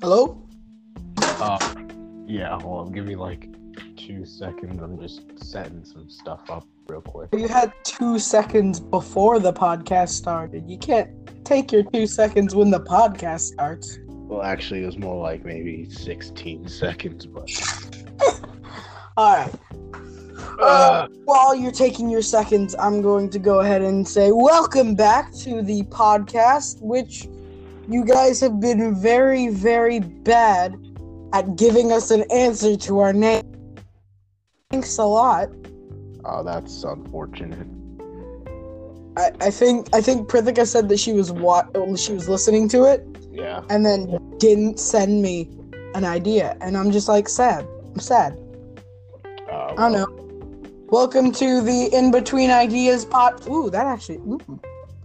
Hello? Yeah, hold on, give me like 2 seconds. I'm just setting some stuff up real quick. You had 2 seconds before the podcast started. You can't take your 2 seconds when the podcast starts. Well, actually, it was more like maybe 16 seconds, but... Alright. While you're taking your seconds, I'm going to go ahead and say welcome back to the podcast, which you guys have been very, very bad at giving us an answer to our name. Thanks a lot. Oh, that's unfortunate. I think Prithika said that she was listening to it. Yeah. And then didn't send me an idea. And I'm just like, sad. I'm sad. Well. I don't know. Welcome to the In Between Ideas pod. Ooh, that actually. Ooh.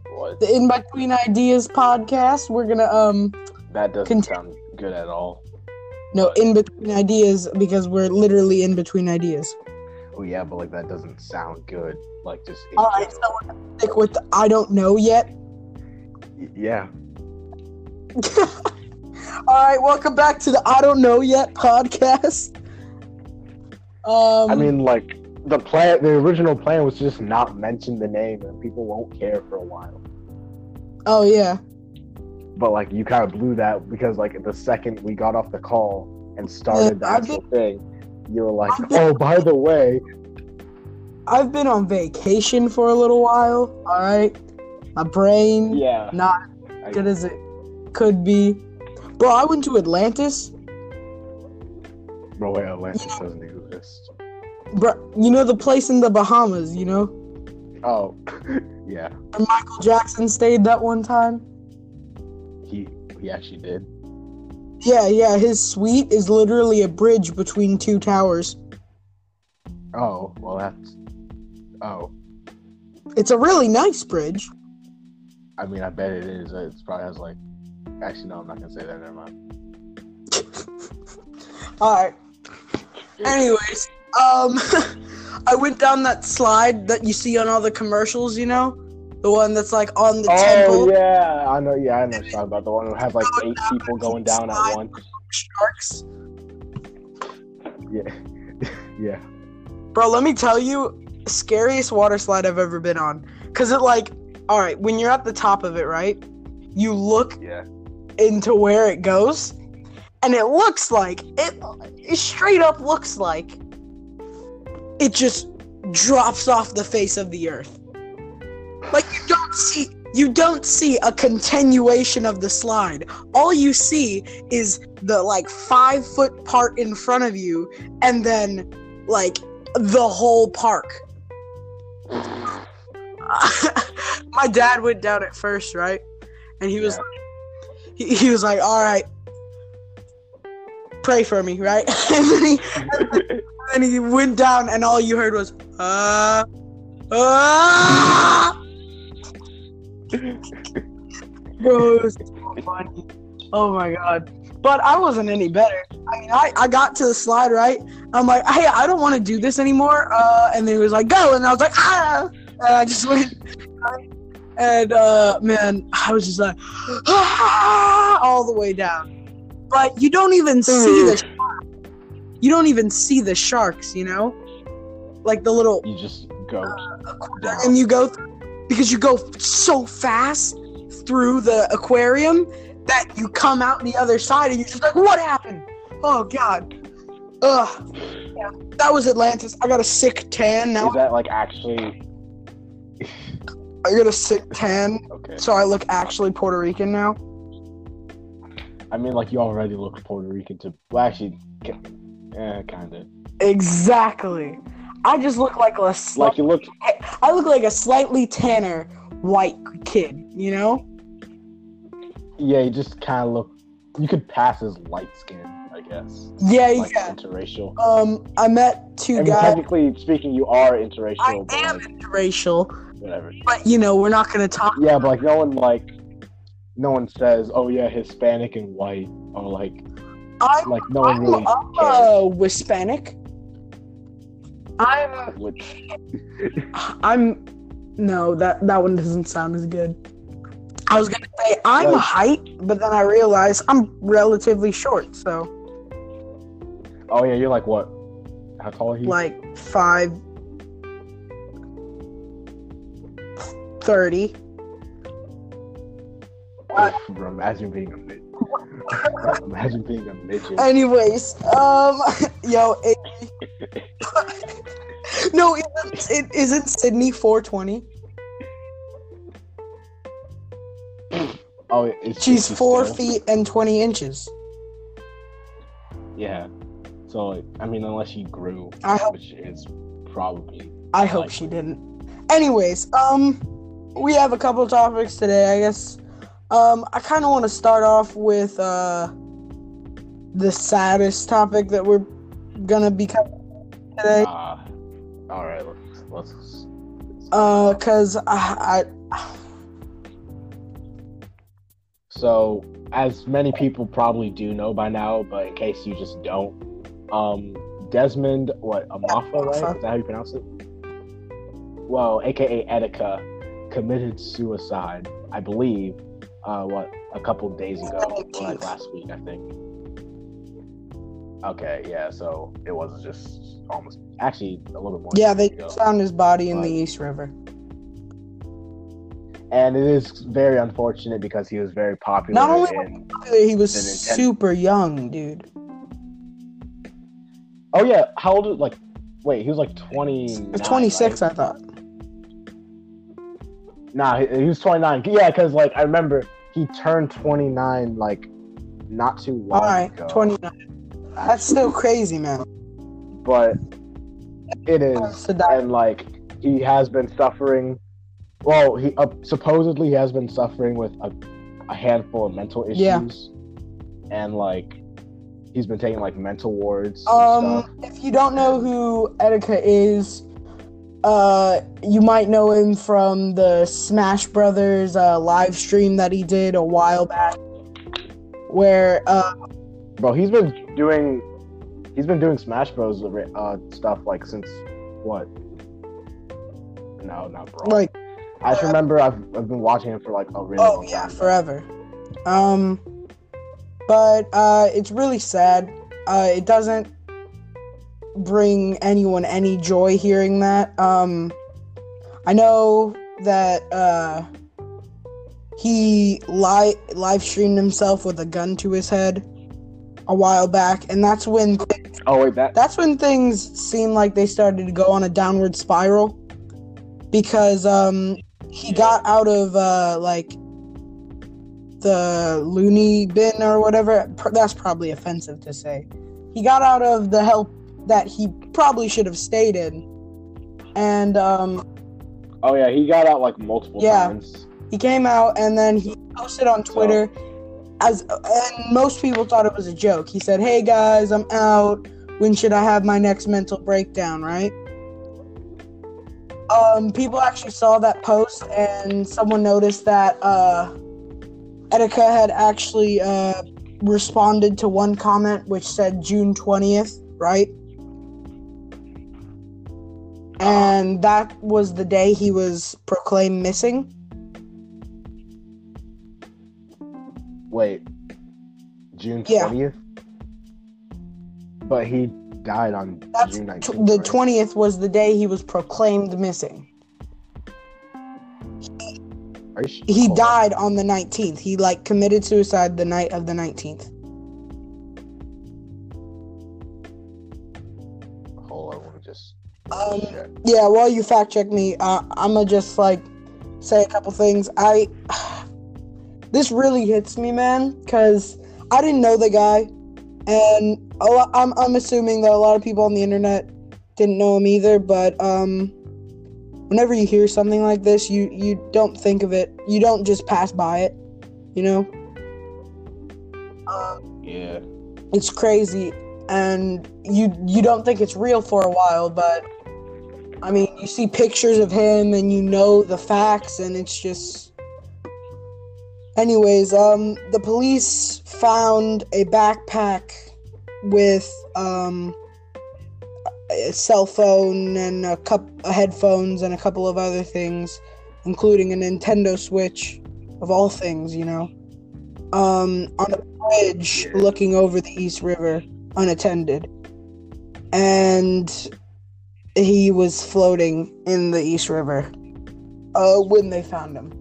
What? The In Between Ideas podcast. We're gonna That doesn't sound good at all. No, but... In Between Ideas, because we're literally in between ideas. Oh yeah, but like that doesn't sound good. Like just. All right, so we're gonna stick with the I don't know yet. Yeah. Alright, welcome back to the I Don't Know Yet podcast. I mean, like, the original plan was just not mention the name, and people won't care for a while. Oh, yeah. But, like, you kind of blew that, because, like, the second we got off the call and started the actual thing, you were like, oh, by the way. I've been on vacation for a little while, alright? My brain, not good as it could be. Bro, I went to Atlantis. Bro, wait, Atlantis doesn't exist. Bro, you know the place in the Bahamas, you know? Oh, yeah. Where Michael Jackson stayed that one time. He actually did? Yeah, his suite is literally a bridge between two towers. Oh, well that's... Oh. It's a really nice bridge. I mean, I bet it is. It probably has like... Actually, no, I'm not going to say that. Never mind. Alright. Anyways, I went down that slide that you see on all the commercials, you know? The one that's like on the temple. Oh, yeah. I know what you're talking about. The one who had like 8 people going down at once. Sharks. Yeah. Yeah. Bro, let me tell you, scariest water slide I've ever been on. Because it like... Alright, when you're at the top of it, right? You look into where it goes, and it looks like... It straight up looks like... It just drops off the face of the earth. Like, you don't see a continuation of the slide. All you see is the, like, 5-foot part in front of you, and then, like, the whole park. My dad went down at first, right? And he was like, he was like, all right, pray for me, right? and then he went down, and all you heard was, Bro, it was so funny. Oh my god. But I wasn't any better. I mean, I got to the slide, right? I'm like, hey, I don't want to do this anymore. And then he was like, go. And I was like, ah. And I just went. And, man, I was just like, all the way down. But you don't even see the sharks. You don't even see the sharks, you know? Like the little... You just go down. And you go because you go so fast through the aquarium that you come out the other side and you're just like, what happened? Oh, God. Ugh. Yeah, that was Atlantis. I got a sick tan now. Is that, like, actually... I got a sick tan, okay. So I look actually Puerto Rican now. I mean, like, you already look Puerto Rican to... Well, actually, kind of. Exactly. I just look like a... I look like a slightly tanner white kid, you know? Yeah, you just kind of look... You could pass as light skin, I guess. Yeah, like, yeah. Interracial. I met two guys... Technically speaking, you are interracial. I am interracial. Whatever. But, you know, we're not going to talk about but, like, no one says, oh, yeah, Hispanic and white, or, like... I'm Hispanic. No, that one doesn't sound as good. I was gonna say I'm a height, but then I realized I'm relatively short, so. Oh yeah, you're like what? How tall are you? Like 5'30". Imagine being a midget. Imagine being a midget. Anyways, no, isn't Sydney 420? Oh, she's 4 feet and 20 inches. Yeah, so I mean, unless she grew, which is probably. I hope she didn't. Anyways, we have a couple topics today, I guess. I kind of want to start off with the saddest topic that we're gonna be covering today. All right, let's cause I. So, as many people probably do know by now, but in case you just don't, Desmond, Amafa, right? Is that how you pronounce it? Well, aka Etika, committed suicide, I believe, a couple days ago, like last week, I think. Okay, yeah, so it was just actually a little more. Yeah, they found his body in the East River. And it is very unfortunate because he was very popular. Not only popular, he was super young, dude. Oh, yeah. How old was he was like 26, I thought. Nah, he was 29. Yeah, because I remember he turned 29 not too long ago. All right, 29. That's still crazy, man. But it is. And he has been suffering. Well, he supposedly has been suffering with a handful of mental issues, and he's been taking mental wards. And stuff. If you don't know who Etika is, you might know him from the Smash Brothers live stream that he did a while back, where bro, he's been doing Smash Bros stuff since what? No, not bro. I just remember I've been watching him for a really long time. Forever. But it's really sad. It doesn't bring anyone any joy hearing that. I know that he live streamed himself with a gun to his head a while back, and that's when that's when things seemed like they started to go on a downward spiral, because he got out of, the loony bin or whatever. That's probably offensive to say. He got out of the help that he probably should have stayed in. And, oh, yeah, he got out, multiple times. Yeah, he came out, and then he posted on Twitter, and most people thought it was a joke. He said, "Hey, guys, I'm out. When should I have my next mental breakdown, right?" People actually saw that post, and someone noticed that Etika had actually responded to one comment which said June 20th, right? And that was the day he was proclaimed missing. Wait, June 20th? But he died on June 19th. The 20th was the day he was proclaimed missing. He died on the 19th. He committed suicide the night of the 19th. Hold on, let me just check. Yeah, while you fact check me, I'm gonna just say a couple things. This really hits me, man, because I didn't know the guy. And I'm assuming that a lot of people on the internet didn't know him either, but whenever you hear something like this, you don't think of it. You don't just pass by it, you know? Yeah. It's crazy, and you don't think it's real for a while, but, I mean, you see pictures of him, and you know the facts, and it's just... Anyways, the police found a backpack with a cell phone and headphones and a couple of other things, including a Nintendo Switch, of all things, you know, on a bridge looking over the East River unattended. And he was floating in the East River when they found him.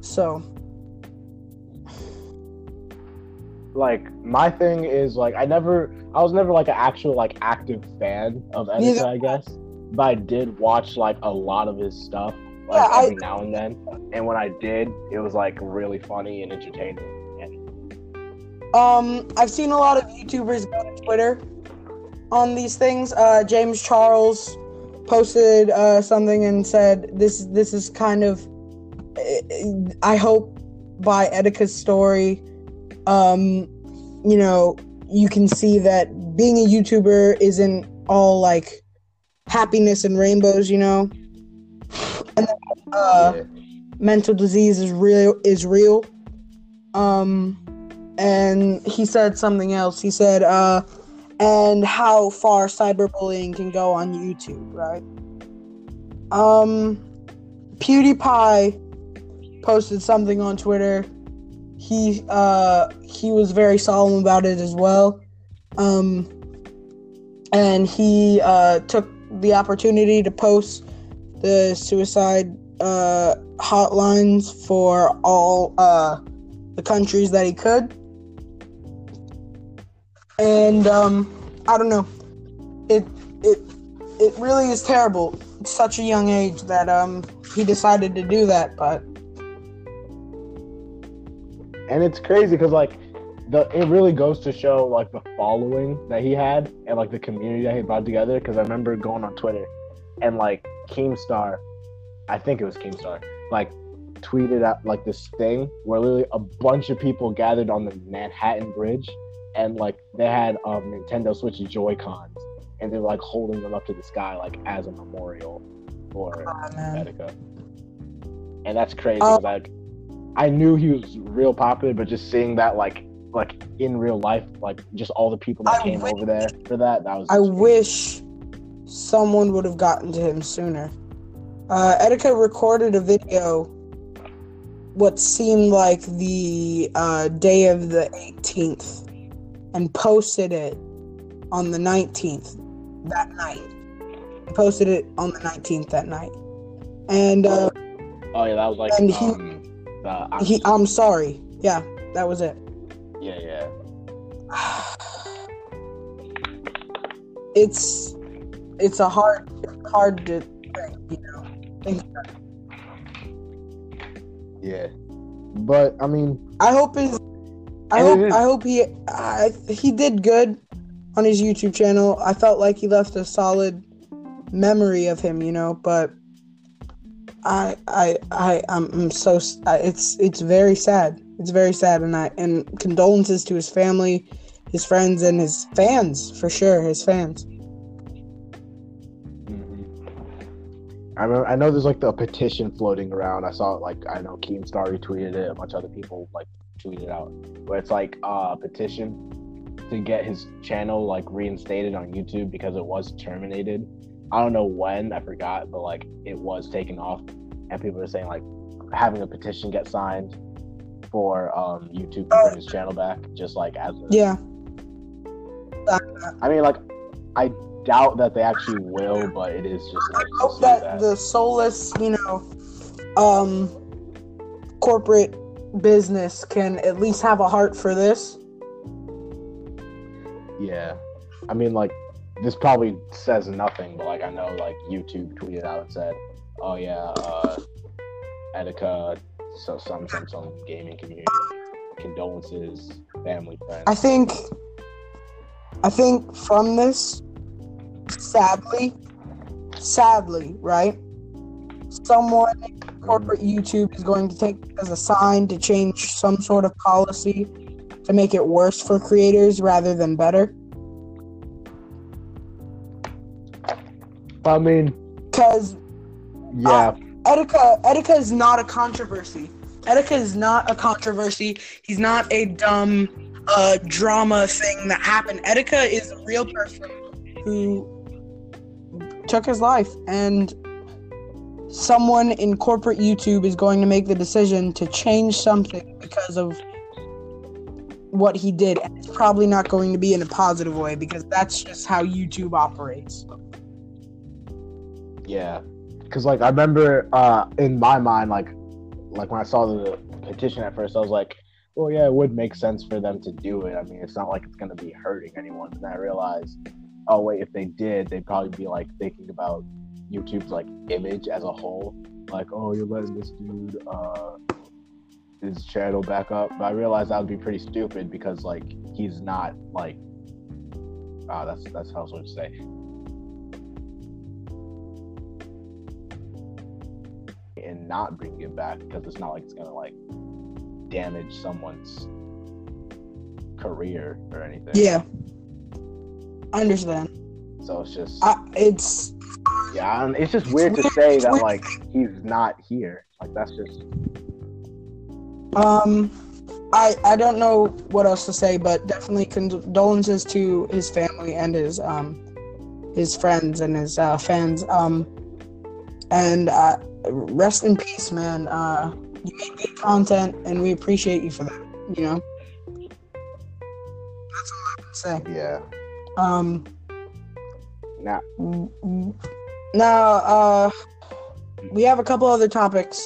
So, like, my thing is, like, I was never, like, an actual, like, active fan of Edgar, I guess. But I did watch, like, a lot of his stuff, like, every now and then. And when I did, it was, like, really funny and entertaining. Yeah. I've seen a lot of YouTubers go to Twitter on these things. James Charles posted something and said, this is kind of, I hope by Edika's story, you know, you can see that being a YouTuber isn't all, like, happiness and rainbows, you know? And then, mental disease is real. And he said something else. He said, and how far cyberbullying can go on YouTube, right? PewDiePie posted something on Twitter. He was very solemn about it as well. And he took the opportunity to post the suicide hotlines for all the countries that he could. And I don't know. It really is terrible at such a young age that he decided to do that, but and it's crazy because, like, it really goes to show, like, the following that he had and, like, the community that he brought together. Because I remember going on Twitter and, like, Keemstar, I think it was Keemstar, like, tweeted out, like, this thing where literally a bunch of people gathered on the Manhattan Bridge and, like, they had Nintendo Switch Joy-Cons and they were, like, holding them up to the sky, like, as a memorial for Edika. And that's crazy. Like, I knew he was real popular, but just seeing that, like in real life, like, just all the people that came over there for that was. I wish someone would have gotten to him sooner. Edika recorded a video, what seemed like the day of the 18th, and posted it on the 19th that night. And that was like. And I'm sorry. Yeah, that was it. Yeah. It's a hard to think, you know. Yeah, but I mean, I hope he did good on his YouTube channel. I felt like he left a solid memory of him, you know, but. It's very sad. It's very sad, and condolences to his family, his friends, and his fans, for sure, his fans. Mm-hmm. I know there's, like, the petition floating around. I saw it, like, I know Keemstar retweeted it, a bunch of other people, like, tweeted out, where it's, like, a petition to get his channel, like, reinstated on YouTube because it was terminated. I don't know when, I forgot, but, like, it was taken off, and people are saying, like, having a petition get signed for YouTube to bring his channel back, just, like, as a... Yeah. I mean, like, I doubt that they actually will, but it is just... I hope that the soulless, you know, corporate business can at least have a heart for this. Yeah. I mean, like, this probably says nothing, but, like, I know, like, YouTube tweeted out and said, oh, yeah, Edika, so some gaming community, condolences, family, friends. I think from this, sadly, right, someone in corporate YouTube is going to take it as a sign to change some sort of policy to make it worse for creators rather than better. I mean, because Edika is not a controversy. He's not a dumb drama thing that happened. Etika is a real person who took his life, and someone in corporate YouTube is going to make the decision to change something because of what he did, and it's probably not going to be in a positive way because that's just how YouTube operates. Yeah, because like I remember in my mind, like when I saw the petition at first, I was like, well, yeah, it would make sense for them to do it. I mean, it's not like it's going to be hurting anyone. And I realized, oh wait, if they did, they'd probably be like thinking about YouTube's like image as a whole, like, oh, you're letting this dude his channel back up. But I realized that would be pretty stupid because like he's not like that's how I was going to say. And not bringing it back because it's not like it's gonna like damage someone's career or anything. Yeah, I understand. So it's just it's just weird to say that like he's not here. Like that's just I don't know what else to say, but definitely condolences to his family and his friends and his fans. And rest in peace, man. You made good content, and we appreciate you for that, you know? That's all I can say. Yeah. Now, we have a couple other topics.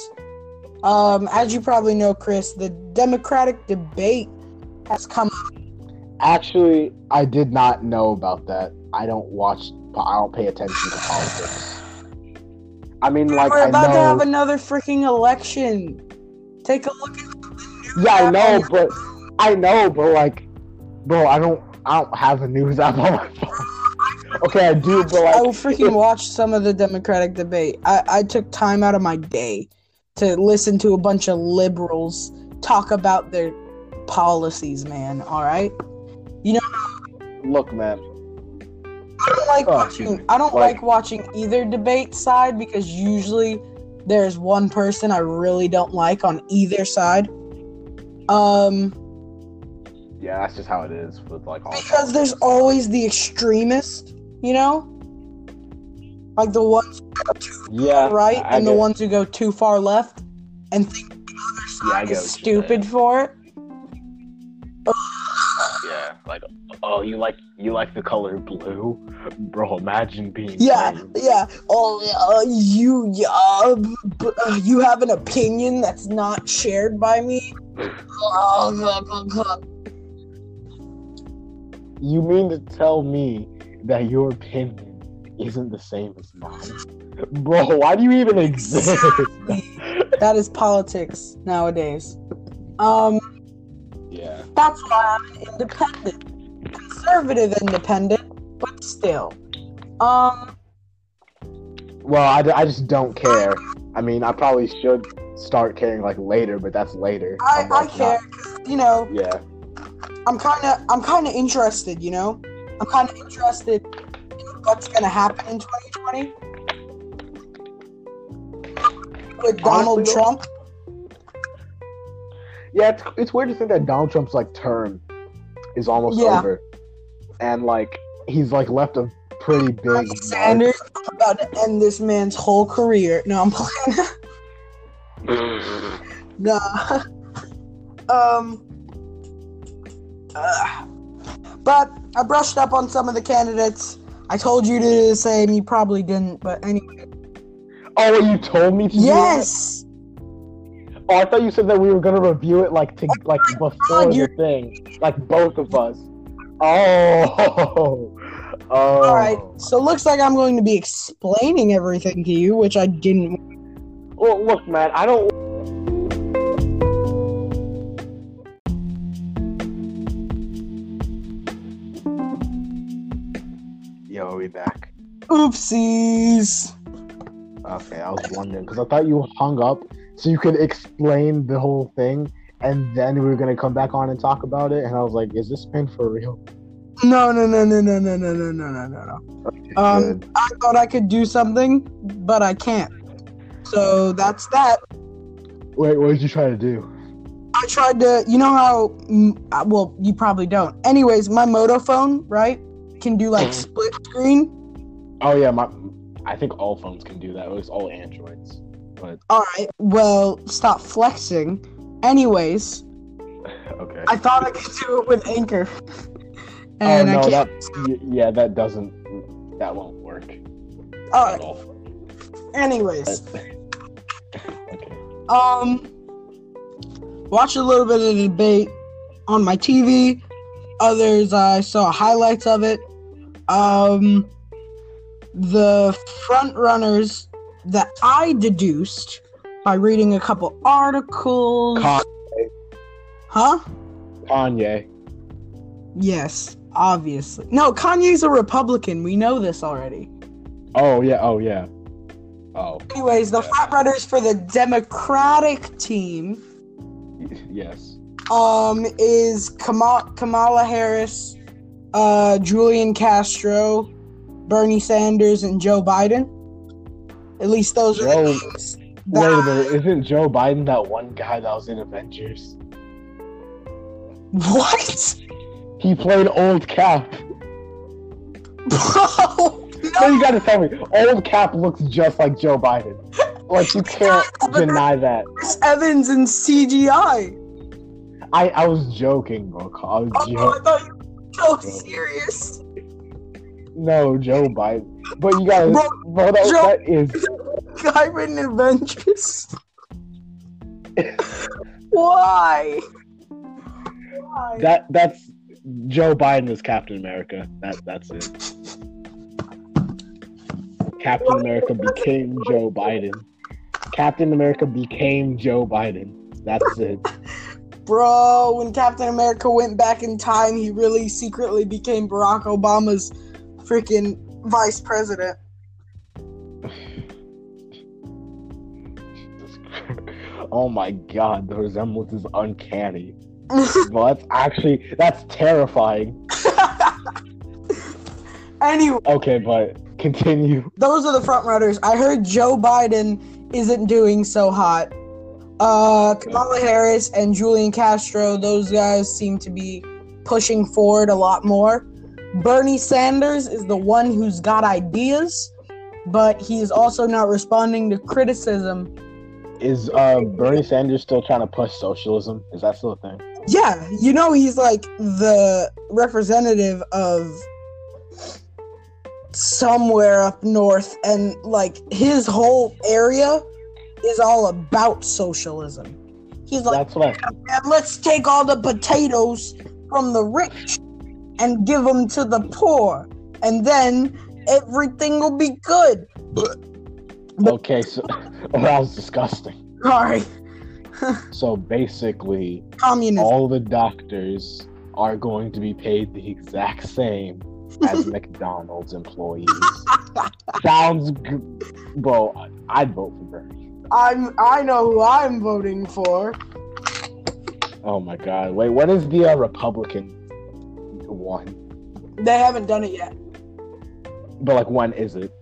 As you probably know, Chris, the Democratic debate has come up. Actually, I did not know about that. I don't pay attention to politics. I mean, like, we're about to have another freaking election. Take a look at the news. Yeah, I know, but like, bro, I don't have a news app on my phone. Okay, I do, but like, I will freaking watch some of the Democratic debate. I took time out of my day to listen to a bunch of liberals talk about their policies, man. All right, you know. Look, man. I don't like watching either debate side because usually there's one person I really don't like on either side. Yeah, that's just how it is with like all because there's always the extremist, you know, like the ones who go too far right and the ones who go too far left and think the other side is stupid for it. Yeah, like. Oh, you like the color blue, bro? Imagine being blue. Yeah. Oh, you have an opinion that's not shared by me. You mean to tell me that your opinion isn't the same as mine, bro? Why do you even exist? That is politics nowadays. Yeah. That's why I'm independent. Conservative independent, but still. Well, I just don't care. I mean, I probably should start caring like later, but that's later. I care, you know. Yeah. I'm kind of interested, you know. I'm kind of interested in what's gonna happen in 2020 with Donald Trump. Yeah, it's weird to think that Donald Trump's like term is almost over, and like he's like left a pretty big. Sanders, I'm about to end this man's whole career. No, I'm playing. Nah. But I brushed up on some of the candidates. I told you to do the same. You probably didn't, but anyway. Oh, you told me to. Yes. Do that? Oh, I thought you said that we were gonna review it like before the thing, like both of us. Oh. All right. So it looks like I'm going to be explaining everything to you, which I didn't. Well, look, man, I don't. Yo, are we back? Oopsies. Okay, I was wondering because I thought you hung up. So you could explain the whole thing, and then we were gonna come back on and talk about it. And I was like, "Is this pin for real?" No. Okay, I thought I could do something, but I can't. So that's that. Wait, what did you try to do? I tried to, you know how, well, you probably don't. Anyways, my Moto phone, right, can do like split screen. Oh yeah, I think all phones can do that. At least all Androids. But all right, well, stop flexing. Anyways, okay. I thought I could do it with Anchor, and I can't. That won't work. All right. Anyways. Okay. Watched a little bit of the debate on my TV. Others, I saw highlights of it. The front runners that I deduced by reading a couple articles. Kanye. Huh? Kanye. Yes, obviously. No, Kanye's a Republican. We know this already. Oh, yeah. Oh. Anyways, the front runners for the Democratic team. Yes. Is Kamala Harris, Julian Castro, Bernie Sanders, and Joe Biden. At least those are the names. Wait a minute, isn't Joe Biden that one guy that was in Avengers? What? He played Old Cap. Bro, no, you gotta tell me, Old Cap looks just like Joe Biden. Like, you can't deny that. Chris Evans in CGI. I was joking, bro. No, I thought you were so serious. No, Joe Biden. But you gotta... Bro, that is... guy in Avengers. Why? That's... Joe Biden is Captain America. That's it. Captain America became Joe Biden. Captain America became Joe Biden. That's it. Bro, when Captain America went back in time, he really secretly became Barack Obama's freaking vice president. Oh my god, the resemblance is uncanny. Well, that's terrifying. Anyway. Okay, but continue. Those are the front runners. I heard Joe Biden isn't doing so hot. Kamala Harris and Julian Castro, those guys seem to be pushing forward a lot more. Bernie Sanders is the one who's got ideas, but he is also not responding to criticism. Is Bernie Sanders still trying to push socialism? Is that still a thing? Yeah, you know he's like the representative of somewhere up north, and like his whole area is all about socialism. He's like, man, let's take all the potatoes from the rich and give them to the poor, and then everything will be good. Okay, so that was disgusting. Sorry. So basically, communism. All the doctors are going to be paid the exact same as McDonald's employees. Sounds good. Bro, I'd vote for Bernie. I know who I'm voting for. Oh my god. Wait, what is the Republican one? They haven't done it yet. But like, when is it?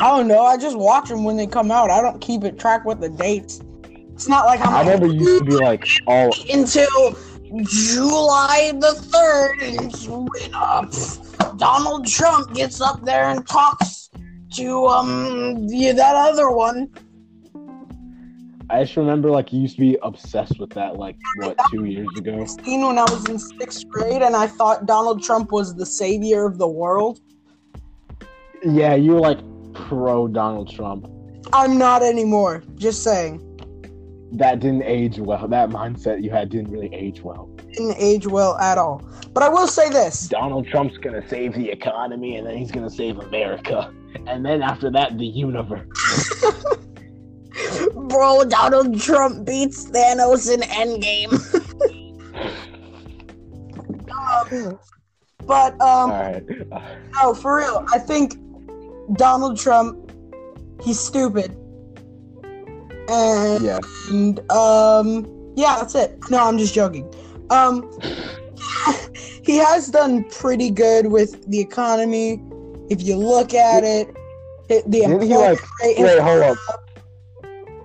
I don't know. I just watch them when they come out. I don't keep track with the dates. It's not like I'm. I remember it used to be like all until July the 3rd, and when Donald Trump gets up there and talks to that other one. I just remember like you used to be obsessed with that like what 2 years ago. When I was in 6th grade, and I thought Donald Trump was the savior of the world. Yeah, you were like pro Donald Trump. I'm not anymore. Just saying. That didn't age well. That mindset you had didn't really age well. Didn't age well at all. But I will say this. Donald Trump's going to save the economy, and then he's going to save America. And then after that, the universe. Bro, Donald Trump beats Thanos in Endgame. No, for real. I think Donald Trump, he's stupid. And, yeah, that's it. No, I'm just joking. He has done pretty good with the economy. If you look at it, the employment rate is up.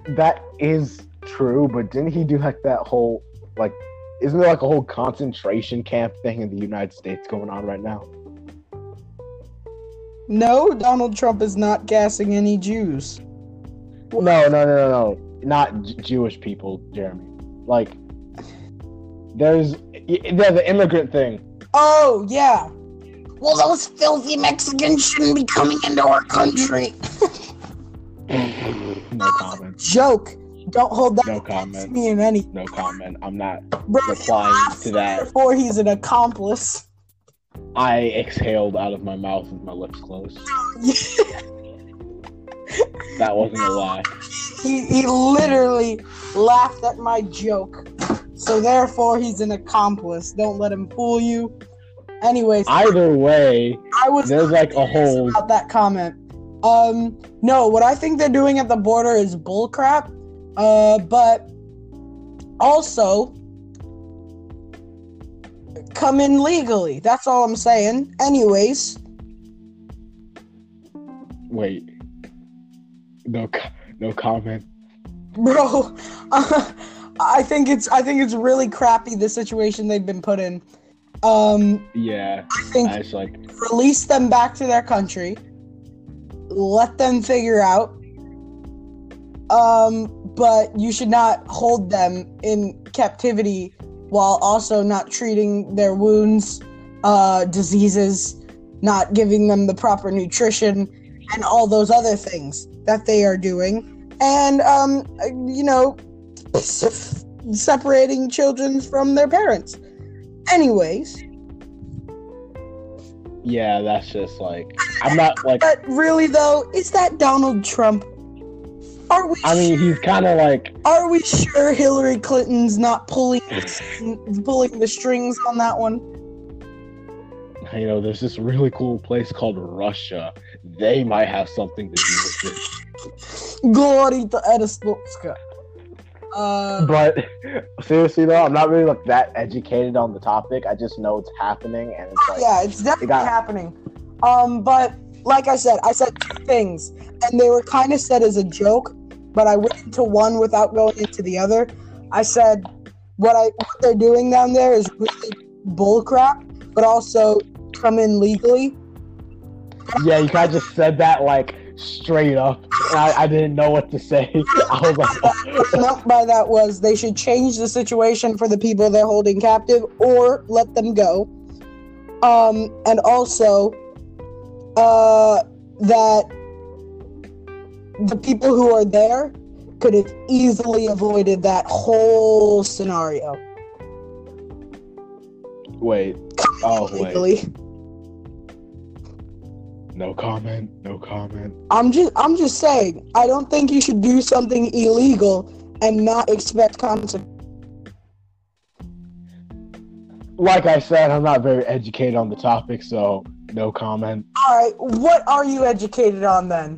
That is True, but didn't he do like that whole like? Isn't there like a whole concentration camp thing in the United States going on right now? No, Donald Trump is not gassing any Jews. No. Not Jewish people, Jeremy. Like, there's the immigrant thing. Oh, yeah. Well, those filthy Mexicans shouldn't be coming into our country. No comment. Joke. Don't hold that against me in any. No comment. I'm not replying to that. Before he's an accomplice. I exhaled out of my mouth with my lips closed. That wasn't a lie. He literally laughed at my joke. So therefore, he's an accomplice. Don't let him fool you. Anyways. Either way, there's like a whole about that comment. No, what I think they're doing at the border is bullcrap. But also come in legally. That's all I'm saying. Anyways. Wait. No comment. Bro, I think it's really crappy the situation they've been put in. Yeah. I think I just, release them back to their country. Let them figure out. But you should not hold them in captivity while also not treating their wounds, diseases, not giving them the proper nutrition, and all those other things that they are doing. And, separating children from their parents. Anyways. Yeah, that's just I'm not But really, though, is that Donald Trump? He's kind of Are we sure Hillary Clinton's not pulling the strings on that one? You know, there's this really cool place called Russia. They might have something to do with it. Glorita Erestotska. But seriously though, I'm not really that educated on the topic. I just know it's happening, and it's yeah, it's definitely happening. But. Like I said two things, and they were kind of said as a joke, but I went into one without going into the other. I said, what they're doing down there is really bullcrap, but also come in legally. Yeah, you kind of just said that, straight up, and I didn't know what to say. I was like... What I meant by that was they should change the situation for the people they're holding captive, or let them go. And also... that the people who are there could have easily avoided that whole scenario. Wait. Oh, wait. No comment. I'm just saying, I don't think you should do something illegal and not expect consequences. Like I said, I'm not very educated on the topic, so... No comment. All right, what are you educated on then?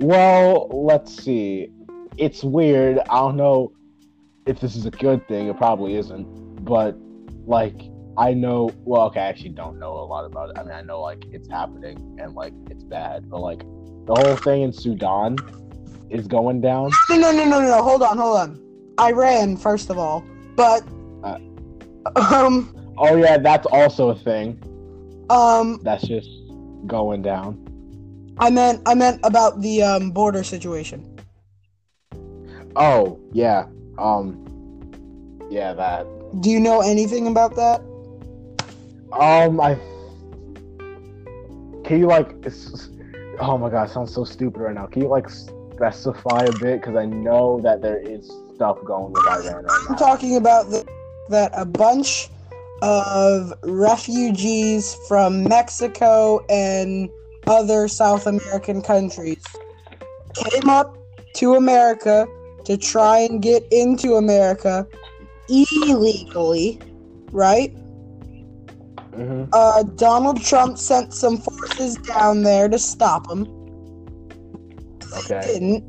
Well, let's see. It's weird. I don't know if this is a good thing. It probably isn't. But, I know... Well, okay, I actually don't know a lot about it. I mean, I know, it's happening and, it's bad. But, the whole thing in Sudan is going down. No. Hold on. Iran, first of all. But... Oh, yeah, that's also a thing. That's just going down. I meant about the border situation. Oh, yeah. Yeah, that. Do you know anything about that? Oh my god, it sounds so stupid right now. Can you specify a bit, because I know that there is stuff going with Iran right now. I'm talking about that a bunch of refugees from Mexico and other South American countries came up to America to try and get into America illegally, right? Mm-hmm. Donald Trump sent some forces down there to stop them. Okay. They didn't.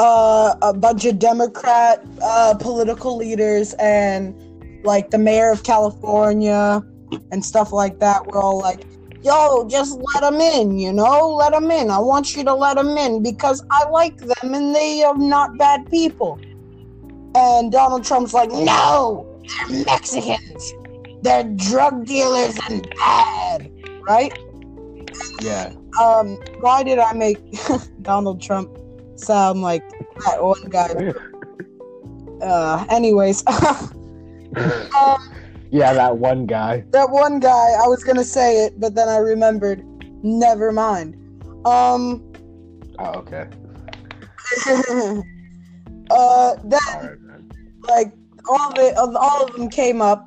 A bunch of Democrat political leaders and the mayor of California and stuff like that were all yo, just let them in, you know, let them in. I want you to let them in because I like them and they are not bad people. And Donald Trump's like, no, they're Mexicans. They're drug dealers and bad, right? Yeah. Why did I make Donald Trump sound like that one guy? Anyways. Yeah, that one guy. That one guy. I was going to say it, but then I remembered. Never mind. Oh, okay. All of them came up.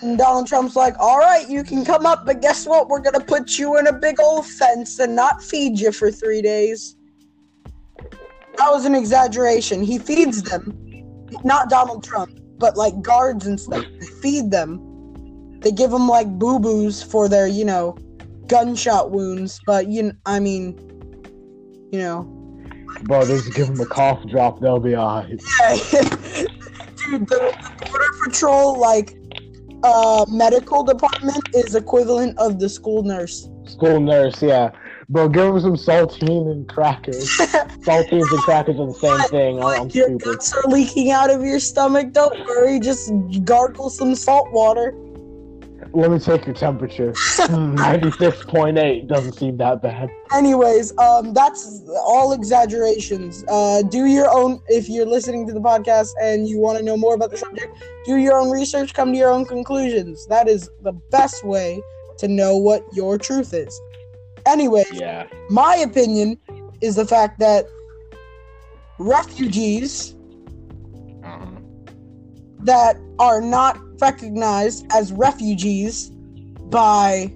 And Donald Trump's like, all right, you can come up, but guess what? We're going to put you in a big old fence and not feed you for 3 days. That was an exaggeration. He feeds them. Not Donald Trump, but like guards and stuff. They feed them. They give them like boo-boos for their, you know, gunshot wounds. But, Bro, they just give them a cough drop. They'll be all right. Yeah. Dude, the Border Patrol, medical department is equivalent of the school nurse. School nurse, yeah. Bro, give them some saltine and crackers. Saltines and crackers are the same thing. I'm your stupid. Your guts are leaking out of your stomach. Don't worry. Just gargle some salt water. Let me take your temperature. 96.8 doesn't seem that bad. Anyways, that's all exaggerations. Do your own, if you're listening to the podcast and you want to know more about the subject, do your own research, come to your own conclusions. That is the best way to know what your truth is. Anyways, yeah. My opinion is the fact that refugees that are not recognized as refugees by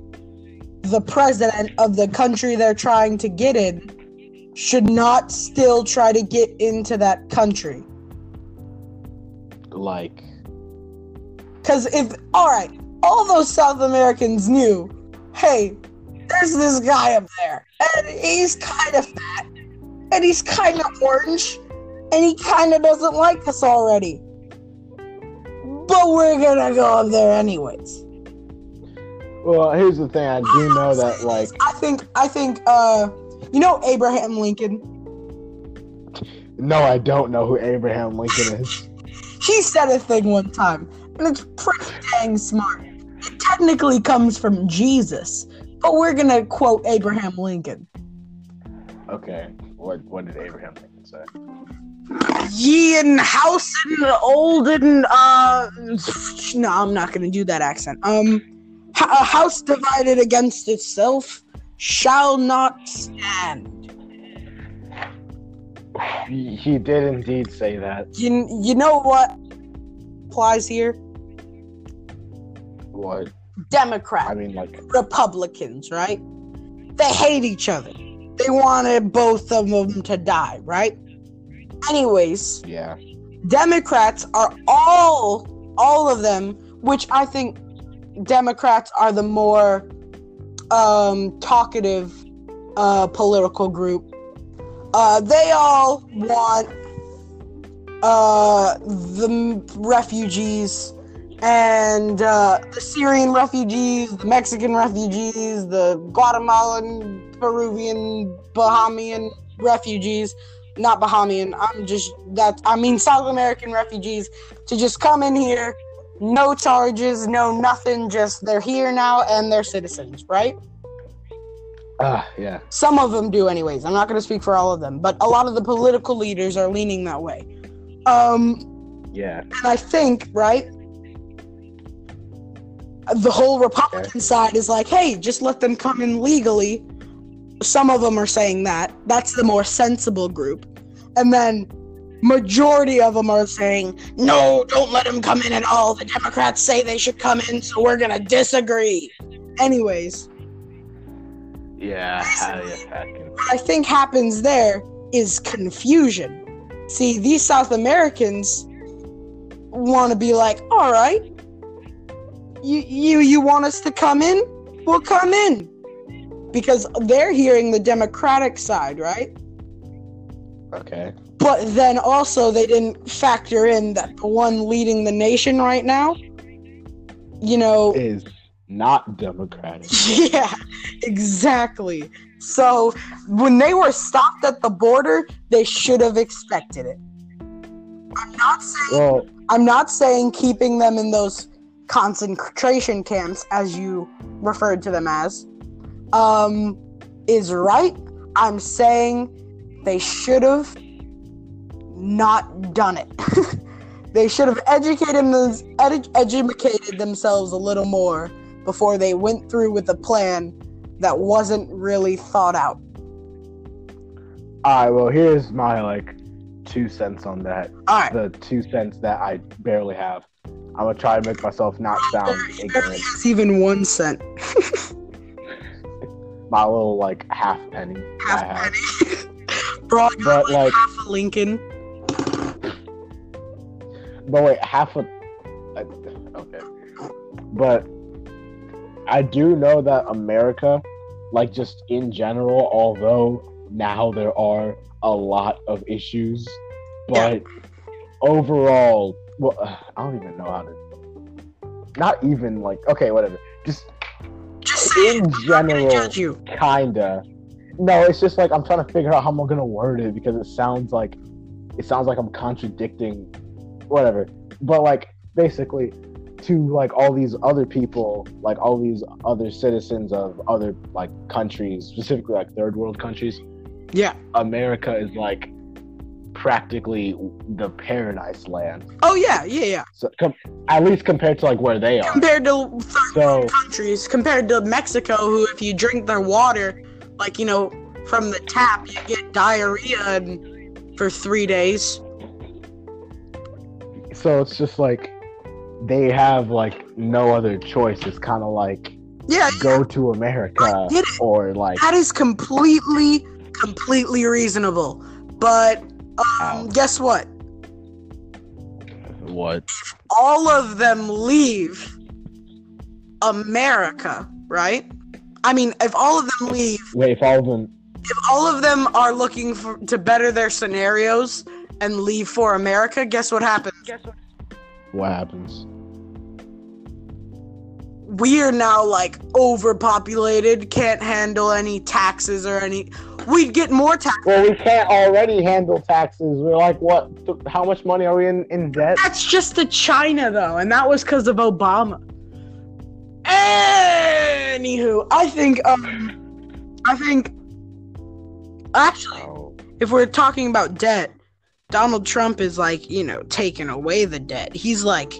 the president of the country they're trying to get in should not still try to get into that country. Like, because all those South Americans knew, hey, there's this guy up there and he's kind of fat and he's kind of orange and he kind of doesn't like us already. But we're gonna go up there anyways. Well, here's the thing. I do know that, I think Abraham Lincoln? No, I don't know who Abraham Lincoln is. He said a thing one time, and it's pretty dang smart. It technically comes from Jesus, but we're gonna quote Abraham Lincoln. Okay. What did Abraham Lincoln say? Ye in house and old and no, I'm not gonna do that accent. A house divided against itself shall not stand. He did indeed say that. You know what applies here? What? Democrats. Republicans, right? They hate each other. They wanted both of them to die, right? Anyways, yeah. Democrats are all of them, which I think Democrats are the more talkative political group. They all want the refugees and the Syrian refugees, the Mexican refugees, the Guatemalan, Peruvian, Bahamian refugees. Not Bahamian, South American refugees to just come in here, no charges, no nothing, just they're here now and they're citizens, right? Yeah. Some of them do anyways. I'm not going to speak for all of them, but a lot of the political leaders are leaning that way. Yeah. And I think, right, the whole Republican side is like, hey, just let them come in legally. Some of them are saying that. That's the more sensible group. And then majority of them are saying, no, don't let them come in at all. The Democrats say they should come in, so we're going to disagree. Anyways. Yeah. What I think happens there is confusion. See, these South Americans want to be like, all right, you want us to come in? We'll come in. Because they're hearing the Democratic side, right? Okay. But then also they didn't factor in that the one leading the nation right now, is not democratic. Yeah, exactly. So when they were stopped at the border, they should have expected it. I'm not saying keeping them in those concentration camps, as you referred to them as, is right. I'm saying they should have not done it. They should have educated themselves a little more before they went through with a plan that wasn't really thought out. All right, well, here's my 2 cents on that. All right. The 2 cents that I barely have. I'm gonna try to make myself not sound ignorant. It's even 1 cent. My little half penny. Bro, you got half a Lincoln. But wait, half a... Okay. But I do know that America, just in general, although now there are a lot of issues, but overall... Well, I don't even know how to... Not even, okay, whatever. Just in general, kinda. No, it's just I'm trying to figure out how I'm gonna word it, because it sounds like I'm contradicting... Whatever, but basically, to all these other people, all these other citizens of other countries, specifically third world countries, America is practically the paradise land. Oh yeah. So at least compared to where they are, compared to third world countries, compared to Mexico, who if you drink their water, from the tap, you get diarrhea for 3 days. So it's just they have no other choice. It's kind of go to America or that is completely reasonable. But guess what? What? If all of them leave America, right? I mean, if all of them leave. Wait, if all of them are looking to better their scenarios and leave for America, guess what happens? What happens? We are now overpopulated, can't handle any taxes or any... We'd get more taxes. Well, we can't already handle taxes. We're what? How much money are we in debt? That's just to China, though, and that was because of Obama. Anywho, I think... Actually, if we're talking about debt, Donald Trump is taking away the debt. He's Trump,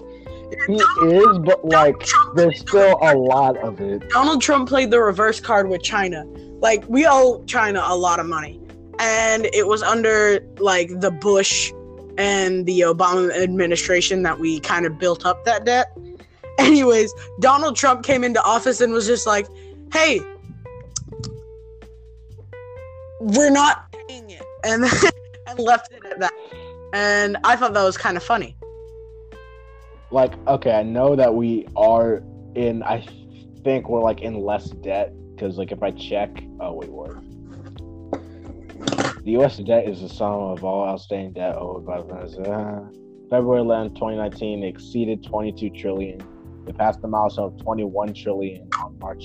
there's still a lot of it. Donald Trump played the reverse card with China. We owe China a lot of money. And it was under the Bush and the Obama administration that we kind of built up that debt. Anyways, Donald Trump came into office and was just hey, we're not paying it. And then left it at that, and I thought that was kind of funny. Okay, I know that we are in. I think we're in less debt because, if I check, the U.S. debt is the sum of all outstanding debt owed by Venezuela. February 11, 2019, exceeded $22 trillion. It passed the milestone of $21 trillion on March.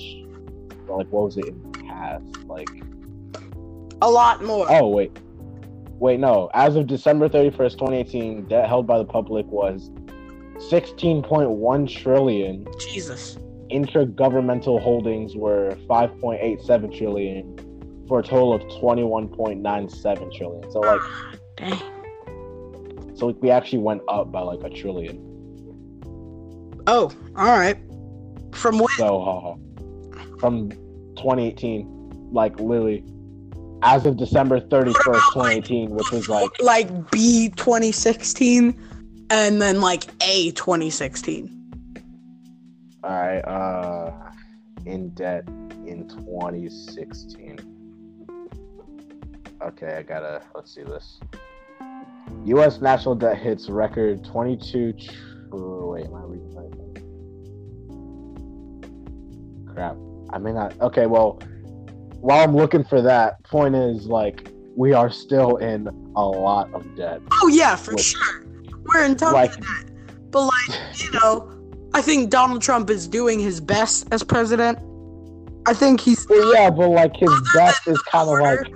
But, what was it in the past? A lot more. Oh wait. Wait, no. As of December 31st, 2018, debt held by the public was $16.1 trillion. Jesus. Intragovernmental holdings were $5.87 trillion for a total of $21.97 trillion. So, dang. So we actually went up by, $1 trillion. Oh, all right. From when? So, from 2018, literally... As of December 31st, 2018, which was B 2016, and then A 2016. All right, in debt in 2016. Okay, let's see this. U.S. national debt hits record wait, am I reading that? Crap, I may not. Okay, well. While I'm looking for that, point is, we are still in a lot of debt. Oh, yeah, for sure. We're in total debt. But, I think Donald Trump is doing his best as president. I think he's... Well, yeah, but, like, his best is kind of, like,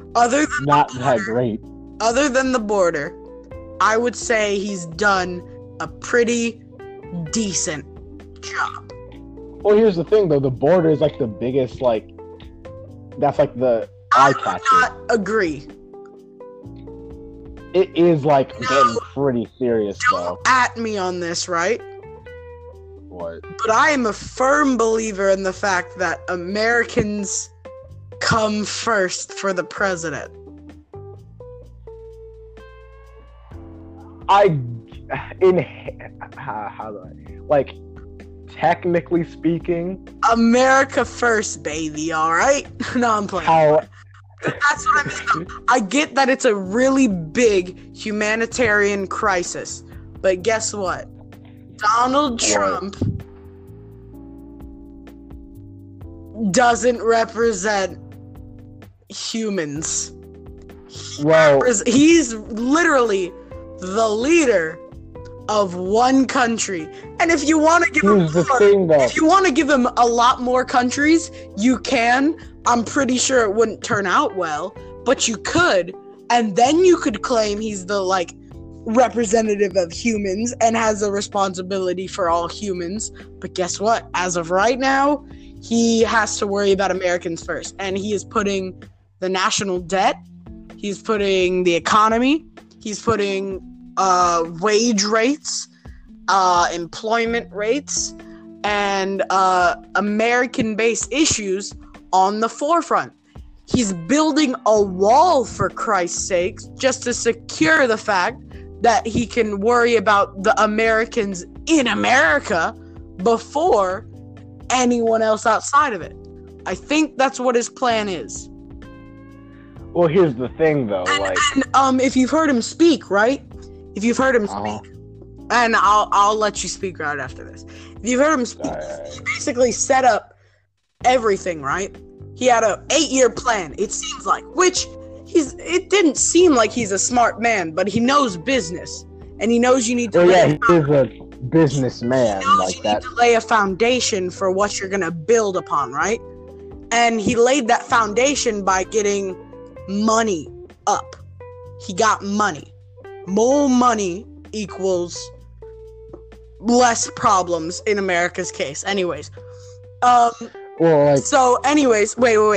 not that great. Other than the border, I would say he's done a pretty decent job. Well, here's the thing, though. The border is, like, the biggest, like... That's, like, the eye-catcher. I would not agree. It is, like, getting pretty serious, though. Don't at me on this, right? What? But I am a firm believer in the fact that Americans come first for the president. Like, technically speaking... America first, baby, alright? No, I'm playing. That's what I mean. I get that it's a really big humanitarian crisis, but guess what? Donald Trump doesn't represent humans. He's literally the leader of one country, and if you want to give him a lot more countries, you can. I'm pretty sure it wouldn't turn out well, but you could, and then you could claim he's the like representative of humans and has a responsibility for all humans. But guess what? As of right now, he has to worry about Americans first, and he is putting the national debt, he's putting the economy, he's putting wage rates, employment rates, and American-based issues on the forefront. He's building a wall, for Christ's sakes, just to secure the fact that he can worry about the Americans in America before anyone else outside of it. I think that's what his plan is. Well, here's the thing, though. If you've heard him speak, right? If you've heard him speak, and I'll let you speak right after this. If you've heard him speak, he basically set up everything, right? He had a 8-year plan, it seems like, which... It didn't seem like he's a smart man, but he knows business, and he knows you need to. He's a businessman. He knows need to lay a foundation for what you're gonna build upon, right? And he laid that foundation by getting money up. He got money. More money equals less problems in America's case. Anyways, wait,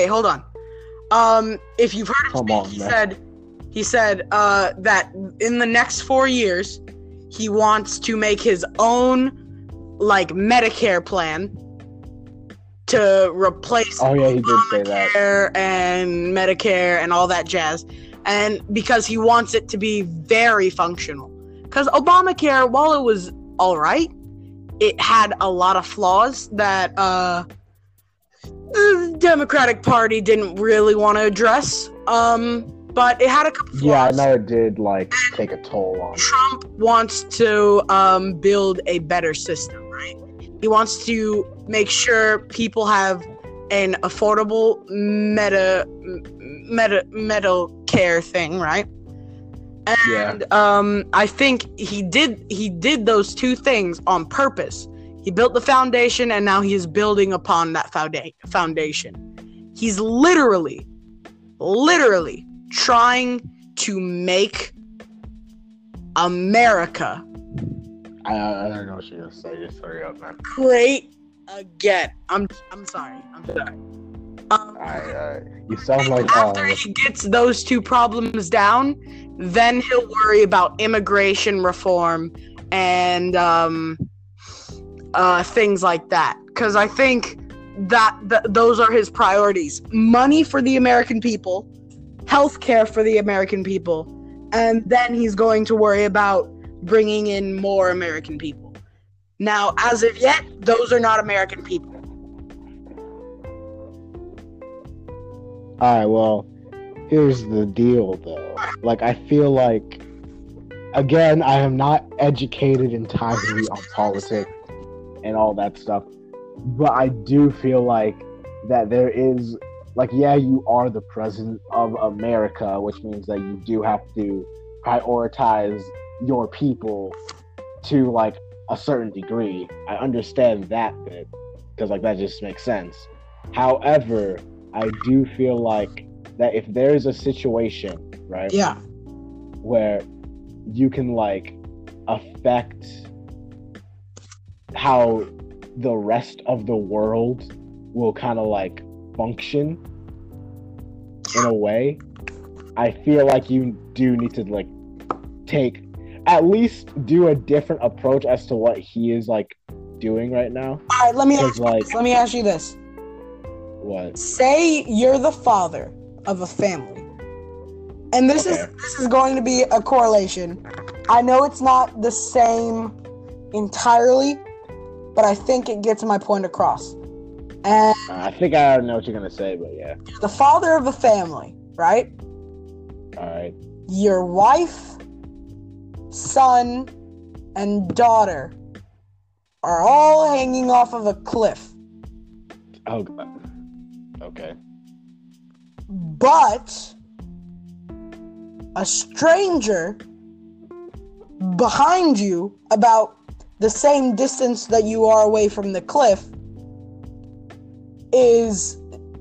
hold on. If you've heard him speak, he said that in the next 4 years, he wants to make his own, like, Medicare plan to replace Obamacare and Medicare and all that jazz, and because he wants it to be very functional. Because Obamacare, while it was all right, it had a lot of flaws that, the Democratic Party didn't really want to address, but it had a couple flaws. Yeah, I know it did, like, take a toll on Trump wants to build a better system, right? He wants to make sure people have an affordable Medicare thing, right? And I think he did those two things on purpose. He built the foundation, and now he is building upon that foundation. He's literally trying to make America... I don't know what you're going to say. Just hurry up, man. Great again. I'm sorry. All right. You sound like... After he gets those two problems down, then he'll worry about immigration reform and... things like that, because I think that those are his priorities: money for the American people, healthcare for the American people, and then he's going to worry about bringing in more American people. Now, as of yet, those are not American people. All right. Well, here's the deal, though. Like, I feel like, again, I am not educated entirely on politics and all that stuff, but I do feel like that there is, like, yeah, you are the president of America, which means that you do have to prioritize your people to, like, a certain degree. I understand that bit, because like that just makes sense. However, I do feel like that if there is a situation, right? Yeah. Where you can like affect how the rest of the world will kind of like function in a way, I feel like you do need to like take, at least do a different approach as to what he is like doing right now. All right, let me ask you this. What? Say you're the father of a family, and this is going to be a correlation. I know it's not the same entirely, but I think it gets my point across. And I think I already know what you're gonna say, but yeah. The father of a family, right? All right. Your wife, son, and daughter are all hanging off of a cliff. Oh God. Okay. But a stranger behind you, about the same distance that you are away from the cliff,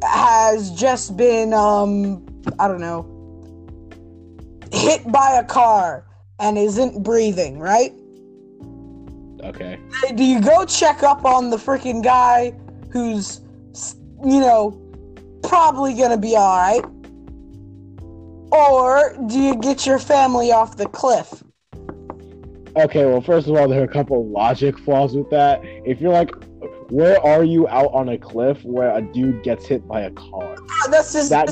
has just been I don't know, hit by a car and isn't breathing, right? Okay. Do you go check up on the freaking guy who's, you know, probably gonna be all right? Or do you get your family off the cliff? Okay, well, first of all, there are a couple of logic flaws with that. If you're like, where are you out on a cliff where a dude gets hit by a car? That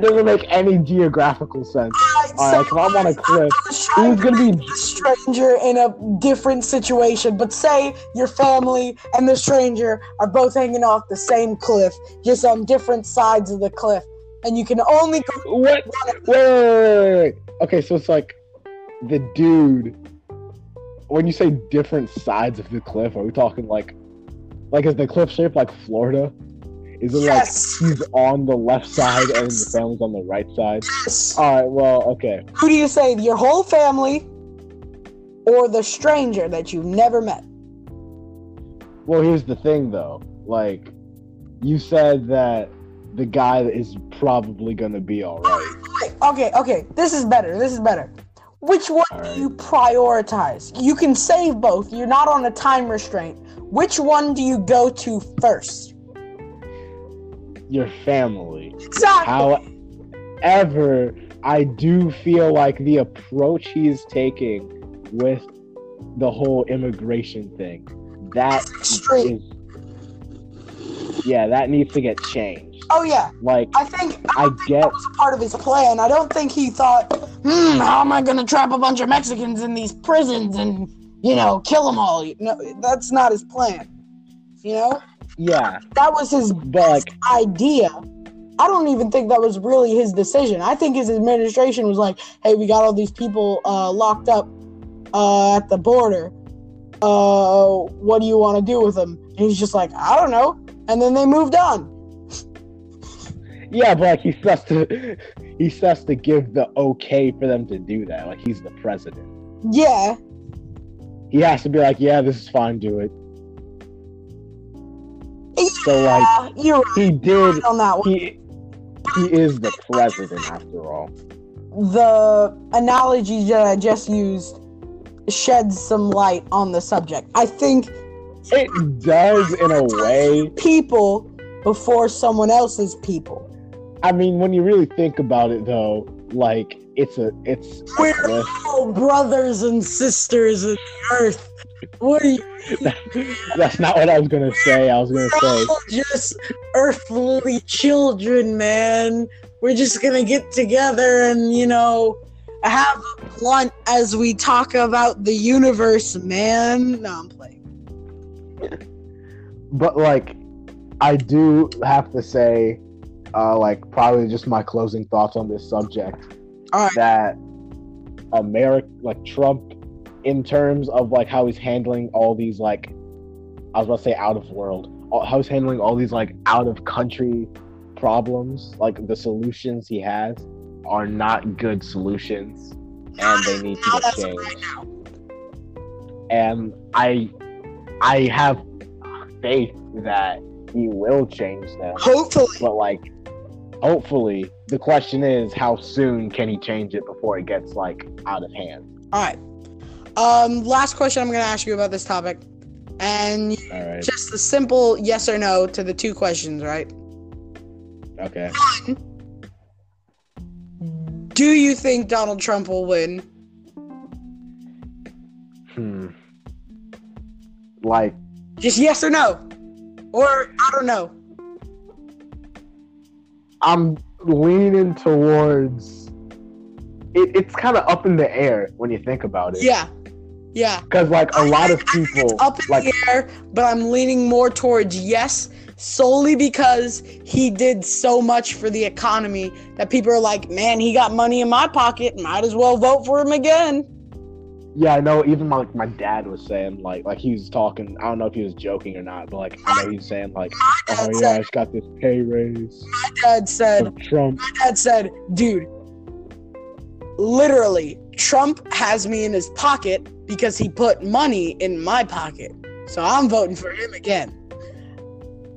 doesn't make any geographical sense. Alright, so I'm on a cliff. Who's gonna be a stranger in a different situation? But say your family and the stranger are both hanging off the same cliff, just on different sides of the cliff, and you can only go. What? Wait. Okay, so it's like the dude. When you say different sides of the cliff, are we talking like is the cliff shaped like Florida? Is it like he's on the left side and the family's on the right side? Yes. All right, well, okay. Who do you say, your whole family or the stranger that you've never met? Well, here's the thing, though. Like, you said that the guy is probably going to be all right. Okay. This is better. Which one do you prioritize? You can save both. You're not on a time restraint. Which one do you go to first? Your family. Exactly. However, I do feel like the approach he is taking with the whole immigration thing, that needs to get changed. Oh yeah. Like, I think that was part of his plan. I don't think he thought, how am I gonna trap a bunch of Mexicans in these prisons and, you know, kill them all? No, that's not his plan. You know? Yeah. That was his best idea. I don't even think that was really his decision. I think his administration was like, hey, we got all these people locked up at the border. What do you want to do with them? And he's just like, I don't know. And then they moved on. Yeah, but like he's supposed to give the okay for them to do that. Like, he's the president. Yeah. He has to be like, yeah, this is fine, do it. So like, he is the president after all. The analogy that I just used sheds some light on the subject. I think it does, in a way. People before someone else's people. I mean, when you really think about it, though, like we're all brothers and sisters of the earth. What are you? That's not what I was gonna say. I was gonna say, we're just earthly children, man. We're just gonna get together and, you know, have a blunt as we talk about the universe, man. No, I'm playing. But like, I do have to say, like, probably just my closing thoughts on this subject. All right. That America, like Trump, in terms of like how he's handling all these, like, I was about to say out of world, how he's handling all these like out of country problems, like the solutions he has are not good solutions, and they need to be changed. and I have faith that he will change them. Hopefully. But, like, hopefully. The question is, how soon can he change it before it gets, like, out of hand? All right. Last question I'm going to ask you about this topic. And right. Just a simple yes or no to the two questions, right? Okay. One, do you think Donald Trump will win? Like... just yes or no. Or, I don't know. I'm leaning towards... It's kind of up in the air when you think about it. Yeah. Because, like, a lot of people... It's up in the air, but I'm leaning more towards yes, solely because he did so much for the economy that people are like, man, he got money in my pocket, might as well vote for him again. Yeah, I know. Even like my dad was saying, like he was talking. I don't know if he was joking or not, but like I know he's saying, like, oh yeah, I just got this pay raise. My dad said, Trump. My dad said, dude, literally, Trump has me in his pocket because he put money in my pocket, so I'm voting for him again.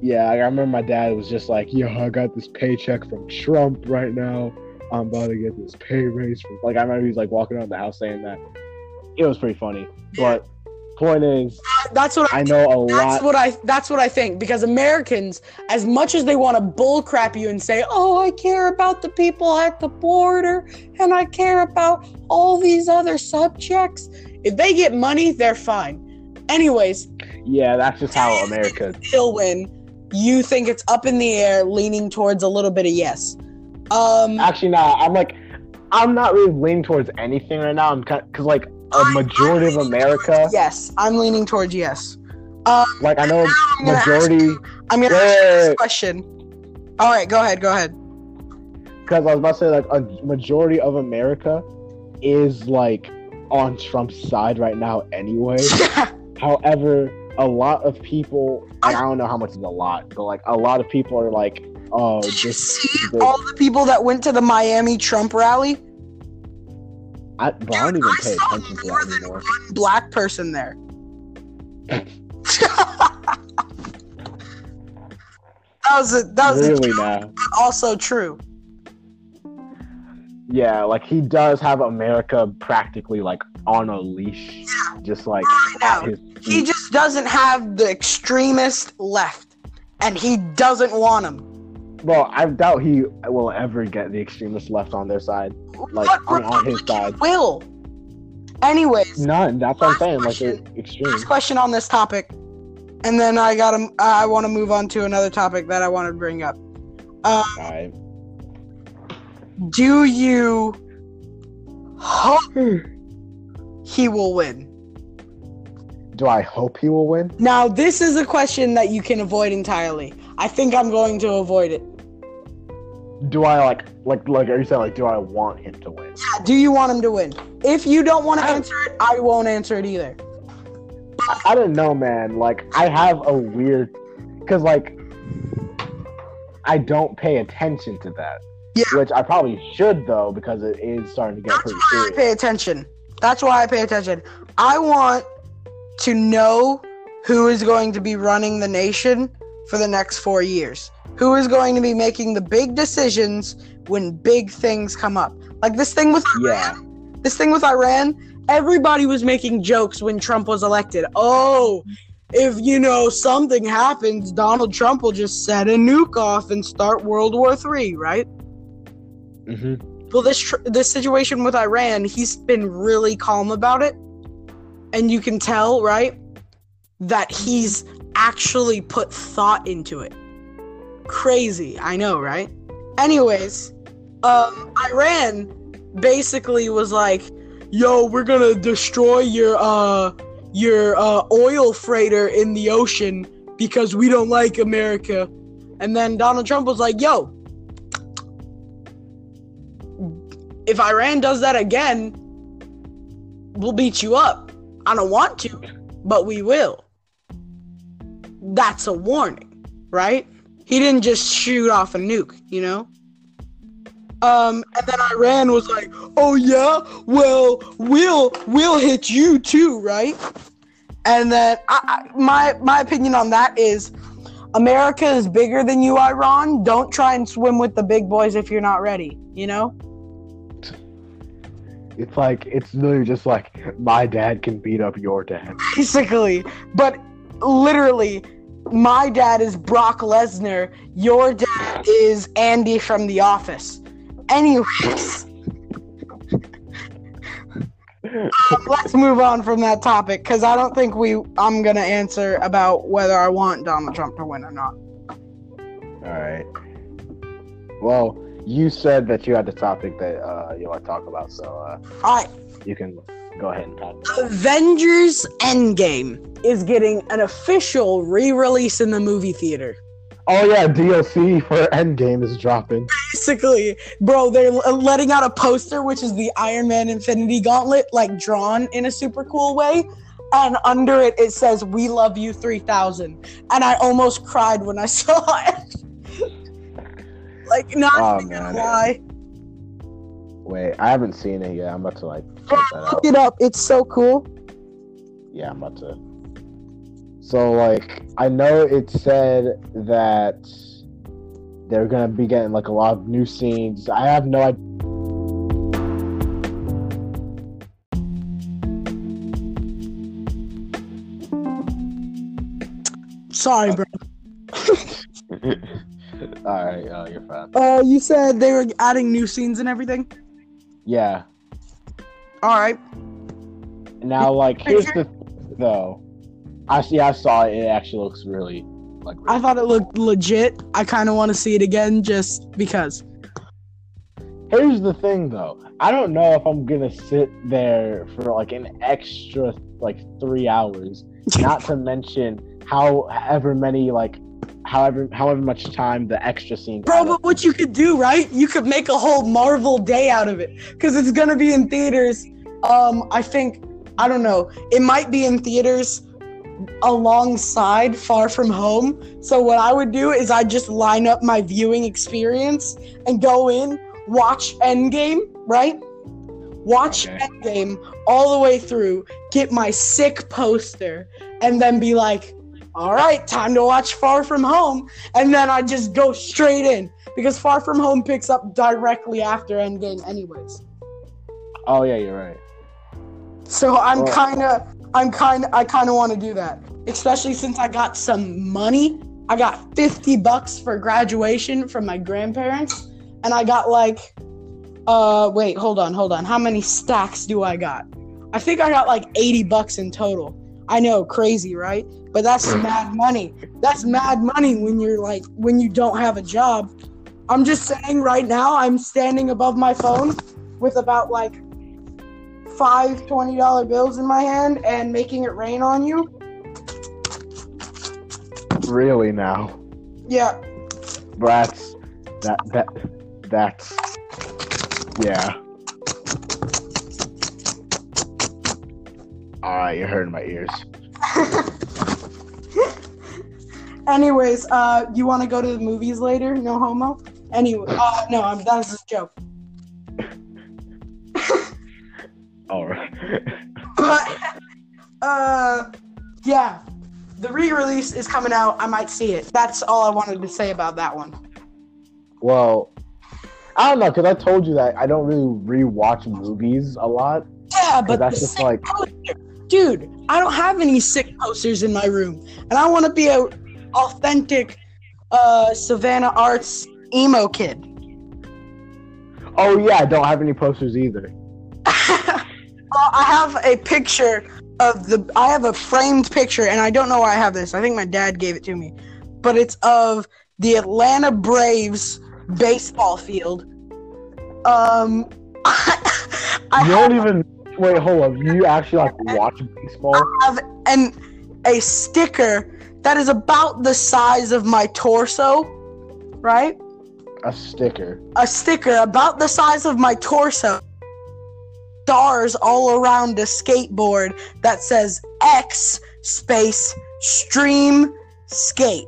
Yeah, I remember my dad was just like, yo, I got this paycheck from Trump right now. I'm about to get this pay raise from. Like I remember he was like walking around the house saying that. It was pretty funny, but point is, that's what I know a lot. That's what I think, because Americans, as much as they want to bullcrap you and say, "Oh, I care about the people at the border, and I care about all these other subjects," if they get money, they're fine. Anyways, yeah, that's just how America. Still win. You think it's up in the air, leaning towards a little bit of yes. Actually, nah. I'm not really leaning towards anything right now. I'm because like. A majority of America. Yes, I'm leaning towards yes. Like I know a majority. I'm gonna ask you this question. All right, go ahead. Because I was about to say, like, a majority of America is like on Trump's side right now, anyway. However, a lot of people, and I don't know how much is a lot, but like a lot of people are like, oh, did you see all the people that went to the Miami Trump rally? I don't even pay attention to that anymore. One black person there. That was really a joke, but also true. Yeah, like he does have America practically like on a leash, just like he just doesn't have the extremist left, and he doesn't want them. Well, I doubt he will ever get the extremist left on their side. Like, on his side. Will. Anyways. None. That's what I'm saying. Question, like, extreme. Last question on this topic. And then I want to move on to another topic that I want to bring up. Right. Do you hope he will win? Do I hope he will win? Now, this is a question that you can avoid entirely. I think I'm going to avoid it. Do I like are you saying like do I want him to win? Yeah, do you want him to win? If you don't want to answer it, I won't answer it either. I don't know, man. Like I have a weird because like I don't pay attention to that. Yeah. Which I probably should though, because it is starting to get pretty serious. That's why I pay attention. I want to know who is going to be running the nation for the next 4 years. Who is going to be making the big decisions when big things come up? Like this thing with Iran. Yeah. This thing with Iran, everybody was making jokes when Trump was elected. Oh, if, something happens, Donald Trump will just set a nuke off and start World War III, right? Mm-hmm. Well, this situation with Iran, he's been really calm about it. And you can tell, right, that he's actually put thought into it. Crazy, I know, right? Anyways, Iran basically was like, yo, we're gonna destroy your oil freighter in the ocean because we don't like America. And then Donald Trump was like, yo, if Iran does that again, we'll beat you up. I don't want to, but we will. That's a warning, right? He didn't just shoot off a nuke, And then Iran was like, oh, yeah? Well, we'll hit you too, right? And then my opinion on that is America is bigger than you, Iran. Don't try and swim with the big boys if you're not ready, you know? It's like, it's literally just like, my dad can beat up your dad. Basically. But literally, my dad is Brock Lesnar. Your dad is Andy from The Office. Anyways. Let's move on from that topic, because I don't think I'm going to answer about whether I want Donald Trump to win or not. Alright. Well, you said that you had the topic that you want to talk about, so Alright. You can go ahead and talk about it. Avengers Endgame is getting an official re-release in the movie theater. Oh yeah, DLC for Endgame is dropping. Basically, bro, they're letting out a poster, which is the Iron Man Infinity Gauntlet, like drawn in a super cool way. And under it, it says, "We love you 3000." And I almost cried when I saw it. Like, not even gonna lie. Wait, I haven't seen it yet. I'm about to look it up. It's so cool. Yeah, I'm about to. So, like, I know it said that they're going to be getting, like, a lot of new scenes. I have no idea. Sorry, bro. All right, you're fine. You said they were adding new scenes and everything? Yeah. All right. Now, like, here's the though. I saw it. It actually looks really I thought it looked legit. I kind of want to see it again just because. Here's the thing, though. I don't know if I'm gonna sit there for like an extra 3 hours. Not to mention however much time the extra scene. Bro, but what you could do, right? You could make a whole Marvel day out of it because it's gonna be in theaters. I don't know. It might be in theaters alongside Far From Home. So what I would do is I just line up my viewing experience and go in, watch Endgame, right? Endgame all the way through, get my sick poster, and then be like, all right, time to watch Far From Home. And then I just go straight in because Far From Home picks up directly after Endgame anyways. Oh yeah, you're right. So I kind of want to do that, especially since I got some money. I got $50 for graduation from my grandparents, and I got hold on. How many stacks do I got? I think I got $80 in total. I know, crazy, right? But that's mad money. That's mad money when you don't have a job. I'm just saying right now, I'm standing above my phone with about five $20 bills in my hand and making it rain on you. Really now? Yeah. That's yeah. Alright, you're hurting my ears. Anyways, you want to go to the movies later? No homo? Anyway, no, that was a joke. Alright. But, yeah. The re-release is coming out. I might see it. That's all I wanted to say about that one. Well, I don't know, because I told you that I don't really re-watch movies a lot. Yeah, but that's just poster. Dude, I don't have any sick posters in my room. And I want to be a authentic Savannah Arts emo kid. Oh, yeah, I don't have any posters either. I have a picture I have a framed picture, and I don't know why I have this. I think my dad gave it to me. But it's of the Atlanta Braves baseball field. Wait, hold up. You actually watch baseball? I have a sticker that is about the size of my torso, right? A sticker about the size of my torso. Stars all around a skateboard that says X space stream skate.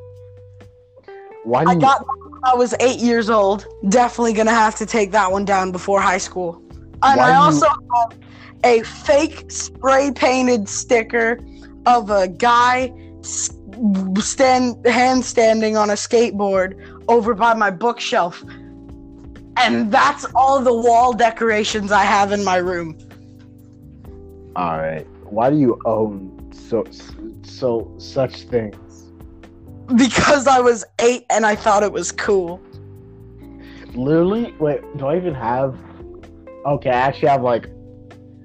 Why I got that when I was 8 years old. Definitely gonna have to take that one down before high school. And I also have a fake spray painted sticker of a guy standing on a skateboard over by my bookshelf. And that's all the wall decorations I have in my room. All right. Why do you own so such things? Because I was 8 and I thought it was cool. Literally? Wait, do I even have... Okay, I actually have, like,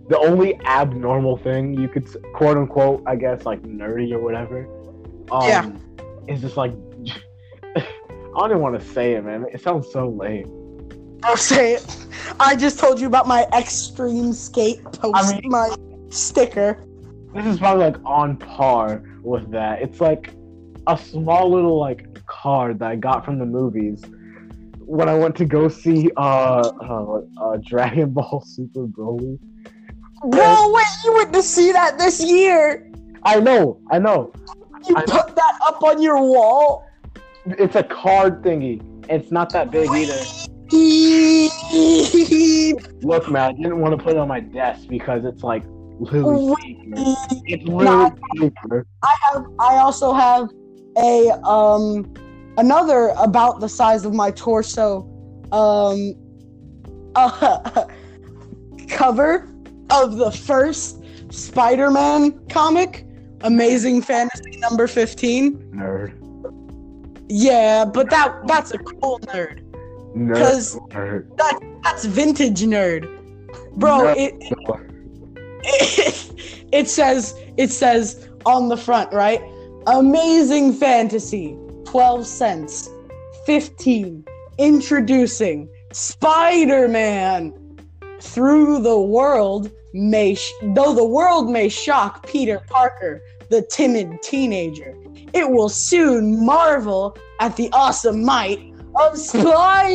the only abnormal thing you could, quote-unquote, I guess, like, nerdy or whatever. It's just, like... I don't even want to say it, man. It sounds so lame. I'll say it. I just told you about my extreme skate post, my sticker. This is probably, like, on par with that. It's, like, a small little, like, card that I got from the movies when I went to go see Dragon Ball Super Broly. Bro, wait, you went to see that this year! I know. You put that up on your wall? It's a card thingy. It's not that big either. Look, man, I didn't want to put it on my desk because it's like literally paper. It's literally paper. I also have a another about the size of my torso cover of the first Spider-Man comic, Amazing Fantasy number 15. Nerd. Yeah, but that's a cool nerd. Because that's vintage nerd, bro. Nerd. It says on the front, right? Amazing Fantasy, 12 cents, 15. Introducing Spider-Man. Through the world though the world may shock Peter Parker, the timid teenager, it will soon marvel at the awesome might of Spider-Man!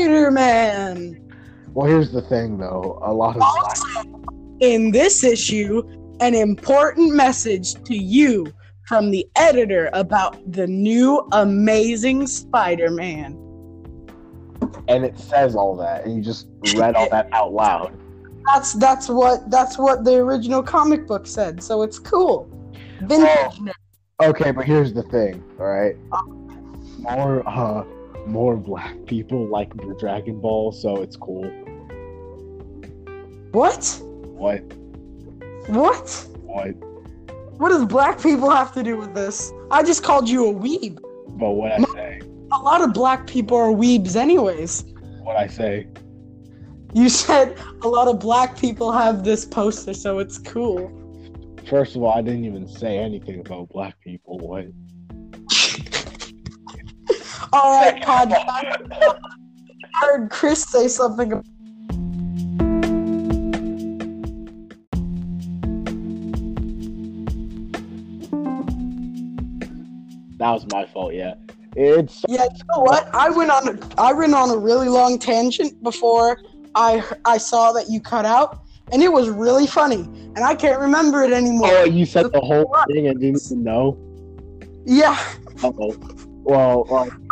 Well, here's the thing, though. A lot of also, in this issue, an important message to you from the editor about the new Amazing Spider-Man. And it says all that, and you just read all that out loud. That's what the original comic book said, so it's cool. Vintage. Okay, but here's the thing, alright? More black people like the Dragon Ball, so it's cool. What? What does black people have to do with this? I just called you a weeb. But what I say? A lot of black people are weebs anyways. What I say? You said a lot of black people have this poster, so it's cool. First of all, I didn't even say anything about black people. What? All right, podcast. I heard Chris say something. That was my fault. Yeah, it's. Yeah, you know what? I went on a really long tangent before I saw that you cut out, and it was really funny, and I can't remember it anymore. Oh, you said the whole thing and didn't know. Yeah. Uh-oh. Well. Blah,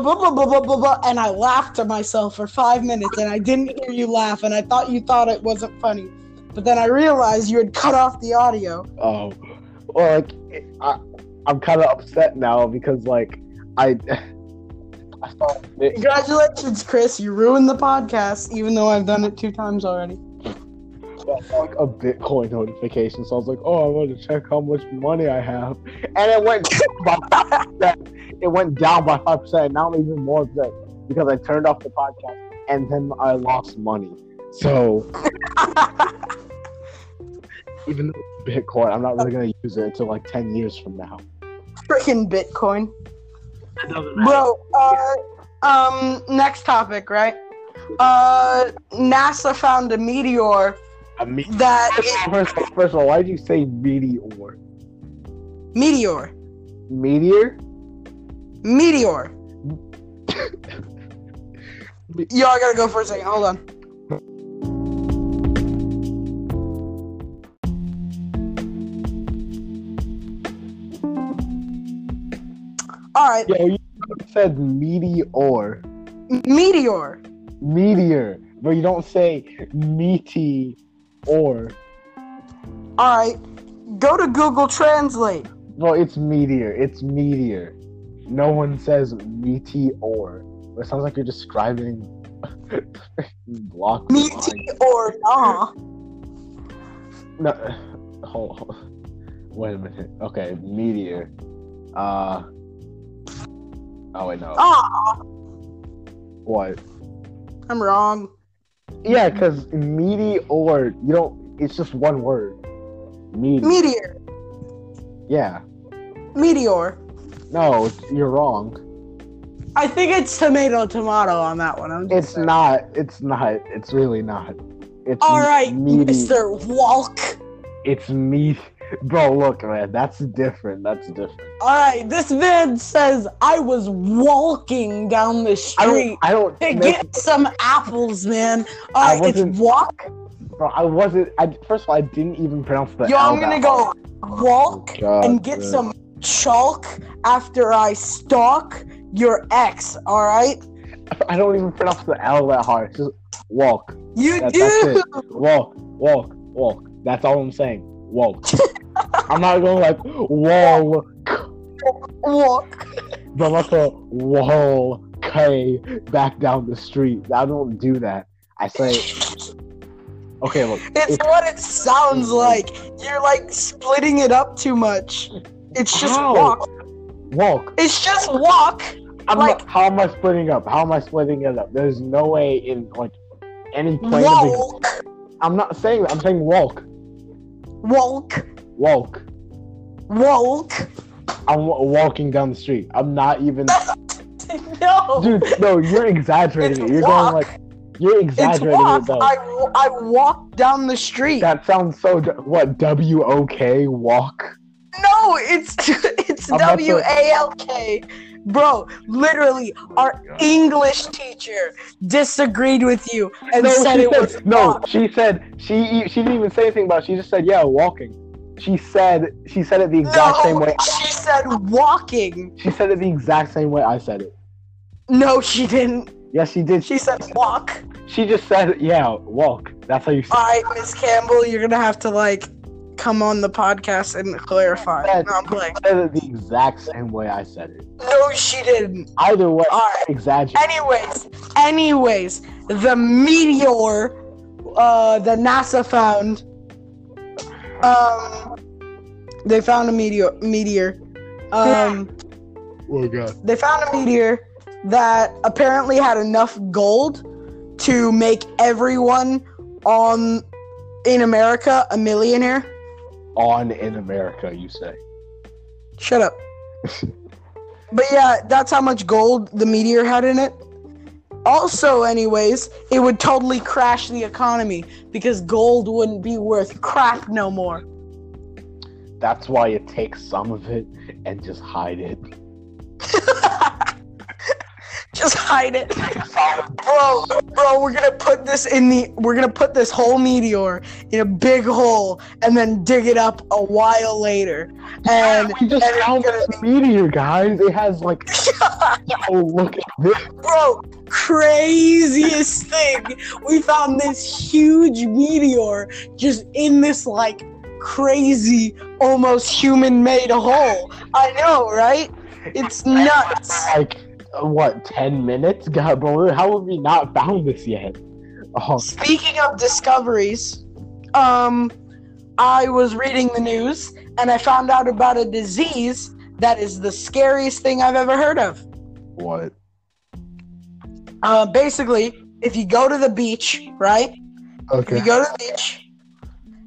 blah, blah, blah, blah, blah, blah, and I laughed to myself for 5 minutes, and I didn't hear you laugh, and I thought you thought it wasn't funny, but then I realized you had cut off the audio. Oh, well, like I'm kind of upset now because like I thought. Congratulations, Chris! You ruined the podcast, even though I've done it 2 times already. Like a Bitcoin notification, so I was like, "Oh, I want to check how much money I have," and it went down by 5%. It went down by 5%. Now I'm even more upset because I turned off the podcast and then I lost money. So even though it's Bitcoin, I'm not really gonna use it until like 10 years from now. Freaking Bitcoin, bro. Next topic, right? NASA found a meteor. First of all, why did you say meteor? Meteor. Meteor? Meteor. Yo, I gotta go for a second. Hold on. Alright. Yo, you said meteor. Meteor. But you don't say meaty. Or, all right, Go to Google Translate. Well, it's meteor. It's meteor. No one says meteor. It sounds like you're describing block. Meteor, nah. No, hold. Wait a minute. Okay, meteor. Oh wait, no. Ah. What? I'm wrong. Yeah, because meteor. You don't. It's just one word. Meteor. Yeah. Meteor. No, you're wrong. I think it's tomato on that one. It's not. It's really not. It's all right, Mr. Walk. It's me. Bro, look, man. That's different. All right. This man says, I was walking down the street to get some apples, man. All right, it's walk. Bro, I wasn't. First of all, I didn't even pronounce the L. Yo, I'm going to go walk and get some chalk after I stalk your ex, all right? I don't even pronounce the L that hard. It's just walk. That's it. Walk. That's all I'm saying. Walk. I'm not going like walk. But I'm not going to walk back down the street. I don't do that. I say. Okay, look. It's what it sounds like. You're like splitting it up too much. It's just walk. It's just walk. I'm like, how am I splitting up? How am I splitting it up? There's no way in like any plane. Walk. I'm not saying that. I'm saying walk. I'm walking down the street. I'm not even. No. Dude, no, you're exaggerating. You're going like. You're exaggerating it though. I walk down the street. That sounds so. What? W-O-K? Walk? No, it's W-A-L-K. Bro, literally, our English teacher disagreed with you and said it was walk. No, she said she didn't even say anything about it. She just said, yeah, walking. She said it the exact same way. She said walking. She said it the exact same way I said it. No, she didn't. Yes, she did. She said walk. She just said, yeah, walk. That's how you say it. All right, Miss Campbell, you're going to have to, like, come on the podcast and clarify. She said it the exact same way I said it. No, she didn't. Either way, all right. Exaggerate. Anyways, the meteor that NASA found, they found a meteor. Oh, God. They found a meteor that apparently had enough gold to make everyone in America a millionaire. In America, you say? Shut up. But yeah, that's how much gold the meteor had in it. Also, anyways, it would totally crash the economy because gold wouldn't be worth crap no more. That's why you take some of it and just hide it. Just hide it. Bro, we're gonna put this whole meteor in a big hole and then dig it up a while later. And we just found this meteor, guys. It has like look at this. Bro, craziest thing. We found this huge meteor just in this like crazy, almost human-made hole. I know, right? It's nuts. Like, what, 10 minutes? God, bro, how have we not found this yet? Oh. Speaking of discoveries, I was reading the news, and I found out about a disease that is the scariest thing I've ever heard of. What? Basically, if you go to the beach, right? Okay. If you go to the beach,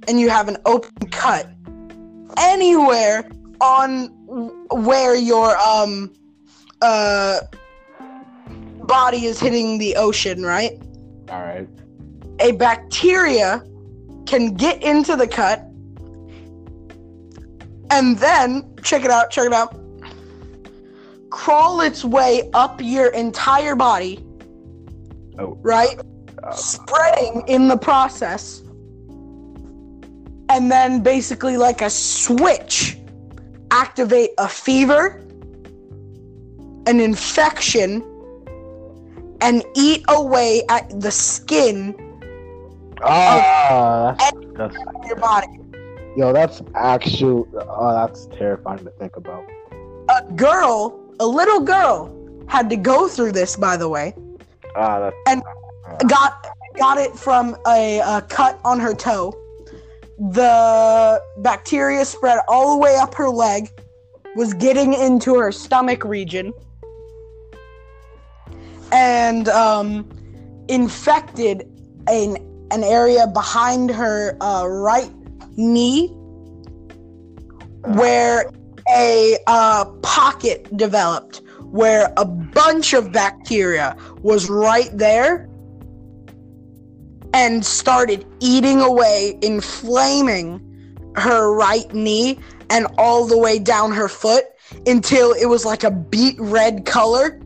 and you have an open cut, anywhere on where your, body is hitting the ocean, right? All right. A bacteria can get into the cut, and then check it out. Crawl its way up your entire body. Oh. Right? Spreading in the process, and then basically like a switch, activate a fever, an infection, and eat away at the skin of your body. Yo, that's actual. Oh, that's terrifying to think about. A little girl, had to go through this, by the way. Got it from a cut on her toe. The bacteria spread all the way up her leg, was getting into her stomach region, and infected an area behind her right knee, where a pocket developed where a bunch of bacteria was right there and started eating away, inflaming her right knee and all the way down her foot until it was like a beet red color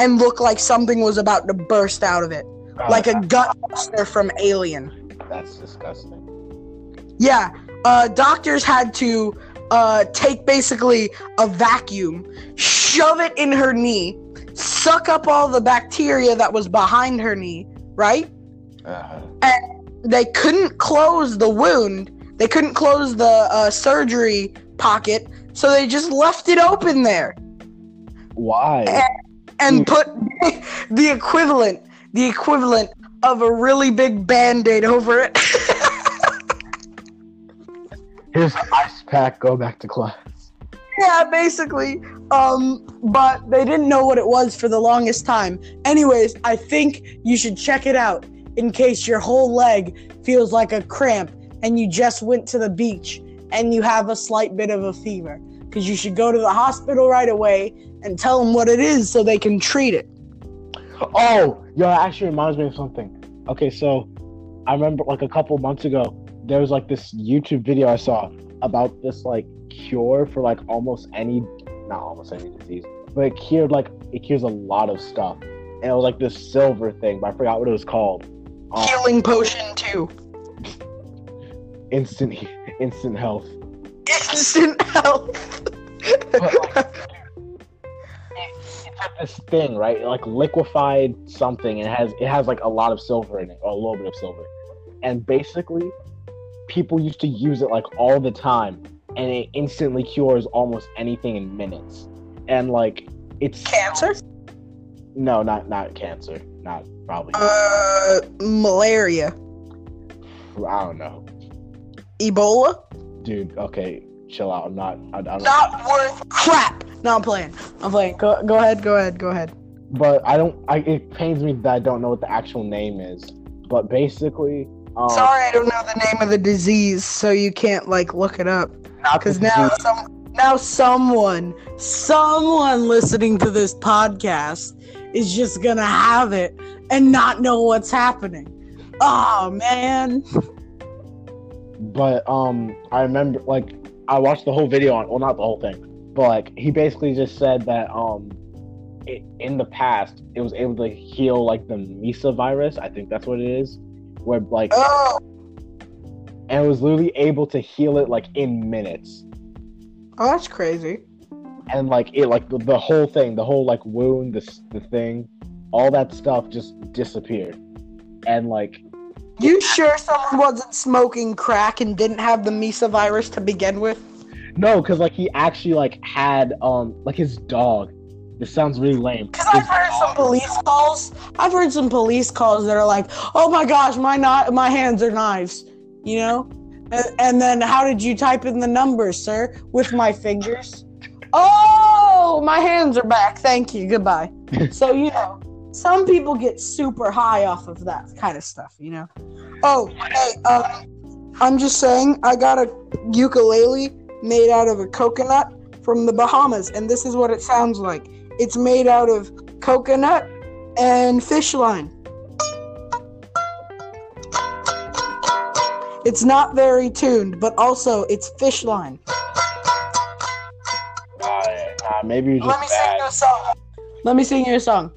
and looked like something was about to burst out of it. Like a gut monster from Alien. That's disgusting. Yeah, doctors had to take basically a vacuum, shove it in her knee, suck up all the bacteria that was behind her knee, right? Uh-huh. And they couldn't close the wound. They couldn't close the surgery pocket, so they just left it open there. Why? And put the equivalent of a really big Band-Aid over it. Here's an ice pack, go back to class. Yeah, basically. But they didn't know what it was for the longest time. Anyways, I think you should check it out in case your whole leg feels like a cramp and you just went to the beach and you have a slight bit of a fever. Because you should go to the hospital right away and tell them what it is so they can treat it. Oh, yo, that actually reminds me of something. Okay, so I remember like a couple months ago, there was like this YouTube video I saw about this like cure for like not almost any disease, but it cures a lot of stuff. And it was like this silver thing, but I forgot what it was called. Healing Potion 2. Instant health. Instant health. But, like, this thing, right? It, like, liquefied something, and it has like a lot of silver in it, or a little bit of silver, and basically people used to use it like all the time, and it instantly cures almost anything in minutes. And like, it's cancer? No, not cancer, not probably malaria, I don't know, Ebola. Dude, okay, chill out. I'm not worth crap. No, I'm playing. Go ahead. But it pains me that I don't know what the actual name is. But basically, sorry, I don't know the name of the disease, so you can't like look it up. Because someone listening to this podcast is just gonna have it and not know what's happening. Oh man. But I remember like I watched the whole video on, well, not the whole thing. But, like, he basically just said that in the past, it was able to heal, like, the Mesa virus. I think that's what it is. Where, like... Oh! And it was literally able to heal it, like, in minutes. Oh, that's crazy. And, like, it, like, the whole thing, the whole, like, wound, the thing, all that stuff just disappeared. And, like... You sure someone wasn't smoking crack and didn't have the Mesa virus to begin with? No, because, like, he actually, like, had, like, his dog. This sounds really lame. Because I've heard some police calls that are like, oh, my gosh, my hands are knives, you know? And then, how did you type in the numbers, sir? With my fingers. Oh, my hands are back. Thank you. Goodbye. So, you know, some people get super high off of that kind of stuff, you know? Oh, hey, I'm just saying, I got a ukulele made out of a coconut from the Bahamas, and this is what it sounds like. It's made out of coconut and fish line. It's not very tuned, but also it's fish line. Maybe you just sing you a song. Let me sing you a song.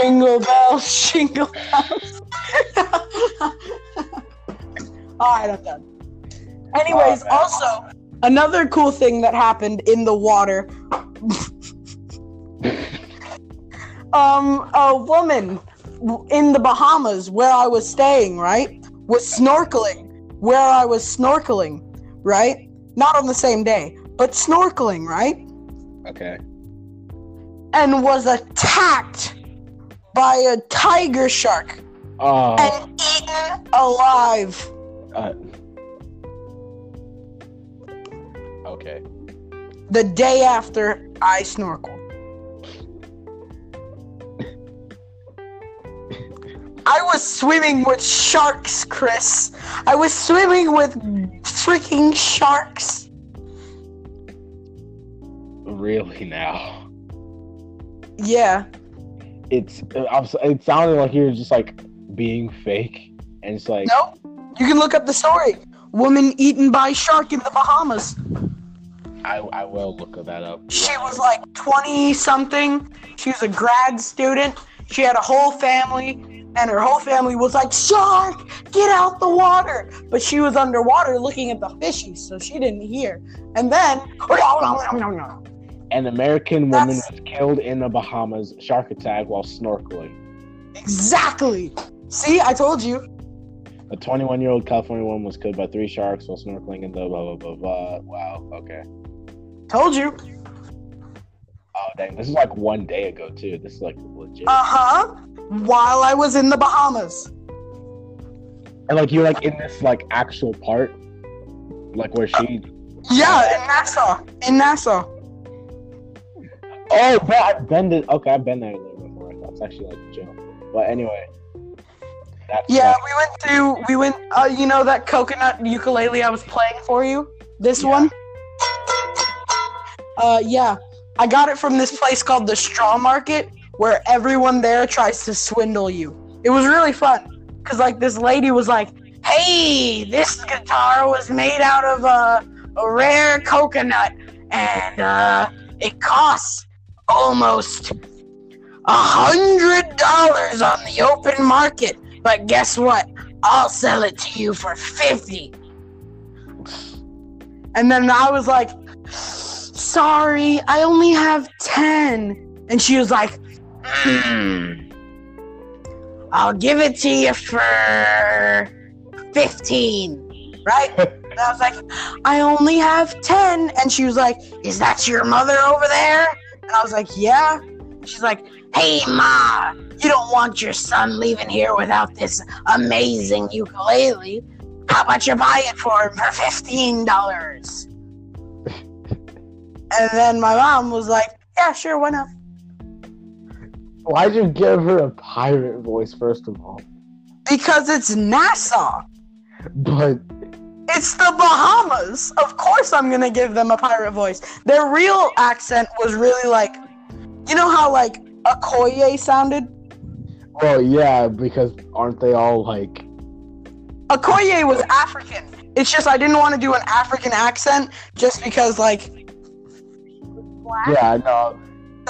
Jingle bells, jingle bells. All right, I'm done. Anyways, also, another cool thing that happened in the water. A woman in the Bahamas where I was staying, right, was snorkeling where I was snorkeling, right? Not on the same day, but snorkeling, right? Okay. And was attacked by a tiger shark and eaten alive. Okay. The day after I snorkeled. I was swimming with sharks, Chris. I was swimming with freaking sharks. Really now? Yeah. It sounded like you were just like being fake, and it's like no. You can look up the story. Woman eaten by shark in the Bahamas. I will look that up. She was like 20 something. She was a grad student. She had a whole family. And her whole family was like, shark, get out the water. But she was underwater looking at the fishies, so she didn't hear. And then, an American woman was killed in the Bahamas, shark attack while snorkeling. Exactly. See, I told you. A 21-year-old California woman was killed by three sharks while snorkeling in the blah, blah, blah, blah. Wow, okay. Told you. Oh, dang. This is like one day ago, too. This is like legit. Uh-huh. While I was in the Bahamas. And like you're like in this like actual part, like where she. Yeah, in Nassau. In Nassau. Oh, but I've been to. Okay, I've been there a little bit more. That's actually like a joke. But anyway. Yeah, we went. You know that coconut ukulele I was playing for you? This one. Yeah, I got it from this place called the Straw Market, where everyone there tries to swindle you. It was really fun, because like this lady was like, hey, this guitar was made out of a rare coconut, and it costs almost $100 on the open market, but guess what? I'll sell it to you for $50. And then I was like, sorry, I only have 10. And she was like, I'll give it to you for 15, right? And I was like, I only have 10. And she was like, is that your mother over there? And I was like, yeah. She's like, hey, Ma, you don't want your son leaving here without this amazing ukulele. How about you buy it for him for $15? And then my mom was like, yeah, sure, why not? Why'd you give her a pirate voice, first of all? Because it's Nassau. But it's the Bahamas. Of course I'm going to give them a pirate voice. Their real accent was really like, you know how like Okoye sounded? Well, yeah, because aren't they all like... Okoye was African. It's just I didn't want to do an African accent just because like... Black. Yeah, no.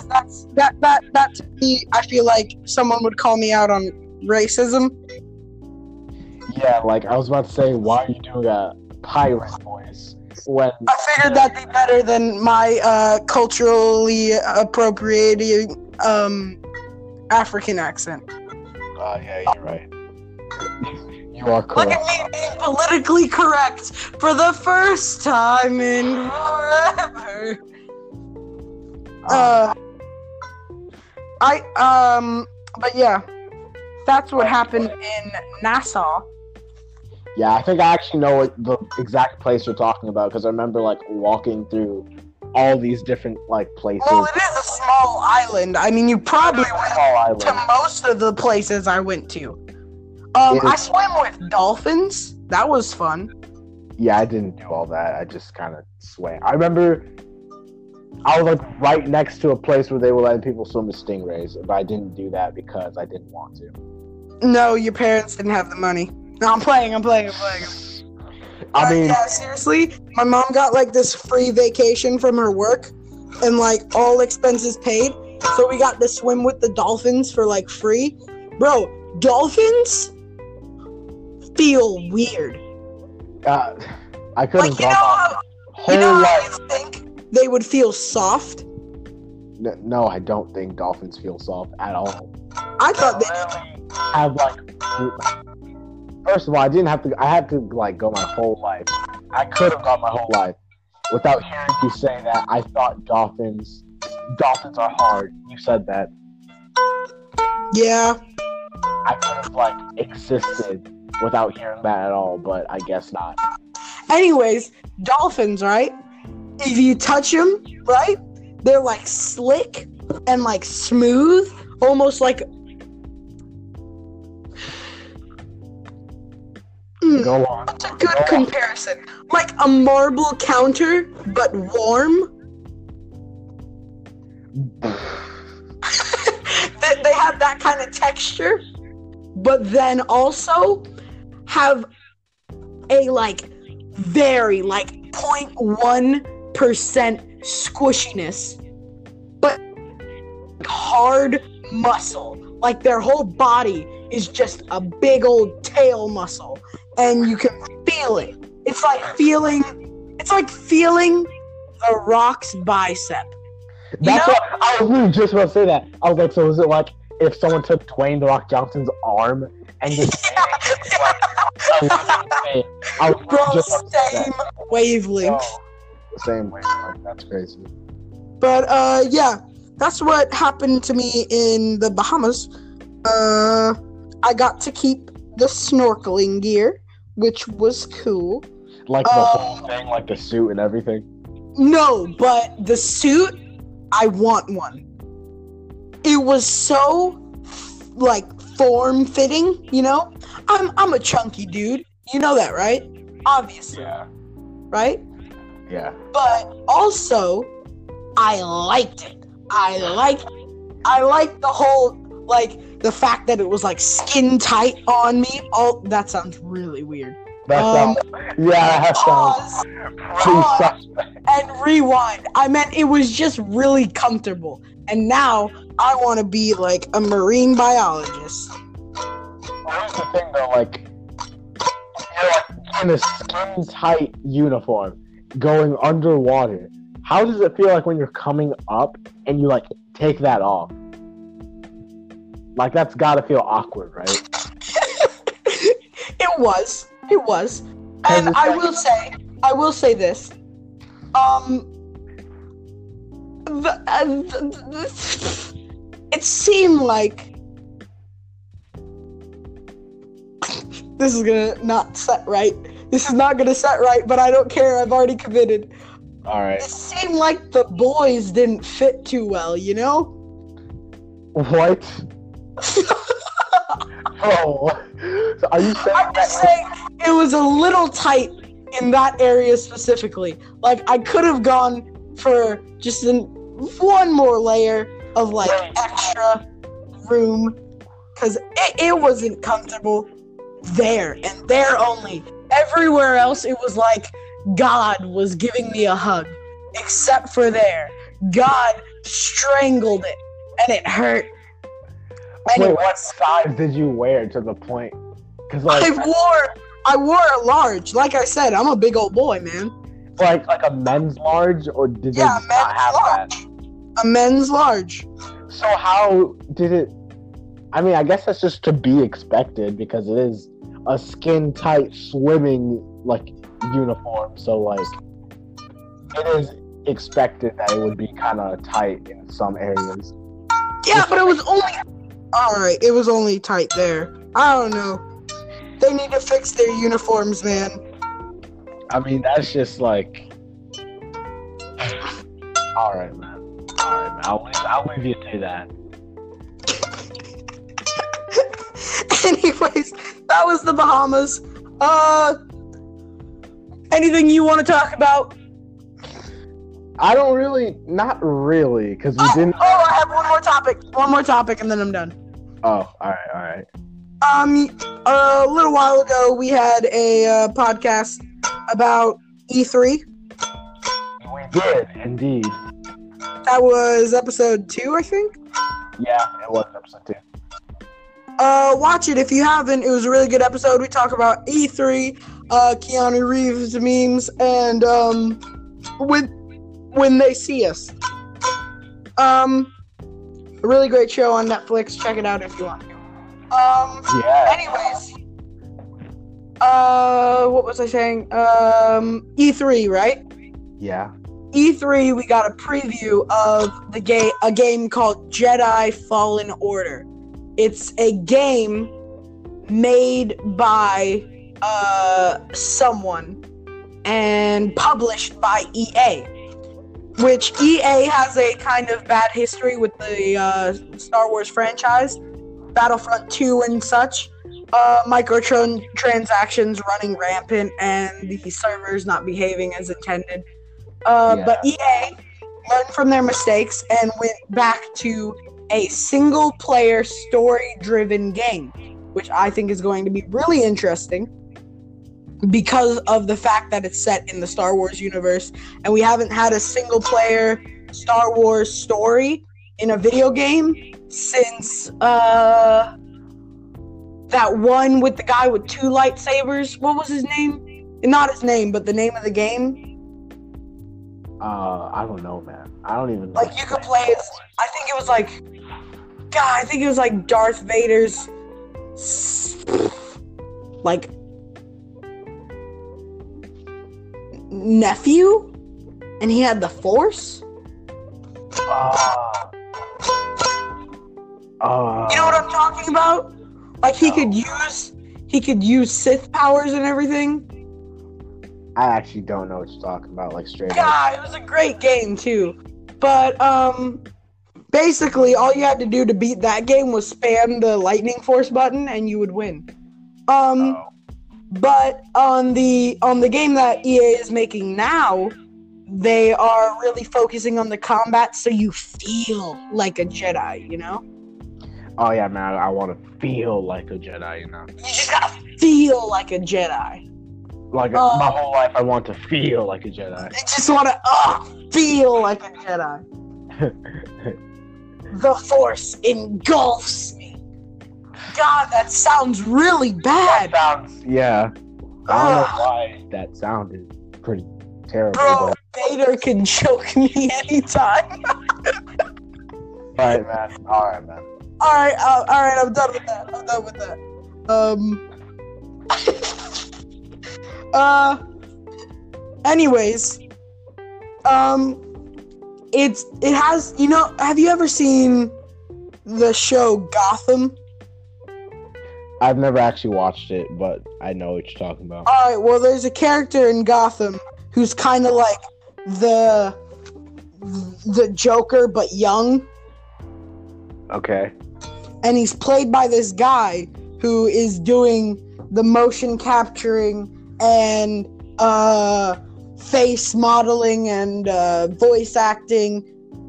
That to me, I feel like someone would call me out on racism. Yeah, like I was about to say, why are you doing a pirate voice? When I figured that'd be better than my culturally appropriated African accent. Yeah, you're right. You are correct. Look at me being politically correct for the first time in forever. But yeah, that's what happened in Nassau. Yeah, I think I actually know what the exact place you're talking about, because I remember like walking through all these different like places. Well, it is a small island. I mean, you probably went to most of the places I went to. I swam with dolphins. That was fun. Yeah, I didn't do all that. I just kind of swam. I remember. I was like right next to a place where they were letting people swim with stingrays, but I didn't do that because I didn't want to. No, your parents didn't have the money. No, I'm playing. I mean, yeah, seriously, my mom got like this free vacation from her work, and like all expenses paid, so we got to swim with the dolphins for like free. Bro, dolphins feel weird. I couldn't. Like, you know how I think they would feel soft? No, I don't think dolphins feel soft at all. I thought they did. Have like First of all, I had to like go my whole life. I could have gone my whole life without hearing you say that I thought dolphins are hard. You said that. Yeah. I could have like existed without hearing that at all, but I guess not. Anyways, dolphins, right? If you touch them, right? They're like slick and like smooth, almost like. Go on. That's a good comparison. Like a marble counter, but warm. They have that kind of texture, but then also have a like very like 0.1% squishiness, but hard muscle. Like their whole body is just a big old tail muscle, and you can feel it. It's like feeling a rock's bicep. That's what I was just about to say that. I was like, so is it like if someone took Dwayne The Rock Johnson's arm and just wavelength. Same wavelength. That's crazy. But yeah, that's what happened to me in the Bahamas. I got to keep the snorkeling gear, which was cool. Like the whole thing, like the suit and everything? No, but the suit, I want one. It was so, like, form-fitting, you know? I'm a chunky dude. You know that, right? Obviously. Yeah. Right? Yeah. But also, I liked it. I liked the whole, like, the fact that it was, like, skin tight on me. Oh, that sounds really weird. That sounds, yeah, that sounds too suspect. And rewind. I meant it was just really comfortable. And now I want to be like a marine biologist. Here's the thing though, like, you're in a skin tight uniform going underwater. How does it feel like when you're coming up and you like take that off? Like, that's gotta feel awkward, right? It was. And I will say this. It seemed like this is gonna not set right. This is not gonna set right, but I don't care. I've already committed. All right. It seemed like the boys didn't fit too well, you know? What? Oh, so are you saying? I'm just saying it was a little tight in that area specifically. Like, I could have gone for just one more layer of like extra room, because it wasn't comfortable there and there only. Everywhere else, it was like God was giving me a hug, except for there. God strangled it, and it hurt. Wait, what size did you wear to the point? Cause like, I wore a large. Like I said, I'm a big old boy, man. Like a men's large, or did they not have large. That? A men's large. So how did it? I mean, I guess that's just to be expected because it is a skin tight swimming like uniform. So like, it is expected that it would be kind of tight in some areas. Yeah, but it was only. Alright, it was only tight there. I don't know. They need to fix their uniforms, man. I mean, that's just like... Alright, man. I'll leave you to that. Anyways, that was the Bahamas. Anything you want to talk about? I don't really... Not really, because we didn't... Oh, I have one more topic, and then I'm done. Oh, all right. A little while ago, we had a podcast about E3. We did, indeed. That was episode 2, I think? Yeah, it was episode 2. Watch it if you haven't. It was a really good episode. We talk about E3, Keanu Reeves memes, and When They See Us. A really great show on Netflix. Check it out if you want. Anyways, What was I saying? E3, right? Yeah. E3, we got a preview of a game called Jedi Fallen Order. It's a game made by someone and published by EA, which EA has a kind of bad history with the Star Wars franchise, Battlefront 2 and such, microtransactions running rampant and the servers not behaving as intended. But EA learned from their mistakes and went back to a single-player, story-driven game, which I think is going to be really interesting because of the fact that it's set in the Star Wars universe, and we haven't had a single-player Star Wars story in a video game since that one with the guy with two lightsabers. What was his name? Not his name, but the name of the game. I don't know, man. I don't even know. Like, you could play as, I think it was like Darth Vader's, like, nephew? And he had the Force? You know what I'm talking about? Like, he could use Sith powers and everything. I actually don't know what you're talking about, like, straight up. Yeah, it was a great game, too. But, basically, all you had to do to beat that game was spam the Lightning Force button, and you would win. But on the game that EA is making now, they are really focusing on the combat so you feel like a Jedi, you know? Oh, yeah, man, I want to feel like a Jedi, you know? You just gotta feel like a Jedi. Like, my whole life, I want to feel like a Jedi. I just want to feel like a Jedi. The Force engulfs me. God, that sounds really bad. That sounds, yeah. I don't know why that sounded pretty terrible. Bro, Vader can choke me anytime. All right, man. All right, I'm done with that. Anyways, it has, you know, have you ever seen the show Gotham? I've never actually watched it, but I know what you're talking about. All right, well, there's a character in Gotham who's kind of like the Joker, but young. Okay. And he's played by this guy who is doing the motion capturing and face modeling and voice acting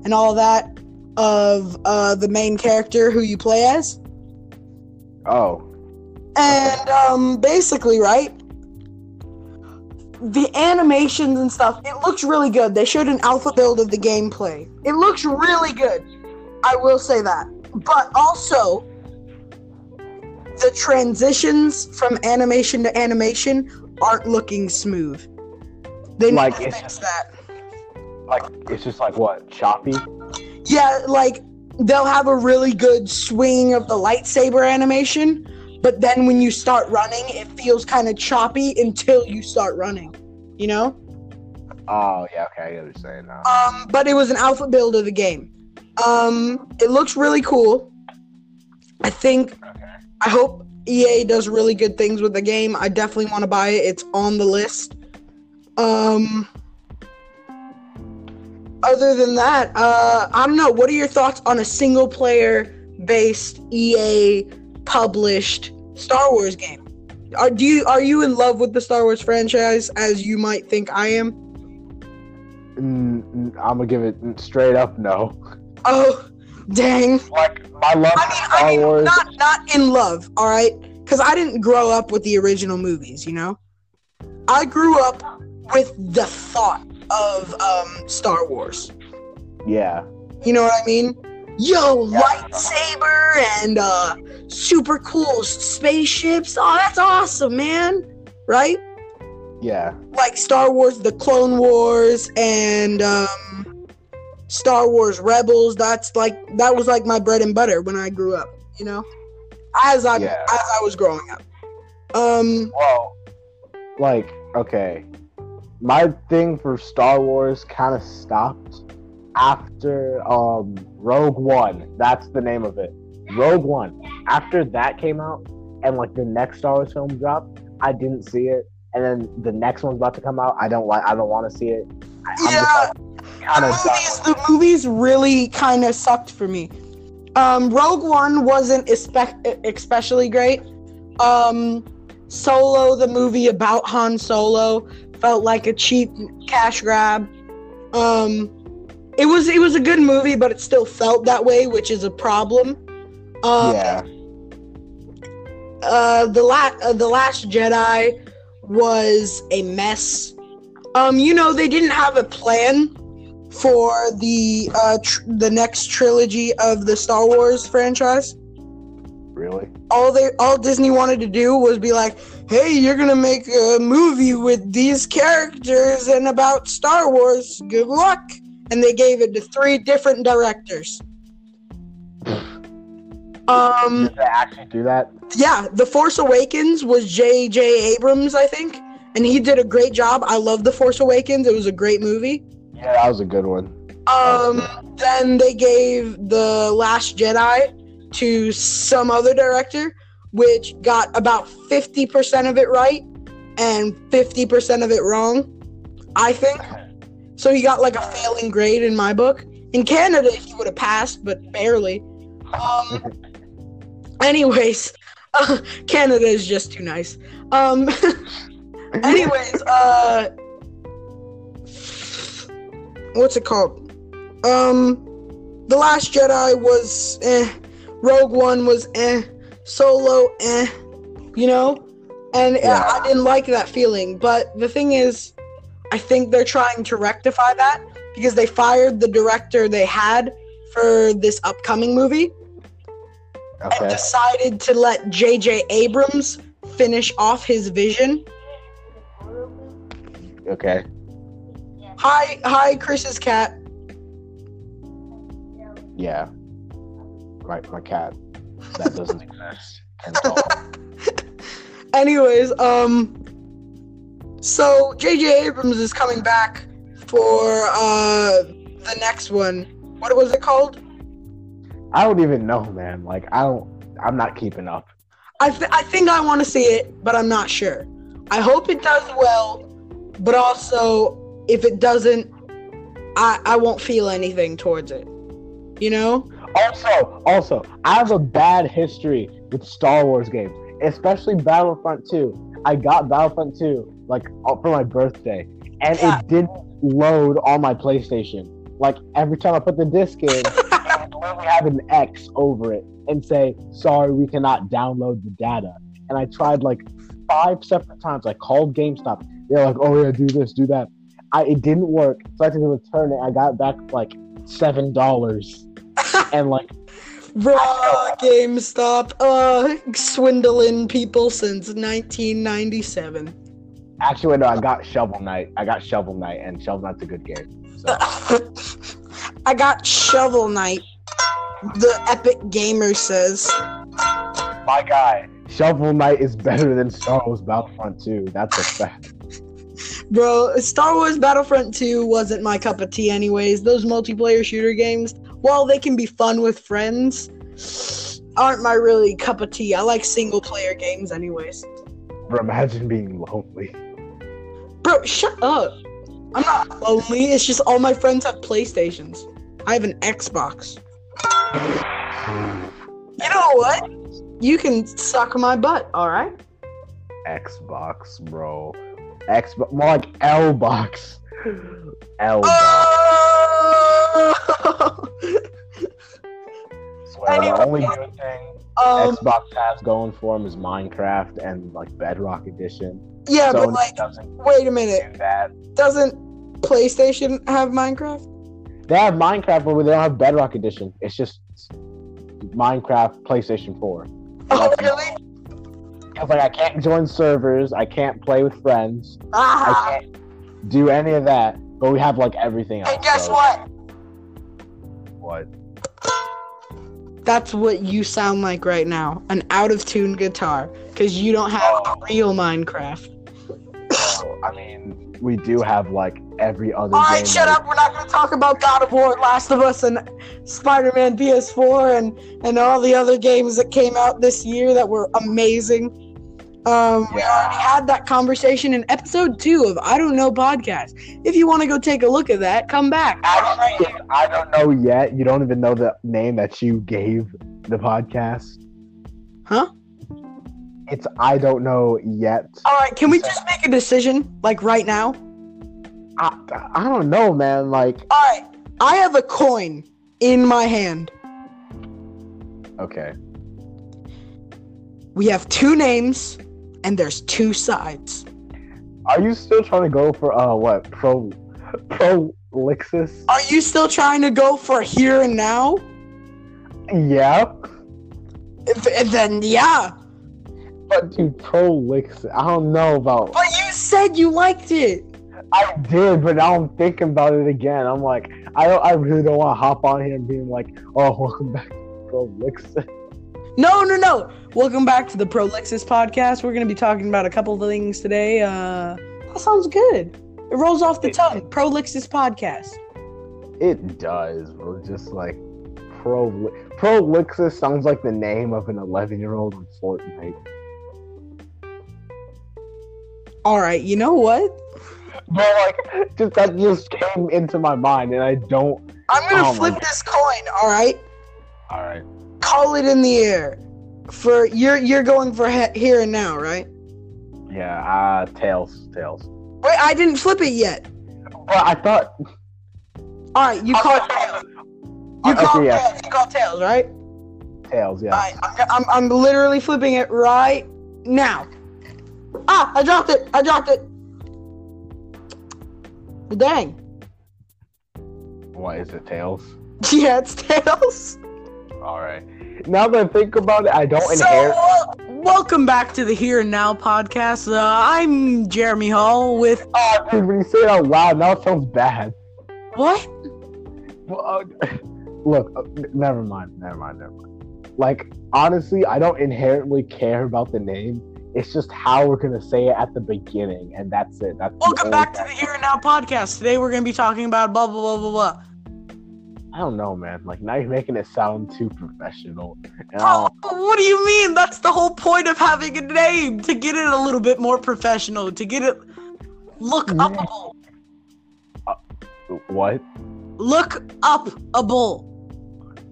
and all that of the main character who you play as. Oh. And basically, right, the animations and stuff, it looks really good. They showed an alpha build of the gameplay. It looks really good. I will say that. But also, the transitions from animation to animation aren't looking smooth. They need to fix that. Like, it's just like, what, choppy? Yeah, like, they'll have a really good swing of the lightsaber animation, but then when you start running, it feels kind of choppy until you start running, you know? Oh, yeah, okay, I get what you're saying now. But it was an alpha build of the game. It looks really cool. I think, I hope EA does really good things with the game. I definitely want to buy it. It's on the list. Other than that, I don't know. What are your thoughts on a single-player-based, EA-published Star Wars game? Are you in love with the Star Wars franchise, as you might think I am? I'm going to give it straight up no. Oh, dang. Like, my love for Star Wars. Not in love, all right? Because I didn't grow up with the original movies, you know? I grew up with the thought of Star Wars. Yeah. You know what I mean? Yo, yeah. Lightsaber and super cool spaceships. Oh, that's awesome, man. Right? Yeah. Like Star Wars, the Clone Wars, and Star Wars Rebels. That was like my bread and butter when I grew up, you know, as I was growing up. Well, like, okay, my thing for Star Wars kind of stopped after Rogue One. That's the name of it. Rogue One. After that came out and like the next Star Wars film dropped, I didn't see it. And then the next one's about to come out. I don't want to see it. The movies really kind of sucked for me. Rogue One wasn't especially great. Solo, the movie about Han Solo, felt like a cheap cash grab. It was a good movie, but it still felt that way, which is a problem. The Last Jedi was a mess. They didn't have a plan for the next trilogy of the Star Wars franchise. Really? All Disney wanted to do was be like, hey, you're gonna make a movie with these characters and about Star Wars. Good luck. And they gave it to three different directors. Did they actually do that? Yeah, The Force Awakens was J.J. Abrams, I think. And he did a great job. I love The Force Awakens. It was a great movie. Yeah, that was a good one. Then they gave The Last Jedi to some other director, which got about 50% of it right and 50% of it wrong, I think. So he got like a failing grade in my book. In Canada, he would have passed, but barely. Anyways, Canada is just too nice. What's it called? The Last Jedi was eh. Rogue One was eh. Solo eh. And yeah. I didn't like that feeling. But the thing is, I think they're trying to rectify that because they fired the director they had for this upcoming movie. Okay. And decided to let J.J. Abrams finish off his vision. Okay. Hi, Chris's cat. Yeah. My cat. That doesn't exist. Anyways, so J.J. Abrams is coming back for the next one. What was it called? I don't even know, man. Like, I'm not keeping up. I think I want to see it, but I'm not sure. I hope it does well, but also, if it doesn't, I won't feel anything towards it, Also, I have a bad history with Star Wars games, especially Battlefront 2. I got Battlefront 2, for my birthday, and it didn't load on my PlayStation. Like, every time I put the disc in, I have an X over it and say, sorry, we cannot download the data. And I tried 5 separate times. I called GameStop. They're like, oh yeah, do this, do that. It didn't work. So I had to return it. I got back $7. And raw GameStop, swindling people since 1997. Actually, no, I got Shovel Knight. And Shovel Knight's a good game. So. I got Shovel Knight, the Epic Gamer says. My guy, Shovel Knight is better than Star Wars Battlefront 2. That's a fact. Bro, Star Wars Battlefront 2 wasn't my cup of tea anyways. Those multiplayer shooter games, while they can be fun with friends, aren't my really cup of tea. I like single-player games anyways. Bro, imagine being lonely. Bro, shut up. I'm not lonely. It's just all my friends have PlayStations. I have an Xbox. You know what? You can suck my butt, alright? Xbox, bro. Xbox, more like L-Box. Oh! Swear, anyway, the only good thing Xbox has going for him is Minecraft and Bedrock Edition. Yeah, Sony wait a minute. Doesn't PlayStation have Minecraft? They have Minecraft, but they don't have Bedrock Edition. It's just Minecraft PlayStation 4. Oh, really? I was I can't join servers, I can't play with friends, I can't do any of that, but we have, everything else. And guess what? What? That's what you sound like right now, an out-of-tune guitar, because you don't have real Minecraft. mean, we do have like every other All right, game shut up. We're not going to talk about God of War, Last of Us, and Spider-Man PS4 and all the other games that came out this year that were amazing. We already had that conversation in episode 2 of I Don't Know Podcast. If you want to go take a look at that, come back. I don't know yet. You don't even know the name that you gave the podcast. Huh? It's I Don't Know Yet. All right, can we just make a decision, like, right now? I don't know, man. Like, all right, I have a coin in my hand. Okay. We have two names. And there's two sides. Are you still trying to go for, what? Prolixis? Are you still trying to go for here and now? Yeah. Then, yeah. But, dude, Prolixis. I don't know about... But you said you liked it. I did, but now I'm thinking about it again. I'm like, I really don't want to hop on here and be like, oh, welcome back to Prolixis. No. Welcome back to the Prolixis podcast. We're going to be talking about a couple of things today. That sounds good. It rolls off the tongue. Prolixis podcast. It does. We're just like, Prolixis sounds like the name of an 11-year-old on Fortnite. All right, you know what? But like, that just came into my mind, and I don't... I'm going to flip this coin, all right? All right. Call it in the air. For you're going for here and now, right? Yeah. Tails. Wait, I didn't flip it yet. Well, I thought. All right, you call tails. You call tails, right? Tails, yeah. All right, I'm literally flipping it right now. Ah, I dropped it. Dang. What is it? Tails. Yeah, it's tails. All right. Now that I think about it, I don't inherit. Welcome back to the Here and Now podcast. I'm Jeremy Hall with... Oh, dude, when you say it out loud, now it sounds bad. What? Well, look, never mind. Like, honestly, I don't inherently care about the name. It's just how we're going to say it at the beginning, and that's it. That's Welcome back to the Here and Now podcast. Today we're going to be talking about blah, blah, blah, blah, blah. I don't know, man. Like, now you're making it sound too professional. What do you mean? That's the whole point of having a name, to get it a little bit more professional, to get it look upable. What? Look upable.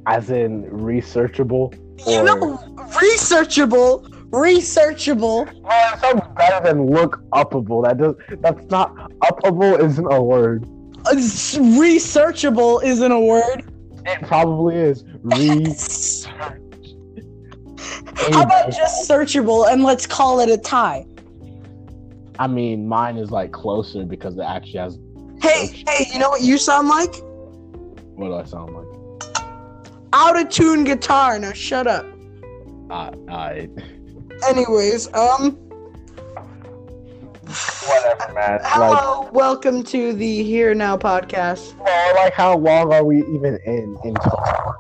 As in researchable? You know, researchable. Well, it sounds better than look upable. That's not, upable isn't a word. Researchable isn't a word. It probably is. Research. How about just searchable and let's call it a tie? I mean, mine is like closer because it actually has... Hey, you know what you sound like? What do I sound like? Out of tune guitar. Now shut up. Alright. Anyways, whatever, man. Hello, like, welcome to the Here Now podcast. Well, like, how long are we even in total?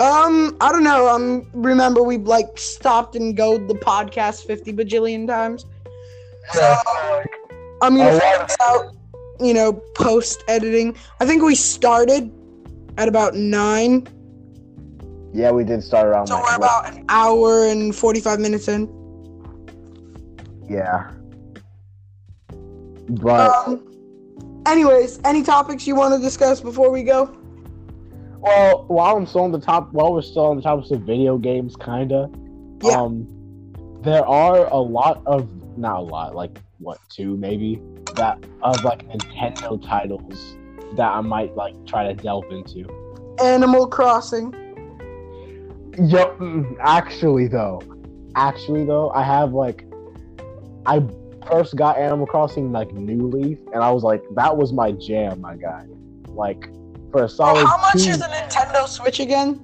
I don't know. Remember we like stopped and go'd the podcast 50 bajillion times. So I'm gonna figure out, you know, post editing. I think we started at about 9. Yeah, we did start around. So we're about an hour and 45 minutes in. Yeah. But anyways, any topics you want to discuss before we go? Well, while we're still on the topics of video games, kinda. Yeah. There are two maybe that of like Nintendo titles that I might like try to delve into. Animal Crossing. Yep. Actually though, I first got Animal Crossing like New Leaf, and I was like, that was my jam, my guy. Like, for a solid how much is a Nintendo Switch again?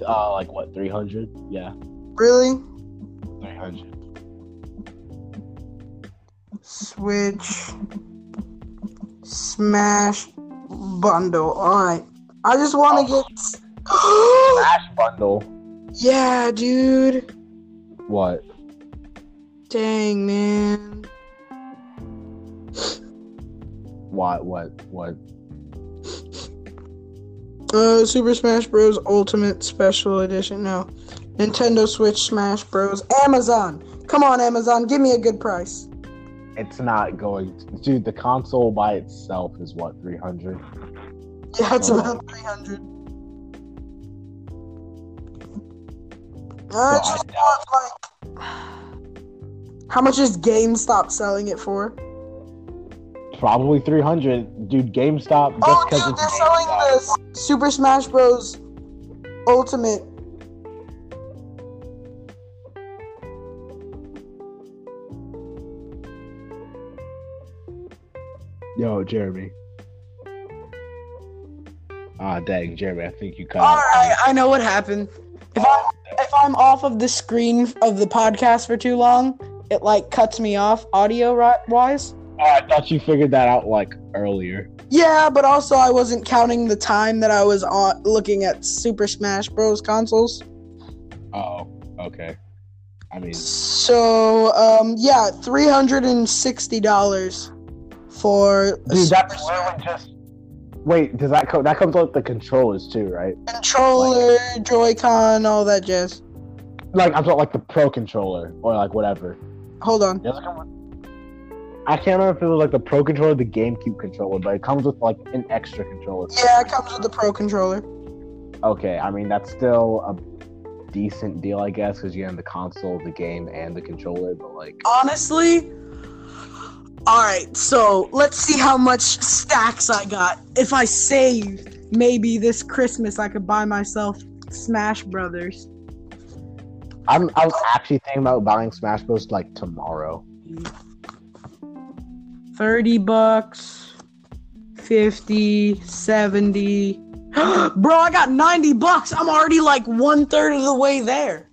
Like what, 300? Yeah. Really? 300. Switch Smash Bundle. All right. I just want to get Smash Bundle. Yeah, dude. What? Dang, man. What? Super Smash Bros. Ultimate Special Edition. No, Nintendo Switch Smash Bros. Amazon. Come on, Amazon, give me a good price. It's not going to, dude. The console by itself is what, $300. Yeah, it's about $300. I just want, like, how much is GameStop selling it for? Probably $300, dude. GameStop just because they're GameStop. Selling this Super Smash Bros. Ultimate. Yo, Jeremy. Ah, dang, Jeremy, I think you cut out. All right, I know what happened. If I'm off of the screen of the podcast for too long, it, like, cuts me off audio-wise. Oh, I thought you figured that out, like, earlier. Yeah, but also I wasn't counting the time that I was on looking at Super Smash Bros. Consoles. Oh, okay. I mean... So, yeah, $360. For dude, that's literally just. Wait, does that come? That comes with the controllers too, right? Controller, like, Joy-Con, all that jazz. Like I'm talking like the Pro controller or like whatever. Hold on. I can't remember if it was like the Pro controller, or the GameCube controller, but it comes with like an extra controller. Yeah, it comes with the Pro controller. Okay, I mean that's still a decent deal, I guess, because you have the console, the game, and the controller. But like honestly. Alright, so let's see how much stacks I got. If I save, maybe this Christmas I could buy myself Smash Brothers. I was actually thinking about buying Smash Bros. Like tomorrow. $30, 50, 70. Bro, I got $90. I'm already like 1/3 of the way there.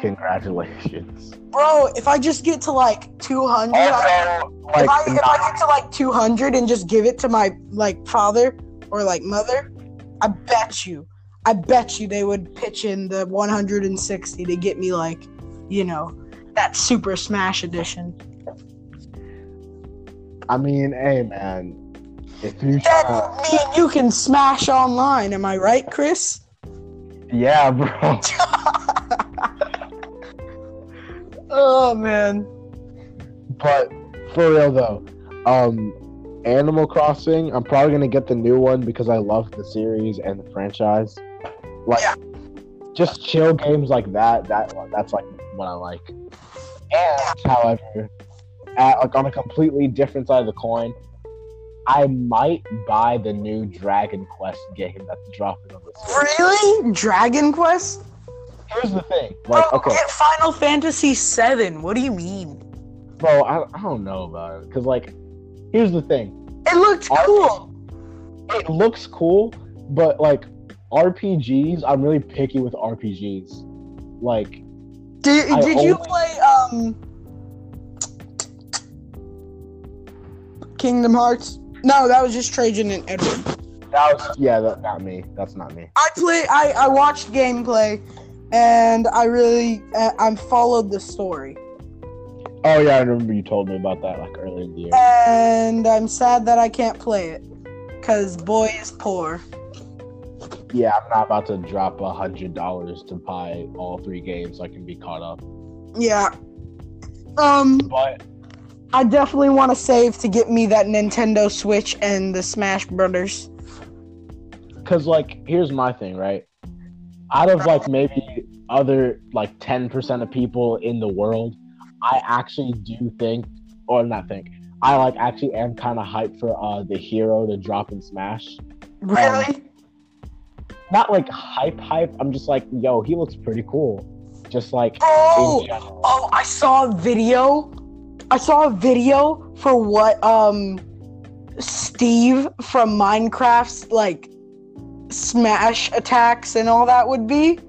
Congratulations. Bro, if I just get to like 200, if I get to like 200 and just give it to my like father or like mother, I bet you they would pitch in the 160 to get me like, you know, that Super Smash Edition. I mean, hey man, if you you can smash online, am I right, Chris? Yeah, bro. Oh man! But for real though, Animal Crossing. I'm probably gonna get the new one because I love the series and the franchise. Like, yeah. Just chill games like that. That's like what I like. And however, on a completely different side of the coin, I might buy the new Dragon Quest game that's dropping on the series. Really, Dragon Quest? Here's the thing, like, bro, okay, get Final Fantasy VII. What do you mean, bro? I don't know about it because, like, here's the thing. It looks cool. It looks cool, but like RPGs, I'm really picky with RPGs. Like, did you play Kingdom Hearts? No, that was just Trajan and Edward. That's not me. That's not me. I watched gameplay. And I followed the story. Oh yeah, I remember you told me about that like early in the year. And I'm sad that I can't play it, cause boy is poor. Yeah, I'm not about to drop $100 to buy all three games so I can be caught up. Yeah. But I definitely want to save to get me that Nintendo Switch and the Smash Brothers. Cause like, here's my thing, right? Out of like maybe other like 10% of people in the world, I actually actually am kind of hyped for the hero to drop in Smash. Really? Not like hype. I'm just like, yo, he looks pretty cool. Just like in general. Oh, I saw a video for what Steve from Minecraft's like Smash attacks and all that would be.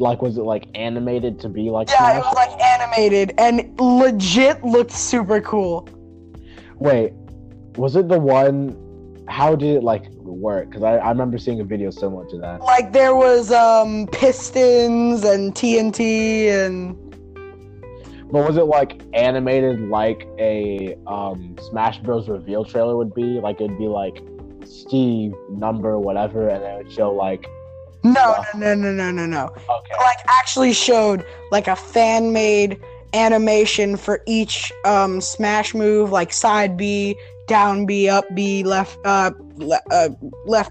Like, was it like animated to be like? Yeah, Smash? It was like animated and legit looked super cool. Wait, was it the one? How did it like work? Because I remember seeing a video similar to that. Like there was pistons and TNT and. But was it like animated like a Smash Bros. Reveal trailer would be? Like it'd be like Steve number whatever, and then it would show like. No. Okay. Like actually showed like a fan made animation for each Smash move, like side B, down B, up B, left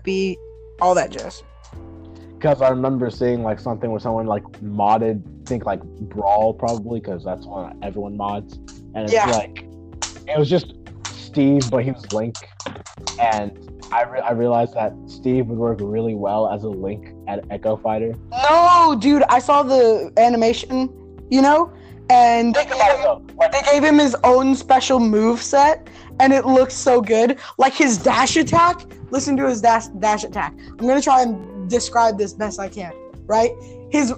B, all that jazz. Because I remember seeing like something where someone like modded, I think like Brawl probably, because that's one everyone mods, and it's like it was just Steve, but he was Link, and I realized that Steve would work really well as a Link at Echo Fighter. No, dude, I saw the animation, you know, and they gave him his own special moveset, and it looks so good. Like his dash attack. Listen to his dash attack. I'm gonna try and describe this best I can, right? His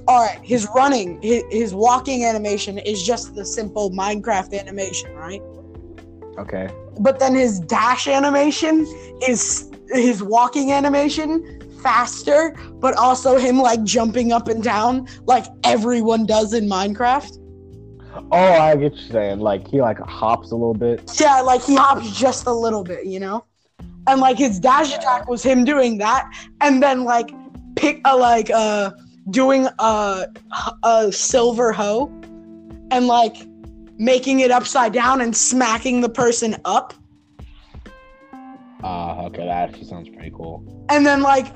running, his walking animation is just the simple Minecraft animation, right? Okay. But then his dash animation is his walking animation faster, but also him like jumping up and down like everyone does in Minecraft. Oh, I get you saying. Like he like hops a little bit. Yeah, like he hops just a little bit, you know? And like his dash attack was him doing that, and then like doing a silver hoe, and like making it upside down and smacking the person up. Okay, that actually sounds pretty cool. And then like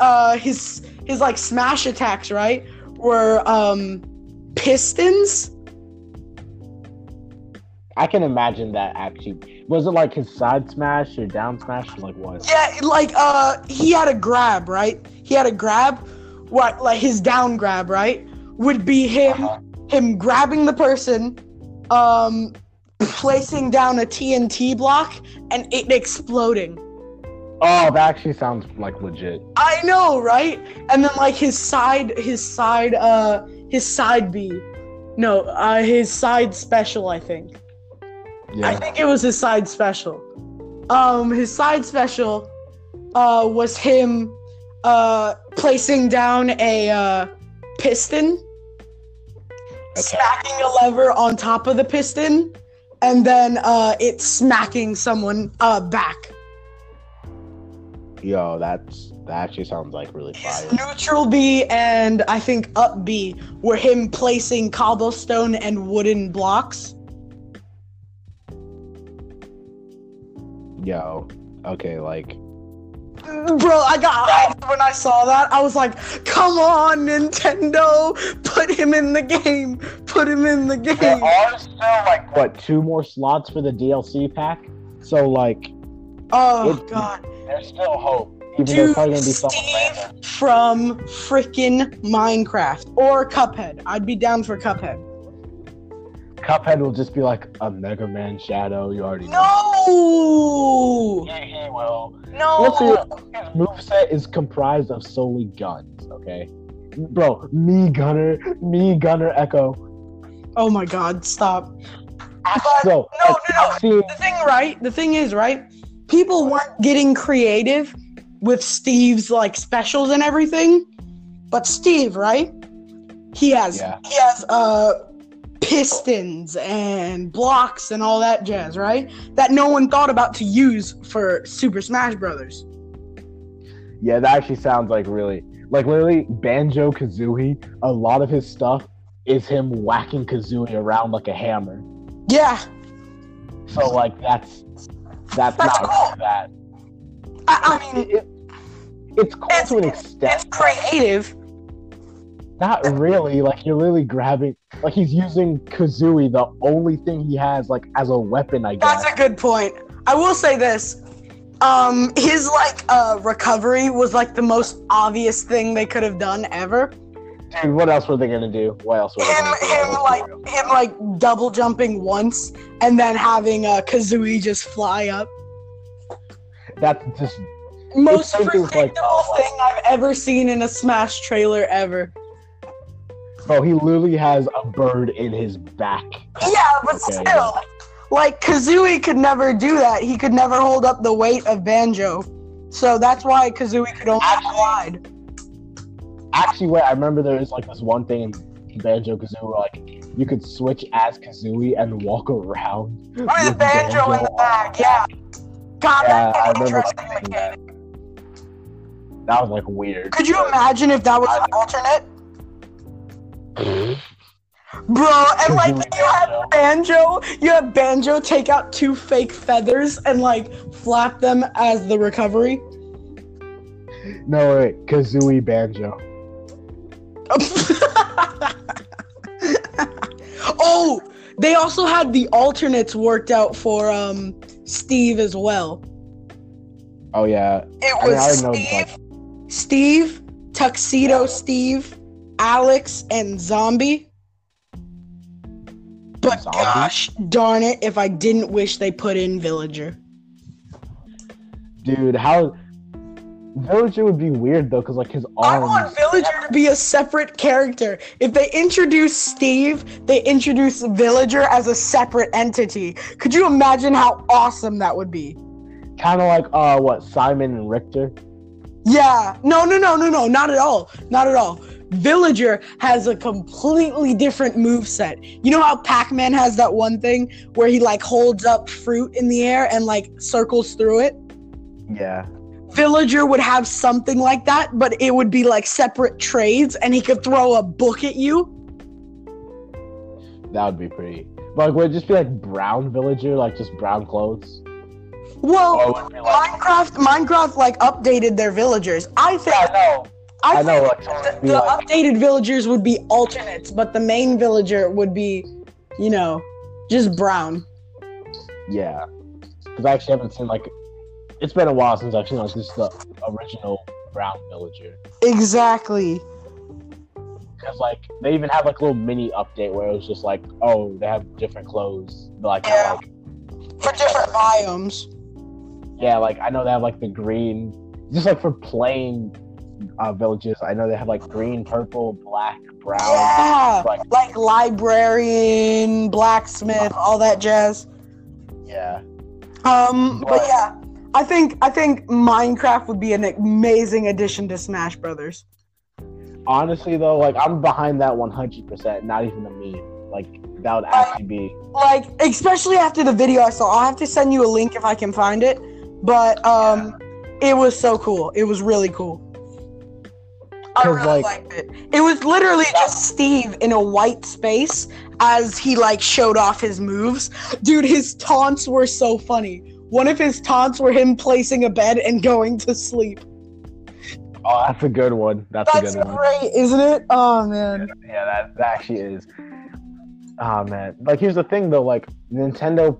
his like smash attacks, right, were pistons. I can imagine that actually. Was it like his side smash or down smash or like what? Yeah, like he had a grab, right? What, like his down grab, right? Would be him grabbing the person, placing down a TNT block and it exploding. Oh, that actually sounds like legit. I know, right? And then like his side special, I think. Yeah. I think it was his side special. His side special was him placing down a piston, smacking a lever on top of the piston, and then it smacking someone back. Yo, that actually sounds like really fire. His neutral B and I think up B were him placing cobblestone and wooden blocks. Yo, okay, like... Bro, I got hyped when I saw that. I was like, come on, Nintendo! Put him in the game! There are still, like, what, 2 more slots for the DLC pack? So, like... Oh, God. There's still hope. Even though it's probably gonna be something random. From freaking Minecraft. Or Cuphead. I'd be down for Cuphead. Cuphead will just be like a Mega Man shadow. You already know. No! Yeah, he will. No! His moveset is comprised of solely guns, okay? Bro, me gunner echo. Oh my god, stop. No. The thing is, right? People weren't getting creative with Steve's like specials and everything, but Steve, right? He has pistons and blocks and all that jazz, right? That no one thought about to use for Super Smash Brothers. Yeah, that actually sounds like really... Like, literally, Banjo-Kazooie, a lot of his stuff is him whacking Kazooie around like a hammer. Yeah. So, like, that's not cool. That. I mean... It's cool to an extent. It's creative. Not really, like, you're literally grabbing... Like, he's using Kazooie, the only thing he has, like, as a weapon, I guess. That's a good point. I will say this. His, like, recovery was, like, the most obvious thing they could have done ever. Dude, what else were they gonna do? Him double jumping once, and then having Kazooie just fly up. That's just... Most predictable thing I've ever seen in a Smash trailer ever. Bro, he literally has a bird in his back. Yeah, but still. Like, Kazooie could never do that. He could never hold up the weight of Banjo. So that's why Kazooie could only glide. Actually, wait, I remember there was, like, this one thing in Banjo-Kazooie, like, you could switch as Kazooie and walk around. With the banjo in the bag, yeah. God, yeah, I remember seeing that. That was, like, weird. Could you imagine if that was an alternate? Bro, and, like, you have Banjo take out two fake feathers and, like, flap them as the recovery. No, wait, Kazooie Banjo. Oh, they also had the alternates worked out for Steve as well. Oh yeah, Steve, Tuxedo Steve, Alex, and Zombie. But Zombie? Gosh darn it, if I didn't wish they put in Villager. Dude, how? Villager would be weird though, because like his arms. I want Villager to be a separate character. If they introduce Steve, they introduce Villager as a separate entity. Could you imagine how awesome that would be? Kind of like what, Simon and Richter? Yeah. No, not at all. Not at all. Villager has a completely different moveset. You know how Pac-Man has that one thing where he like holds up fruit in the air and like circles through it? Yeah. Villager would have something like that, but it would be like separate trades, and he could throw a book at you. That would be pretty. But like, would it just be like brown Villager, like just brown clothes? Well, Minecraft like updated their villagers. I think. I think updated villagers would be alternates, but the main villager would be, you know, just brown. Yeah, because I actually haven't seen like. It's been a while since I've seen like this the original brown villager. Exactly. Cause like they even have like a little mini update where it was just like, oh, they have different clothes, like, yeah. Like for different biomes. Yeah, like I know they have like the green, just like for plain villages. I know they have like green, purple, black, brown. Yeah, like librarian, blacksmith, all that jazz. Yeah. But yeah. I think Minecraft would be an amazing addition to Smash Brothers. Honestly, though, like I'm behind that 100%. Not even a meme. Like that would actually be like, especially after the video I saw. I'll have to send you a link if I can find it. But It was so cool. It was really cool. I really liked it. It was literally just Steve in a white space as he like showed off his moves. Dude, his taunts were so funny. One of his taunts were him placing a bed and going to sleep. Oh, that's a good one. That's a good one. That's great, isn't it? Oh, man. Yeah, that actually is. Oh, man. Like, here's the thing, though. Like, Nintendo...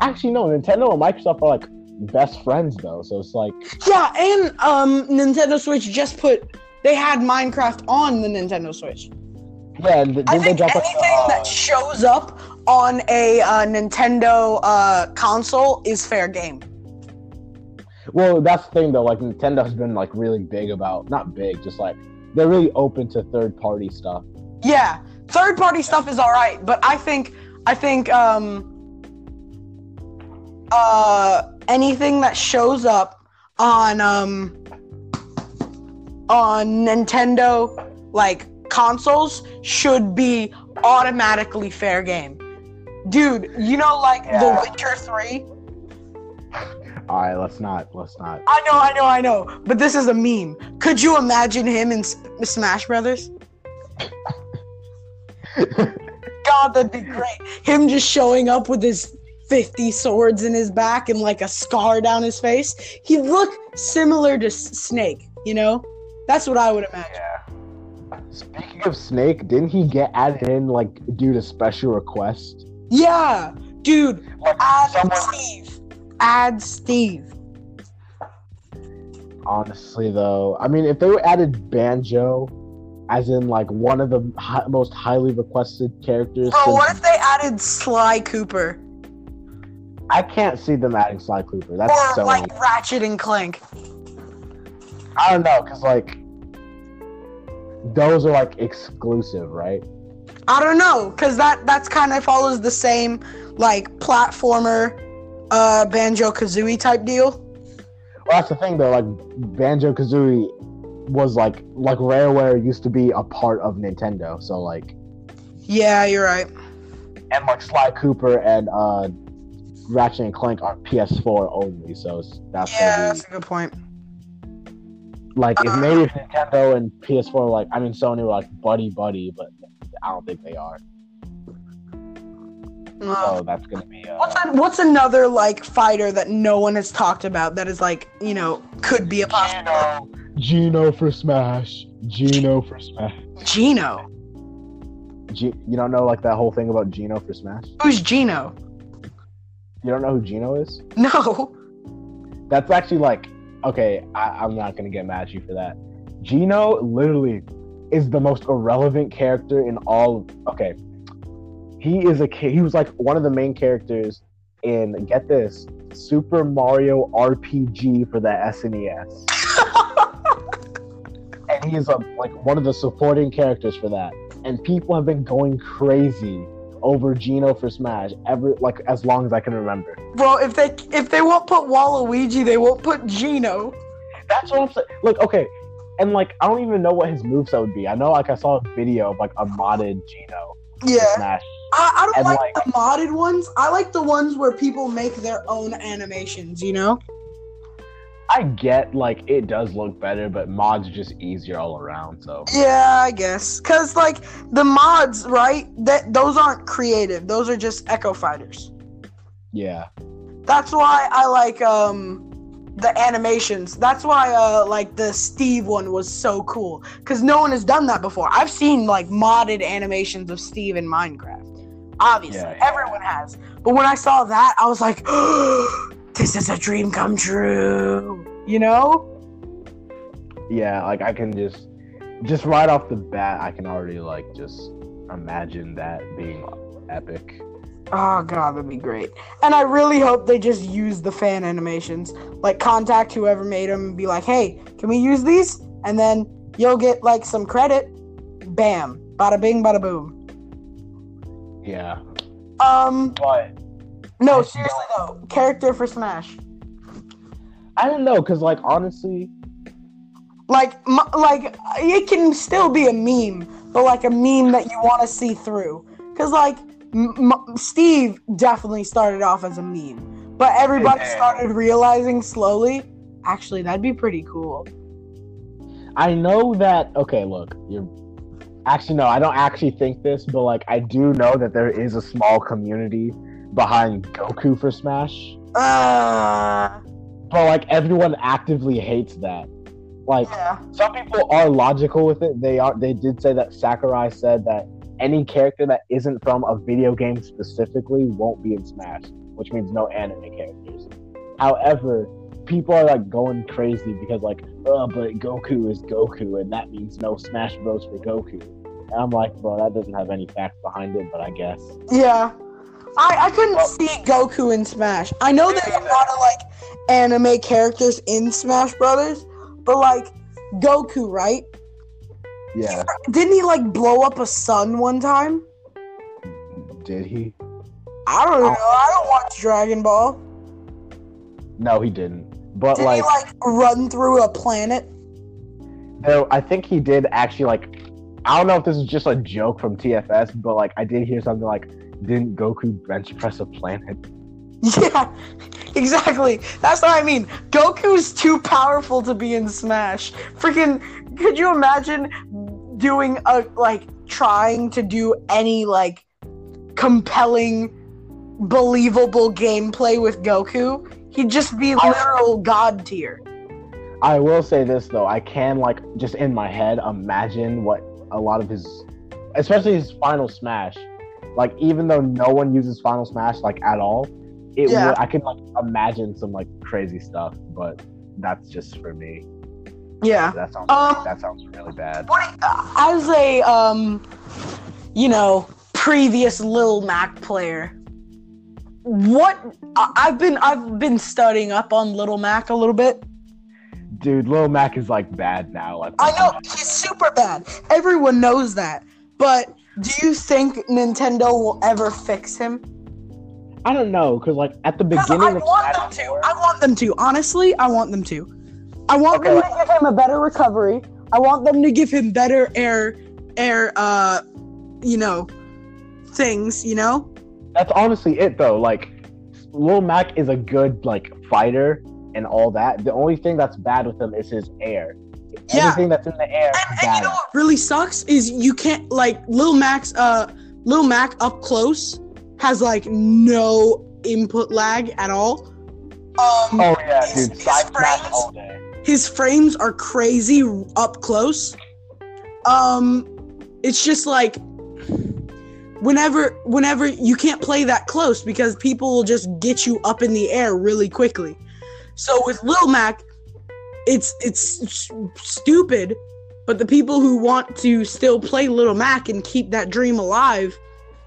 Actually, no. Nintendo and Microsoft are, like, best friends, though. So it's like... Yeah, and Nintendo Switch just put... They had Minecraft on the Nintendo Switch. Yeah, and anything that shows up on a Nintendo console is fair game. Well, that's the thing though. Like Nintendo has been like really big about, not big, just like they're really open to third-party stuff. Yeah, third-party stuff is all right, but I think anything that shows up on Nintendo like consoles should be automatically fair game. Dude, you know, like, The Witcher 3? Alright, let's not. I know, but this is a meme. Could you imagine him in Smash Brothers? God, that'd be great. Him just showing up with his 50 swords in his back and, like, a scar down his face. He'd look similar to Snake, you know? That's what I would imagine. Yeah. Speaking of Snake, didn't he get added in, like, due to special request? Yeah, dude, add Steve. Honestly, though, I mean, if they were added Banjo, as in, like, one of the most highly requested characters... Bro, what if they added Sly Cooper? I can't see them adding Sly Cooper. Or Ratchet and Clank. I don't know, because, like, those are, like, exclusive, right? I don't know, because that's kind of follows the same, like, platformer, Banjo-Kazooie type deal. Well, that's the thing, though. Like, Banjo-Kazooie was, like, Rareware used to be a part of Nintendo. So, like... Yeah, you're right. And like Sly Cooper and Ratchet and Clank are PS4 only, so that's that's a good point. Like, if maybe if Nintendo and PS4 were like, I mean, Sony were like buddy, but I don't think they are. So that's gonna be. What's another like fighter that no one has talked about that is like, you know, could be a possibility? Gino for Smash. Gino. You don't know like that whole thing about Gino for Smash? Who's Gino? You don't know who Gino is? No. That's actually like, okay, I'm not gonna get mad at you for that. Gino literally is the most irrelevant character in all. Okay, he was like one of the main characters in, get this, Super Mario RPG for the SNES, and he is like one of the supporting characters for that. And people have been going crazy over Gino for Smash as long as I can remember. Well, if they won't put Waluigi, they won't put Gino. That's what I'm saying. Look, okay, and like I don't even know what his moveset would be. I know, like I saw a video of like a modded Gino. Yeah. For Smash. I don't like the modded ones. I like the ones where people make their own animations. You know. I get, like, it does look better, but mods are just easier all around, so. Yeah, I guess. Because, like, the mods, right, those aren't creative. Those are just echo fighters. Yeah. That's why I like the animations. That's why, like, the Steve one was so cool. Because no one has done that before. I've seen, like, modded animations of Steve in Minecraft. Obviously. Yeah. Everyone has. But when I saw that, I was like, this is a dream come true, you know? Yeah, like I can just right off the bat, I can already like just imagine that being epic. Oh god, that'd be great. And I really hope they just use the fan animations. Like contact whoever made them and be like, hey, can we use these? And then you'll get like some credit. Bam. Bada bing, bada boom. Yeah. But no, seriously though, character for Smash. I don't know, because, like, honestly... Like, it can still be a meme, but, like, a meme that you want to see through. Because, like, Steve definitely started off as a meme, but everybody started realizing slowly, actually, that'd be pretty cool. I know that... Okay, look, you're... Actually, no, I don't actually think this, but, like, I do know that there is a small community behind Goku for Smash. But like everyone actively hates that. Like some people are logical with it. They did say that Sakurai said that any character that isn't from a video game specifically won't be in Smash, which means no anime characters. However, people are like going crazy because like, but Goku is Goku and that means no Smash Bros for Goku. And I'm like, bro, that doesn't have any facts behind it, but I guess. Yeah. I couldn't see Goku in Smash. I know there's a lot of, like, anime characters in Smash Brothers, but, like, Goku, right? Yeah. Didn't he, like, blow up a sun one time? Did he? I don't know. I don't watch Dragon Ball. No, he didn't. But did like, he, like, run through a planet? No, I think he did actually, like, I don't know if this is just a joke from TFS, but, like, I did hear something like, didn't Goku bench press a planet? Yeah, exactly. That's what I mean. Goku's too powerful to be in Smash. Freaking, could you imagine doing trying to do any, like, compelling, believable gameplay with Goku? He'd just be literal god tier. I will say this, though. I can, like, just in my head, imagine what a lot of his, especially his final Smash, like, even though no one uses Final Smash, like, at all, I can, like, imagine some, like, crazy stuff, but that's just for me. Yeah. That sounds really bad. As a, you know, previous Lil Mac player, I've been studying up on Lil Mac a little bit. Dude, Lil Mac is, like, bad now. Like, I know, he's super bad. Everyone knows that, but... Do you think Nintendo will ever fix him? I don't know, because, like, at the beginning... I want them to. Honestly, I want them to. I want them to give him a better recovery. I want them to give him better air, you know, things, you know? That's honestly it, though. Like, Lil Mac is a good, like, fighter and all that. The only thing that's bad with him is his air. Yeah. Anything that's in the air is bad. And you know what really sucks is you can't, like, Lil Mac up close has, like, no input lag at all. Oh, yeah, dude. Side smash all day. His frames are crazy up close. It's just like whenever you can't play that close because people will just get you up in the air really quickly. So with Lil Mac, it's stupid, but the people who want to still play Lil Mac and keep that dream alive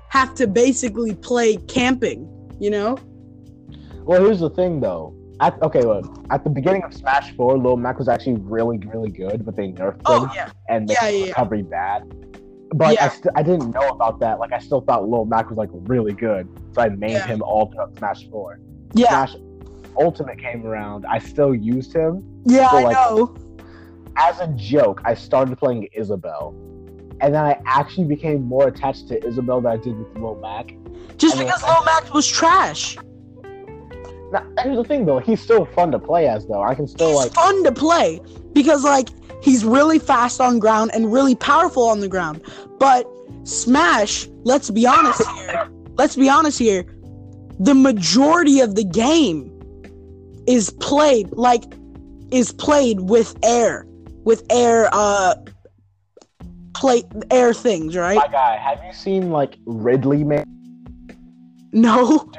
have to basically play camping, you know? Well, here's the thing, though. At the beginning of Smash 4, Lil Mac was actually really, really good, but they nerfed him and made his recovery bad. But I didn't know about that. Like, I still thought Lil Mac was, like, really good, so I made him all throughout Smash 4. Yeah. Smash Ultimate came around. I still used him. Yeah, so, like, I know. As a joke, I started playing Isabelle, and then I actually became more attached to Isabelle than I did with Lil Mac. Just because Lil Mac was trash. Now, here's the thing, though. He's still fun to play as, though. He's fun to play because, like, he's really fast on ground and really powerful on the ground. But Smash, let's be honest here, the majority of the game is played with air things, right? My guy, have you seen, like, Ridley Man? No. Dude.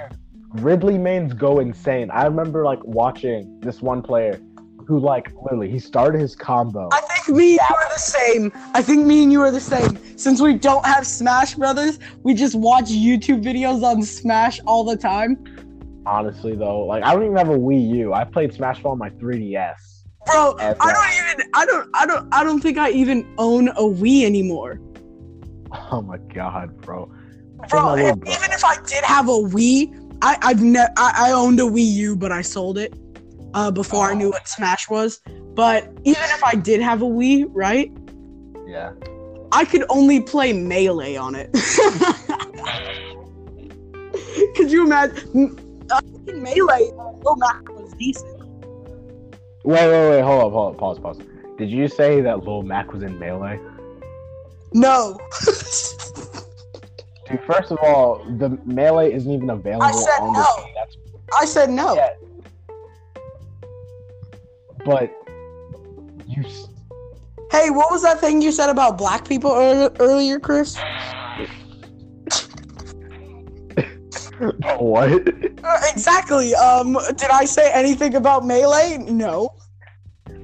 Ridley mains go insane. I remember, like, watching this one player who, like, literally, he started his combo. I think me and you are the same. Since we don't have Smash Brothers, we just watch YouTube videos on Smash all the time. Honestly, though, like, I don't even have a Wii U. I played Smash on my 3DS. Bro, I don't think I even own a Wii anymore. Oh my god, bro. Bro, even if I did have a Wii, I owned a Wii U, but I sold it before I knew what Smash was. But even if I did have a Wii, right? Yeah. I could only play Melee on it. Could you imagine? Melee, Lil Mac was decent. Wait, hold up, pause. Did you say that Lil Mac was in Melee? No. First of all, the Melee isn't even available on the game. I said no. Yeah. But you. Hey, what was that thing you said about black people earlier, Chris? What? Exactly. Did I say anything about Melee? No.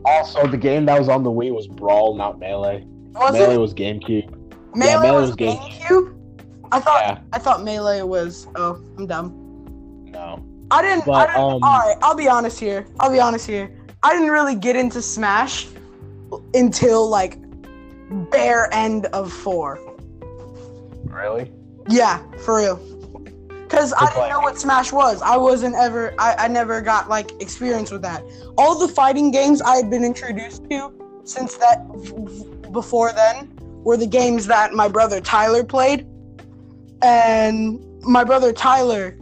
Also, the game that was on the Wii was Brawl, not Melee. Was GameCube. Melee was GameCube? I thought Melee was. Oh, I'm dumb. No. I didn't. All right, I'll be honest here. I didn't really get into Smash until, like, bare end of 4. Really? Yeah, for real. Because I didn't know what Smash was. I never got, like, experience with that. All the fighting games I had been introduced to since that, before then, were the games that my brother Tyler played. And my brother Tyler,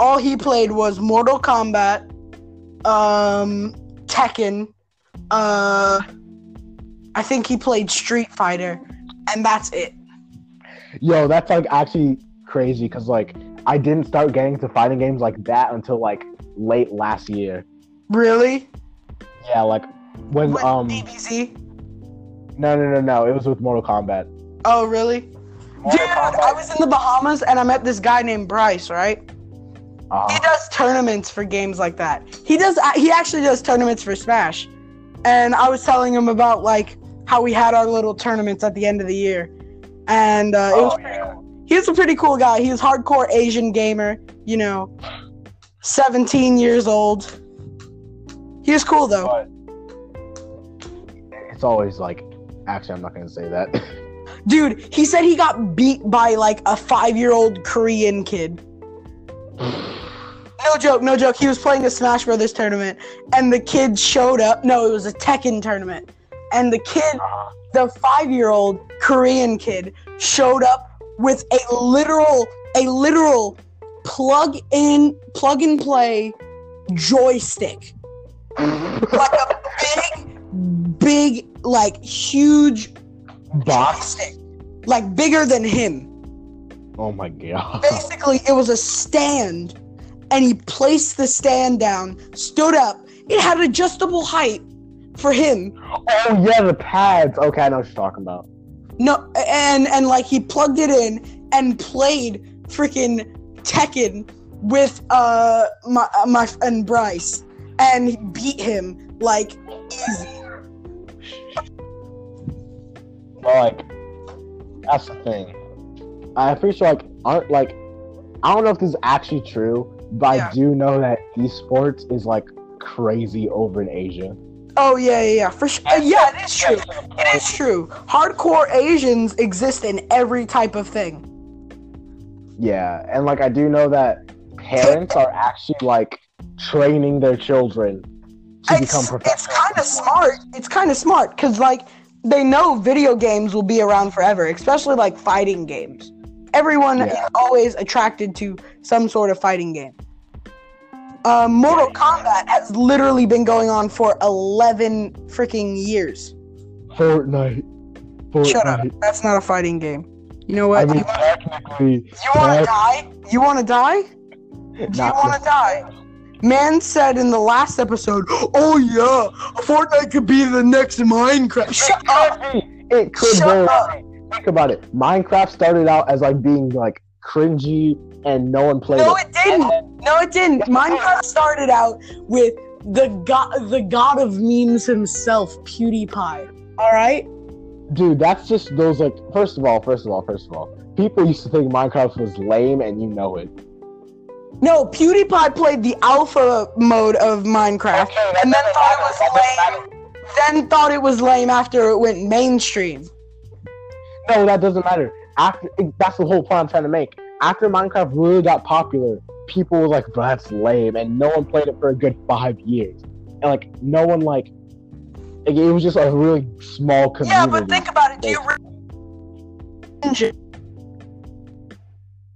all he played was Mortal Kombat, Tekken, I think he played Street Fighter, and that's it. Yo, that's, like, actually crazy, because, like, I didn't start getting into fighting games like that until, like, late last year. Really? Yeah, like, when, DBZ? No, it was with Mortal Kombat. Oh, really? Dude, I was in the Bahamas and I met this guy named Bryce, right? He does tournaments for games like that. He actually does tournaments for Smash. And I was telling him about, like, how we had our little tournaments at the end of the year. And it was pretty cool. He was a pretty cool guy. He was hardcore Asian gamer, you know, 17 years old. He was cool, though. But it's always, like, actually, I'm not going to say that. Dude, he said he got beat by, like, a 5-year-old Korean kid. No joke. He was playing a Smash Brothers tournament, and the kid showed up. No, it was a Tekken tournament. And the 5-year-old Korean kid, showed up with a literal plug and play joystick, like a big, like huge box, joystick, like bigger than him. Oh my god! Basically, it was a stand, and he placed the stand down, stood up. It had adjustable height for him. Oh yeah, the pads. Okay, I know what you're talking about. No, and like he plugged it in and played freaking Tekken with my friend Bryce, and he beat him like easy. Like, that's the thing. I'm pretty sure I don't know if this is actually true, but yeah. I do know that esports is like crazy over in Asia. Oh yeah, for sure. Yeah, it is true. It is true. Hardcore Asians exist in every type of thing. Yeah, and like I do know that parents are actually like training their children to become professionals. It's kind of smart. It's kind of smart because like they know video games will be around forever, especially like fighting games. Everyone is always attracted to some sort of fighting game. Mortal Kombat has literally been going on for 11 freaking years. Fortnite. Shut up. That's not a fighting game. You know what? I mean, you want to die? You want to die? Do you want to die? Man said in the last episode, oh yeah, Fortnite could be the next Minecraft. Shut up! It could be. Think about it. Minecraft started out as like being like cringy and no one played it. No, it didn't. Minecraft started out with the god of memes himself, PewDiePie. All right? Dude, that's just those like, first of all, people used to think Minecraft was lame and you know it. No, PewDiePie played the alpha mode of Minecraft and then thought it was lame. Then thought it was lame after it went mainstream. No, that doesn't matter. That's the whole point I'm trying to make. After Minecraft really got popular, people were like, bro, that's lame, and no one played it for a good 5 years. And like, no one like it was just a really small community. Yeah, but think about it. Do you remember?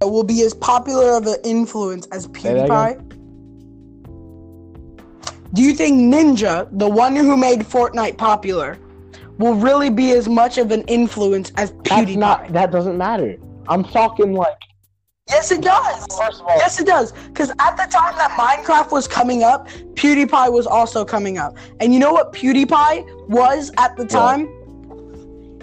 Will be as popular of an influence as PewDiePie? Do you think Ninja, the one who made Fortnite popular, will really be as much of an influence as PewDiePie? That doesn't matter. I'm talking like... Yes, it does. First of all, yes, it does. Because at the time that Minecraft was coming up, PewDiePie was also coming up. And you know what PewDiePie was at the time?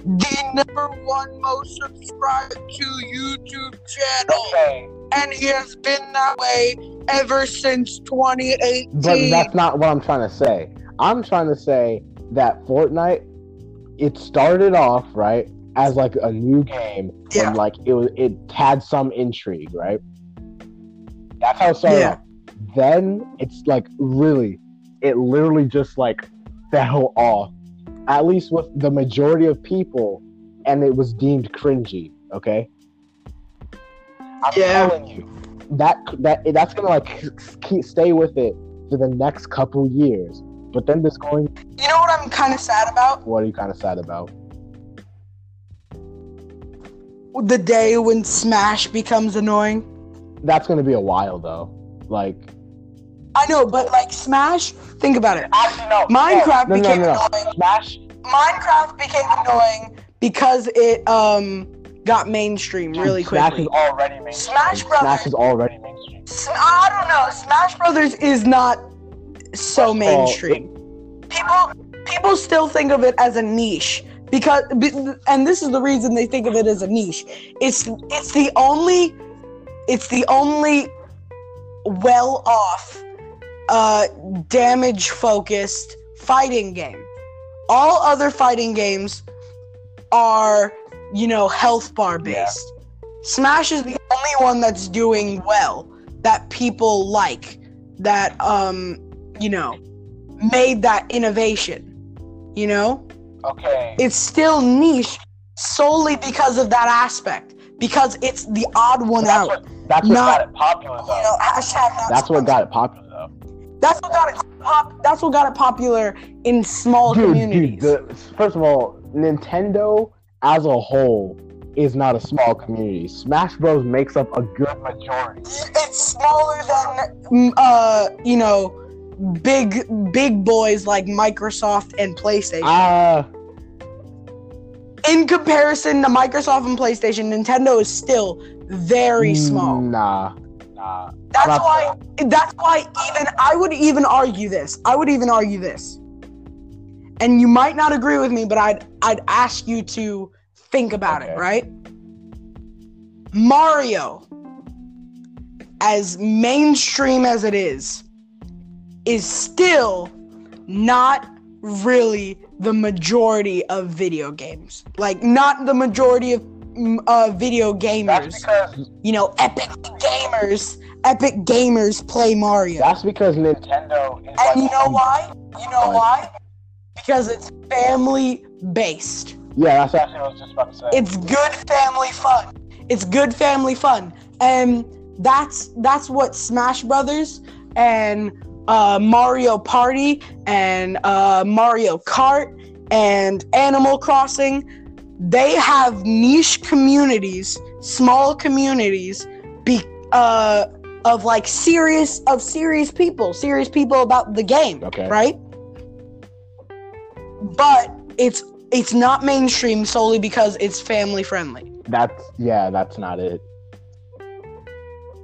The #1 most subscribed to YouTube channel. Okay. And he has been that way ever since 2018. But that's not what I'm trying to say. I'm trying to say that Fortnite, it started off, right, as like a new game. Yeah. And like it had some intrigue, right? That's how it started off. Then it's like it literally just like fell off. At least with the majority of people, and it was deemed cringy. Okay, I'm telling you that's gonna like stay with it for the next couple years. But then this going. You know what I'm kind of sad about? What are you kind of sad about? The day when Smash becomes annoying. That's gonna be a while though. Like. I know, but like Smash, think about it. Actually, no. Minecraft became annoying. Minecraft became annoying because it got mainstream really quickly. Smash is already mainstream. Smash Brothers is already mainstream. I don't know. Smash Brothers is not so mainstream. People still think of it as a niche because, and this is the reason they think of it as a niche. It's the only well off. Damage-focused fighting game. All other fighting games are, health bar-based. Yeah. Smash is the only one that's doing well, that people like, that, made that innovation, Okay. It's still niche solely because of that aspect, because it's the odd one out. That's what got it popular, though. That's what got it popular. That's what got it popular in small communities. First of all, Nintendo as a whole is not a small community. Smash Bros. Makes up a good majority. It's smaller than, you know, big boys like Microsoft and PlayStation. In comparison to Microsoft and PlayStation, Nintendo is still very small. Nah. That's why even I would even argue this. And you might not agree with me, but I'd ask you to think about it, right? Mario, as mainstream as it is still not really the majority of video games. Like, not the majority of video gamers. That's because, you know, epic gamers play Mario. That's because Nintendo is and you know why? Because it's family based. Yeah, that's actually what I was just about to say. It's good family fun. And that's what Smash Brothers and Mario Party and Mario Kart and Animal Crossing, they have niche communities, small communities of serious people about the game, right? But it's not mainstream solely because it's family friendly. That's not it.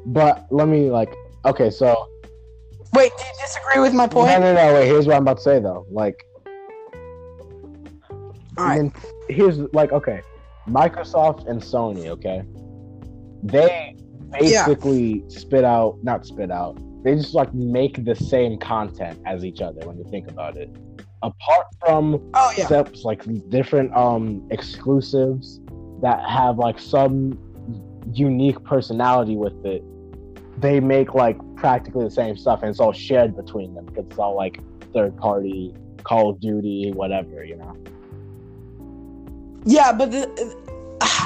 But let me so wait, do you disagree with my point? No, wait, here's what I'm about to say though. All right. And here's Microsoft and Sony, they basically they just make the same content as each other when you think about it. Apart from steps different exclusives that have some unique personality with it, they make practically the same stuff, and it's all shared between them because it's all third party, Call of Duty, whatever, you know. Yeah, but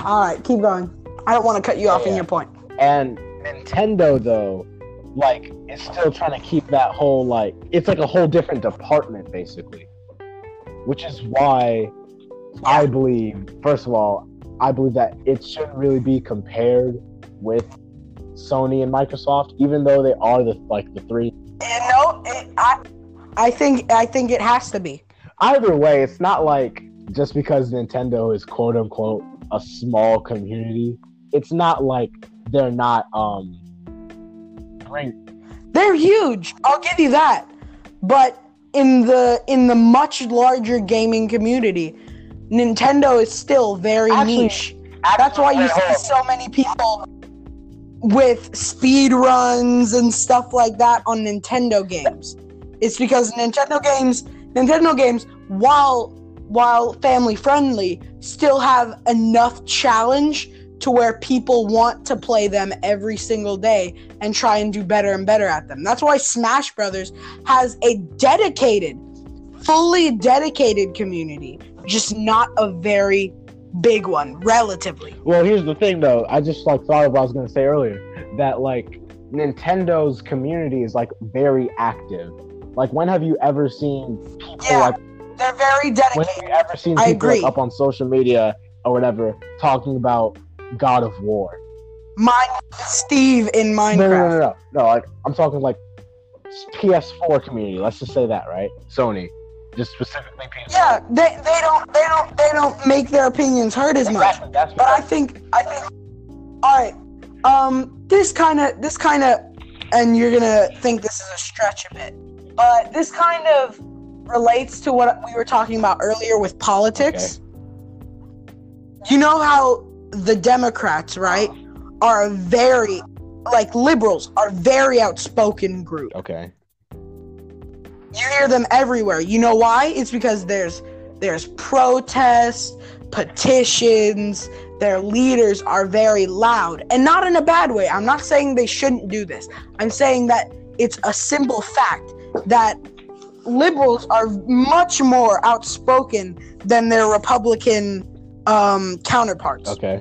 all right, keep going. I don't want to cut you off in your point. And Nintendo though, it's still trying to keep that whole it's a whole different department basically, which is why I believe that it shouldn't really be compared with Sony and Microsoft, even though they are the three. I think it has to be. Either way, it's not just because Nintendo is quote unquote a small community, it's not they're not great. They're huge. I'll give you that. But in the much larger gaming community, Nintendo is still very niche. That's why you see so many people with speed runs and stuff like that on Nintendo games. It's because Nintendo games, while family friendly, still have enough challenge to where people want to play them every single day and try and do better and better at them. That's why Smash Brothers has a fully dedicated community, just not a very big one, relatively. Well, here's the thing though, I just thought of what I was gonna say earlier, that Nintendo's community is very active. When have you ever seen people they're very dedicated. When have you ever seen people up on social media or whatever talking about God of War? Steve in Minecraft. No. I'm talking PS4 community. Let's just say that, right? Sony, just specifically PS4. Yeah, they don't make their opinions heard as much. That's but I think. All right. This kind of, and you're gonna think this is a stretch a bit, but this kind of relates to what we were talking about earlier with politics. Okay. You know how the Democrats, right, are liberals are very outspoken group. Okay. You hear them everywhere. You know why? It's because there's protests, petitions, their leaders are very loud, and not in a bad way. I'm not saying they shouldn't do this. I'm saying that it's a simple fact that liberals are much more outspoken than their Republican counterparts. Okay.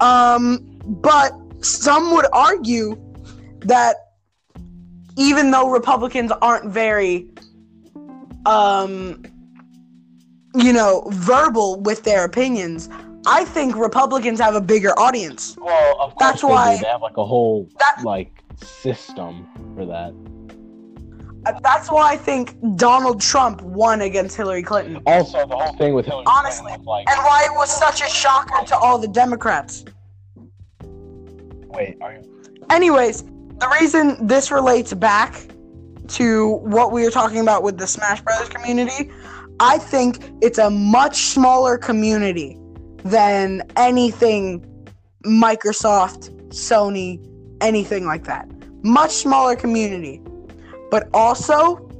But some would argue that even though Republicans aren't very you know, verbal with their opinions, I think Republicans have a bigger audience. Well, of course they have like a whole system for that. That's why I think Donald Trump won against Hillary Clinton. Also, the whole thing with Hillary Clinton. Honestly, and why it was such a shocker to all the Democrats. Wait, are you... Anyways, the reason this relates back to what we were talking about with the Smash Brothers community, I think it's a much smaller community than anything Microsoft, Sony, anything like that. Much smaller community. But also,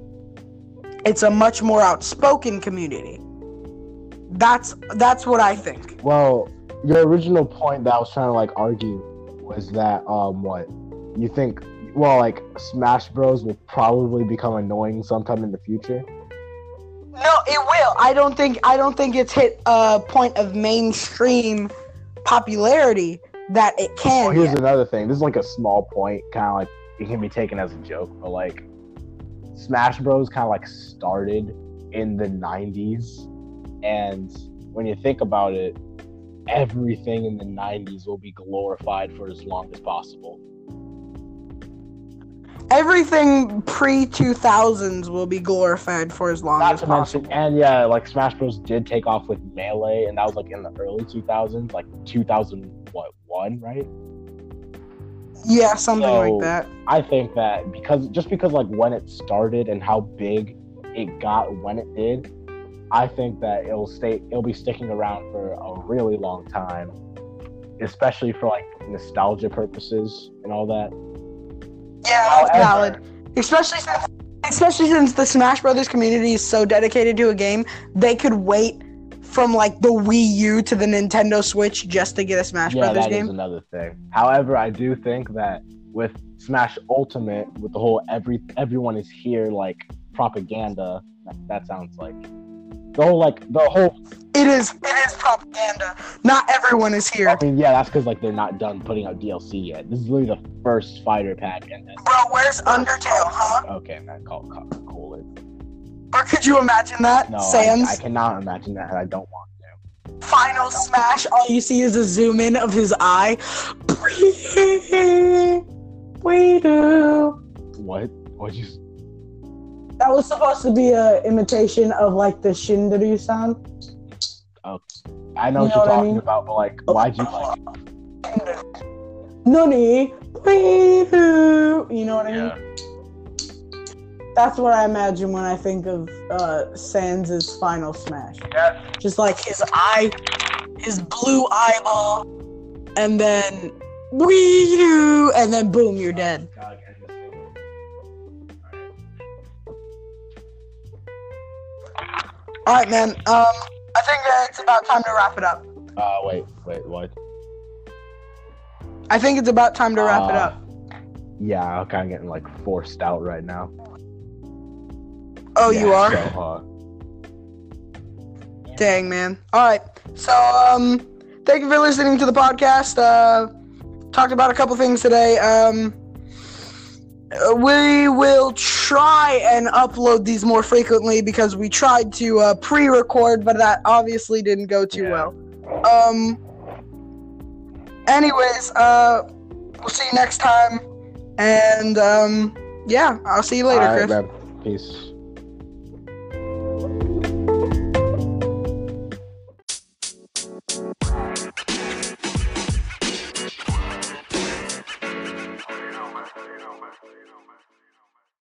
it's a much more outspoken community. That's what I think. Well, your original point that I was trying to argue was that what you think? Well, Smash Bros will probably become annoying sometime in the future. No, it will. I don't think it's hit a point of mainstream popularity that it can. Well, here's another thing. This is a small point, kind of it can be taken as a joke, but Smash Bros kind of started in the 90s, and when you think about it, everything in the 90s will be glorified for as long as possible. Everything pre-2000s will be glorified for as long as possible. Not to mention, and yeah, Smash Bros did take off with Melee, and that was in the early 2000s, 2001, right? Yeah, something like that. I think that because when it started and how big it got when it did, I think that it'll be sticking around for a really long time, especially for nostalgia purposes and all that. Yeah, that's valid. Especially since the Smash Brothers community is so dedicated to a game, they could wait from the Wii U to the Nintendo Switch just to get a Smash Brothers game. Yeah, that is another thing. However, I do think that with Smash Ultimate, with the whole everyone is here propaganda, that sounds like the whole it is propaganda. Not everyone is here. I mean, yeah, that's because they're not done putting out DLC yet. This is literally the first fighter pack. And then... Bro, where's Undertale, huh? Okay, man, call it. Or could you imagine that? No, I cannot imagine that, and I don't want to. Final Smash, all you see is a zoom in of his eye. We do. What? What'd you? That was supposed to be a imitation of the Shinderu sound. Oh, I know what you're talking about, but why'd you Nani? We do. You know what I mean? That's what I imagine when I think of Sans' Final Smash. Yeah. Just his eye, his blue eyeball, and then Wii U, and then boom, you're dead. All right, man. I think it's about time to wrap it up. Wait, what? I think it's about time to wrap it up. Yeah, I'm kind of getting forced out right now. Oh, yeah, you are? So, dang, man. All right. So, thank you for listening to the podcast. Talked about a couple things today. We will try and upload these more frequently because we tried to pre-record, but that obviously didn't go too well. Anyways, we'll see you next time. And, yeah, I'll see you later, all right, Chris. Man. Peace.